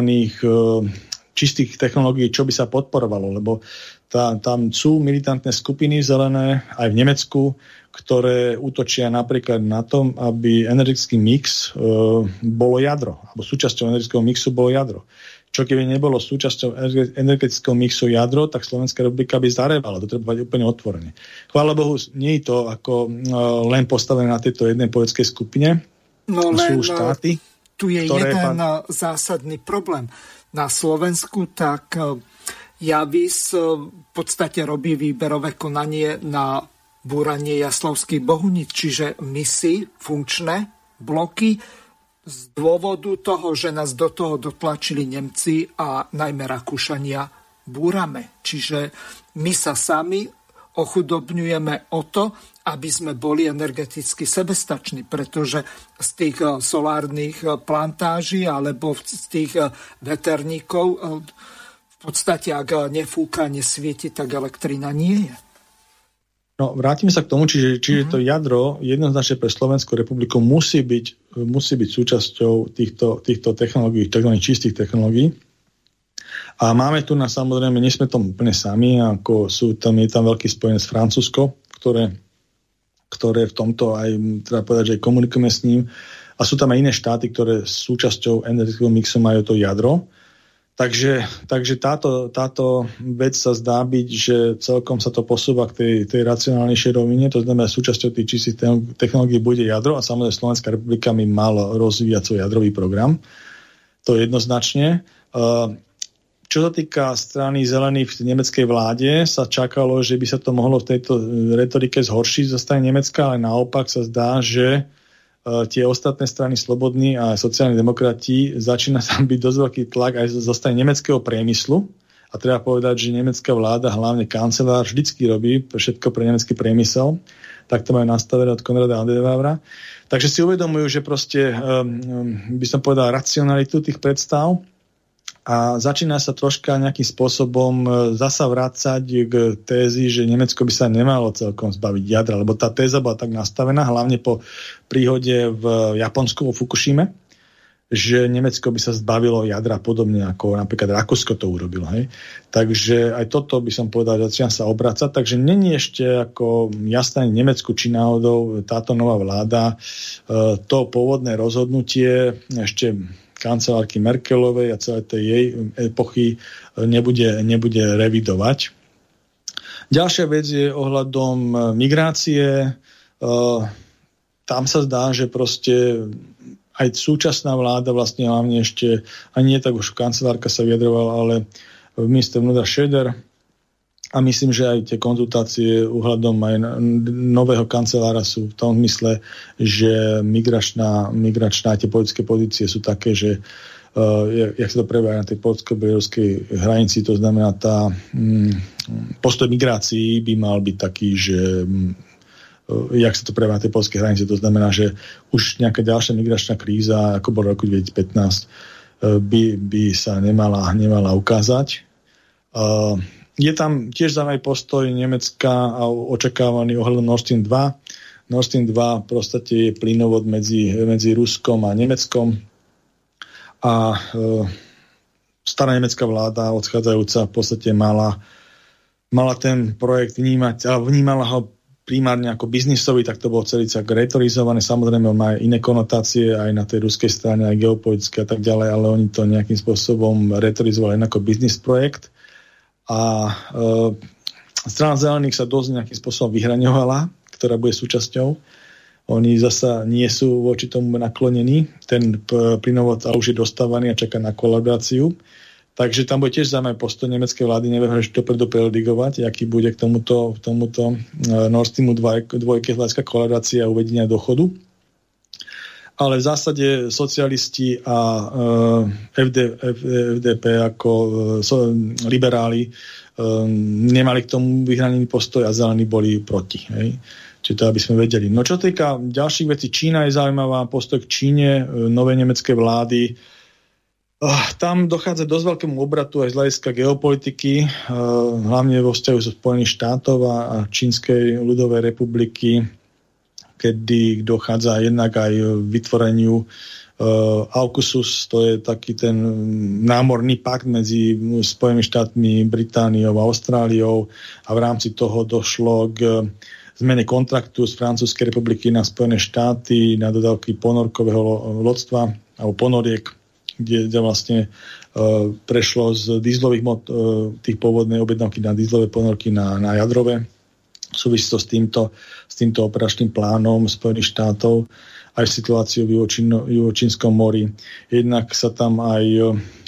Čistých technológií, čo by sa podporovalo, lebo tá, tam sú militantné skupiny zelené aj v Nemecku, ktoré útočia napríklad na tom, aby energetický mix e, bolo jadro, alebo súčasťou energetického mixu bolo jadro. Čo keby nebolo súčasťou energetického mixu jadro, tak Slovenská republika by zarevala. To treba byť úplne otvorené. Chvála Bohu, nie je to ako e, len postavené na tejto jednej politickej skupine. No len sú štáty, tu je jeden pán... zásadný problém. Na Slovensku tak Javis v podstate robí výberové konanie na búranie Jaslovských Bohunic, čiže misi, funkčné bloky z dôvodu toho, že nás do toho dotlačili Nemci a najmä Rakúšania búrame. Čiže my sa sami ochudobňujeme o to, aby sme boli energeticky sebestační, pretože z tých solárnych plantáží alebo z tých veterníkov v podstate, ak nefúka, nesvieti, tak elektrina nie je. No, vrátim sa k tomu, čiže, čiže to jadro jednoznačne pre Slovenskú republiku musí byť, musí byť súčasťou týchto, týchto technológií, tzv. Čistých technológií. A máme tu na samozrejme, nie sme tam úplne sami, ako sú tam, je tam veľký spojenec Francúzsko, ktoré, ktoré v tomto aj, treba povedať, že aj komunikujeme s ním. A sú tam aj iné štáty, ktoré súčasťou energetického mixu majú to jadro. Takže, takže táto, táto vec sa zdá byť, že celkom sa to posúva k tej, tej racionálnejšej rovine, to znamená súčasťou tých čistých technológií bude jadro a samozrejme Slovenská republika by mala rozvíjať svoj jadrový program. To jednoznačne. Čo sa týka strany zelených v nemeckej vláde, sa čakalo, že by sa to mohlo v tejto retorike zhoršiť zo strany Nemecka, ale naopak sa zdá, že tie ostatné strany Slobodní a sociálni demokrati, začína tam byť dosť veľký tlak aj zo strany nemeckého priemyslu. A treba povedať, že nemecká vláda, hlavne kancelár, vždycky robí všetko pre nemecký priemysel. Tak to majú nastavené od Konrada Adenauera. Takže si uvedomujú, že proste, by som povedal, racionalitu tých predstav a začína sa troška nejakým spôsobom zasa vrácať k tézi, že Nemecko by sa nemalo celkom zbaviť jadra, lebo tá téza bola tak nastavená, hlavne po príhode v Japonsku, v Fukushime, že Nemecko by sa zbavilo jadra podobne, ako napríklad Rakúsko to urobilo. Hej? Takže aj toto by som povedal, začína sa obracať, takže není ešte ako jasné Nemecku, či náhodou táto nová vláda to pôvodné rozhodnutie ešte kancelárky Merkelovej a celé tej jej epochy nebude, nebude revidovať. Ďalšia vec je ohľadom migrácie. Tam sa zdá, že proste aj súčasná vláda vlastne hlavne ešte, ani nie tak už kancelárka sa vyjadrovala, ale minister vnútra Šeder a myslím, že aj tie konzultácie ohľadom aj nového kancelára sú v tom mysle, že migračná, migračná tie politické pozície sú také, že uh, jak sa to prebája na tej poľsko-bieloruskej hranici, to znamená tá um, postoj migrácií by mal byť taký, že um, jak sa to prebája na tej poľskej hranici, to znamená, že už nejaká ďalšia migračná kríza, ako bol v roku dvetisícpätnásť, uh, by, by sa nemala, nemala ukázať. Uh, Je tam tiež zaujímavý postoj Nemecka a očakávaný ohľadom Nord Stream dva. Nord Stream dva v podstate je plynovod medzi, medzi Ruskom a Nemeckom. A e, stará nemecká vláda, odchádzajúca, v podstate mala, mala ten projekt vnímať, ale vnímala ho primárne ako biznisový, tak to bolo celý tak retorizované. Samozrejme, on má iné konotácie aj na tej ruskej strane, aj geopolitické a tak ďalej, ale oni to nejakým spôsobom retorizovali len ako biznis projekt. A e, strana zelených sa dosť nejakým spôsobom vyhraňovala, ktorá bude súčasťou. Oni zasa nie sú voči tomu naklonení. Ten plynovod už je dostávaný a čaká na kolaboráciu. Takže tam bude tiež zaujímavý postoj nemeckej vlády. Neviem, že to predopredigovať, aký bude k tomuto, tomuto Nord Streamu dva, dvojke hľadiska kolaborácia a uvedenia dochodu. Ale v zásade socialisti a ef dé pé ako liberáli nemali k tomu vyhranený postoj a zelení boli proti. Hej? Čiže to, aby sme vedeli. No čo týka ďalších vecí, Čína je zaujímavá, postoj k Číne, nové nemecké vlády. Tam dochádza dosť veľkému obratu aj z hľadiska geopolitiky, hlavne vo vzťahu so Spojených štátov a Čínskej ľudovej republiky, kedy dochádza jednak aj vytvoreniu uh, AUKUSUS, to je taký ten námorný pakt medzi Spojenými štátmi, Britániou a Austráliou a v rámci toho došlo k zmene kontraktu z Francúzskej republiky na Spojené štáty na dodávky ponorkového lodstva alebo ponoriek, kde, kde vlastne uh, prešlo z dieslových mod, uh, tých pôvodnej objednávky na dieslové ponorky na, na jadrové. Súvisí to s týmto, s týmto operačným plánom Spojených štátov aj situáciu v Juhočínskom mori. Jednak sa tam aj,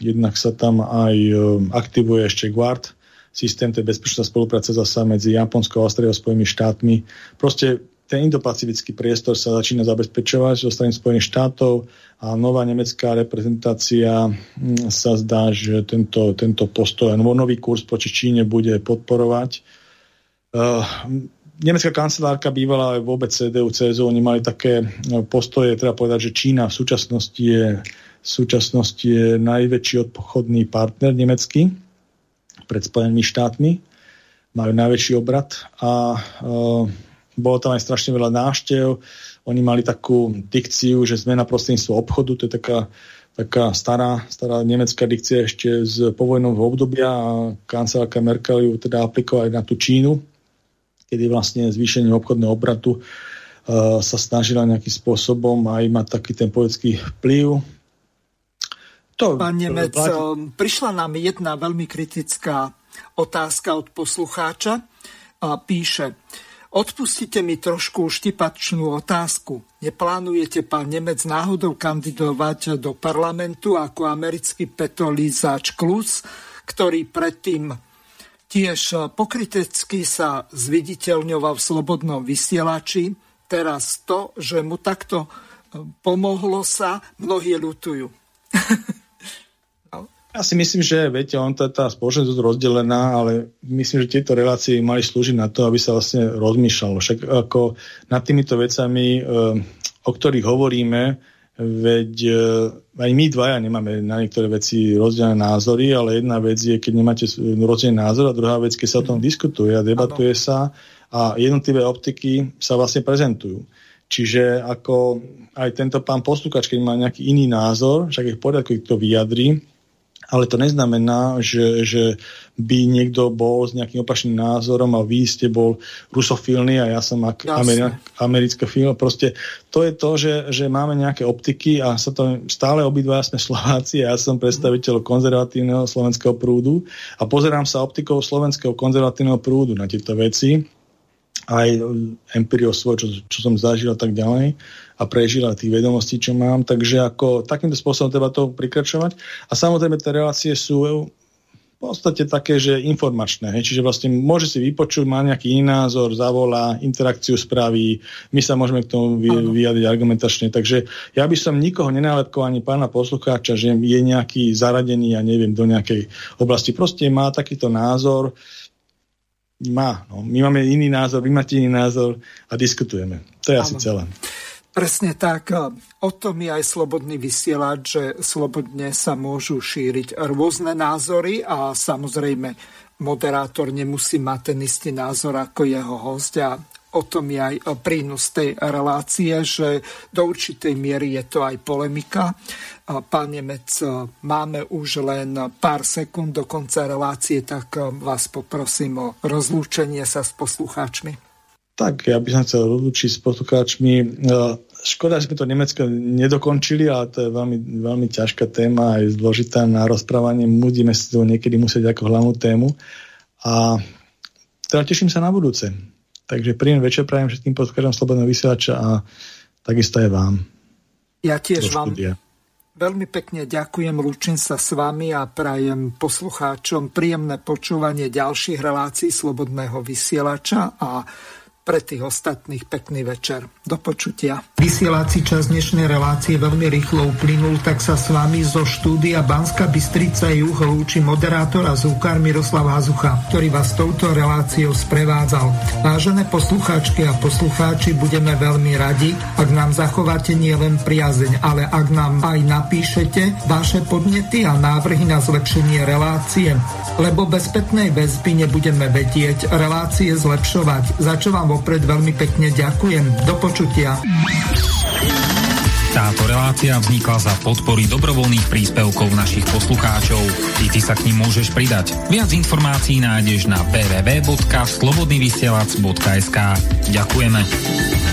jednak sa tam aj aktivuje ešte GUARD, systém tej bezpečnostnej spolupráce zasa medzi Japonskou a Austráliou a Spojenými štátmi. Proste ten indopacifický priestor sa začína zabezpečovať zo strany Spojených štátov a nová nemecká reprezentácia sa zdá, že tento, tento postoj, nový kurz proti Číne bude podporovať. Uh, nemecká kancelárka bývala aj vôbec cé dé ú, cé es ú, oni mali také postoje, treba povedať, že Čína v súčasnosti je, v súčasnosti je najväčší obchodný partner nemecký pred Spojenými štátmi. majú najväčší obrat a uh, bolo tam aj strašne veľa návštev. Oni mali takú dikciu, že zmena prostredníctvom obchodu, to je taká, taká stará, stará nemecká dikcia ešte z povojnového obdobia a kancelárka Merkel ju teda aplikovala aj na tú Čínu, kedy vlastne zvýšením obchodného obratu uh, sa snažila nejakým spôsobom aj mať taký ten politický vplyv. To, Pán Nemec, vláti... prišla nám jedna veľmi kritická otázka od poslucháča a píše: odpustite mi trošku štipačnú otázku. Neplánujete, pán Nemec, náhodou kandidovať do parlamentu ako americký petolizáč Klus, ktorý predtým tiež pokrytecky sa zviditeľňoval v Slobodnom vysielači? Teraz to, že mu takto pomohlo, sa mnohí ľutujú. Ja si myslím, že viete, on tá, tá spoločnosť je rozdelená, ale myslím, že tieto relácie mali slúžiť na to, aby sa vlastne rozmýšľalo. Však ako nad týmito vecami, o ktorých hovoríme, veď aj my dvaja nemáme na niektoré veci rozdelené názory, ale jedna vec je, keď nemáte rozdelený názor, a druhá vec, keď sa o tom diskutuje a debatuje sa a jednotlivé optiky sa vlastne prezentujú. Čiže ako aj tento pán poslucháč, keď má nejaký iný názor, však je v poriadku, keď to vyjadrí, ale to neznamená, že, že by niekto bol s nejakým opačným názorom a vy ste bol rusofilný a ja som amer, americkofilný. Proste to je to, že, že máme nejaké optiky a sa to stále obidva sme Slováci a ja som predstaviteľ konzervatívneho slovenského prúdu a pozerám sa optikou slovenského konzervatívneho prúdu na tieto veci, aj empiriou svoj, čo, čo som zažil a tak ďalej a prežil a tých vedomostí, čo mám. Takže ako takýmto spôsobom treba to prikračovať. A samozrejme, tie relácie sú v podstate také, že informačné. Hej? Čiže vlastne môže si vypočuť, má nejaký iný názor, zavolá, interakciu spraví, my sa môžeme k tomu vyjadriť argumentačne. Takže ja by som nikoho nenálepkoval, ani pána poslucháča, že je nejaký zaradený, ja neviem, do nejakej oblasti. Proste má takýto názor, Má. No. My máme iný názor, vy máte iný názor a diskutujeme. To je asi celé. Presne tak. O tom je aj Slobodný vysielač, že slobodne sa môžu šíriť rôzne názory a samozrejme moderátor nemusí mať ten istý názor ako jeho hosť a o tom je aj prínos tej relácie, že do určitej miery je to aj polemika. Pán Nemec, máme už len pár sekúnd do konca relácie, tak vás poprosím o rozlúčenie sa s poslucháčmi. Tak, ja by som chcel rozlúčiť s poslucháčmi. Škoda, že sme to Nemecko nedokončili, ale to je veľmi, veľmi ťažká téma, aj zložitá na rozprávanie. Budeme si to niekedy musieť ako hlavnú tému. A teda teším sa na budúce. Takže príjem večer prajem všetkým podkážem Slobodného vysielača a takisto aj vám. Ja tiež vám veľmi pekne ďakujem, lúčim sa s vami a prajem poslucháčom príjemné počúvanie ďalších relácií Slobodného vysielača a pre tých ostatných pekný večer. Do počutia. Vysielací čas dnešnej relácie veľmi rýchlo uplynul, tak sa s vami zo štúdia Banská Bystrica juh lúči moderátor a zvukár Miroslav Hazucha, ktorý vás touto reláciou sprevádzal. Vážené poslucháčky a poslucháči, budeme veľmi radi, ak nám zachováte nielen priazeň, ale ak nám aj napíšete vaše podnety a návrhy na zlepšenie relácie, lebo bez spätnej väzby nebudeme vedieť relácie zlepšovať. Za čo vám opred veľmi pekne ďakujem. Do počutia. Táto relácia vznikla za podpory dobrovoľných príspevkov našich poslucháčov. I ty sa k nim môžeš pridať. Viac informácií nájdeš na w w w bodka slobodnyvysielac bodka es ka. Ďakujeme.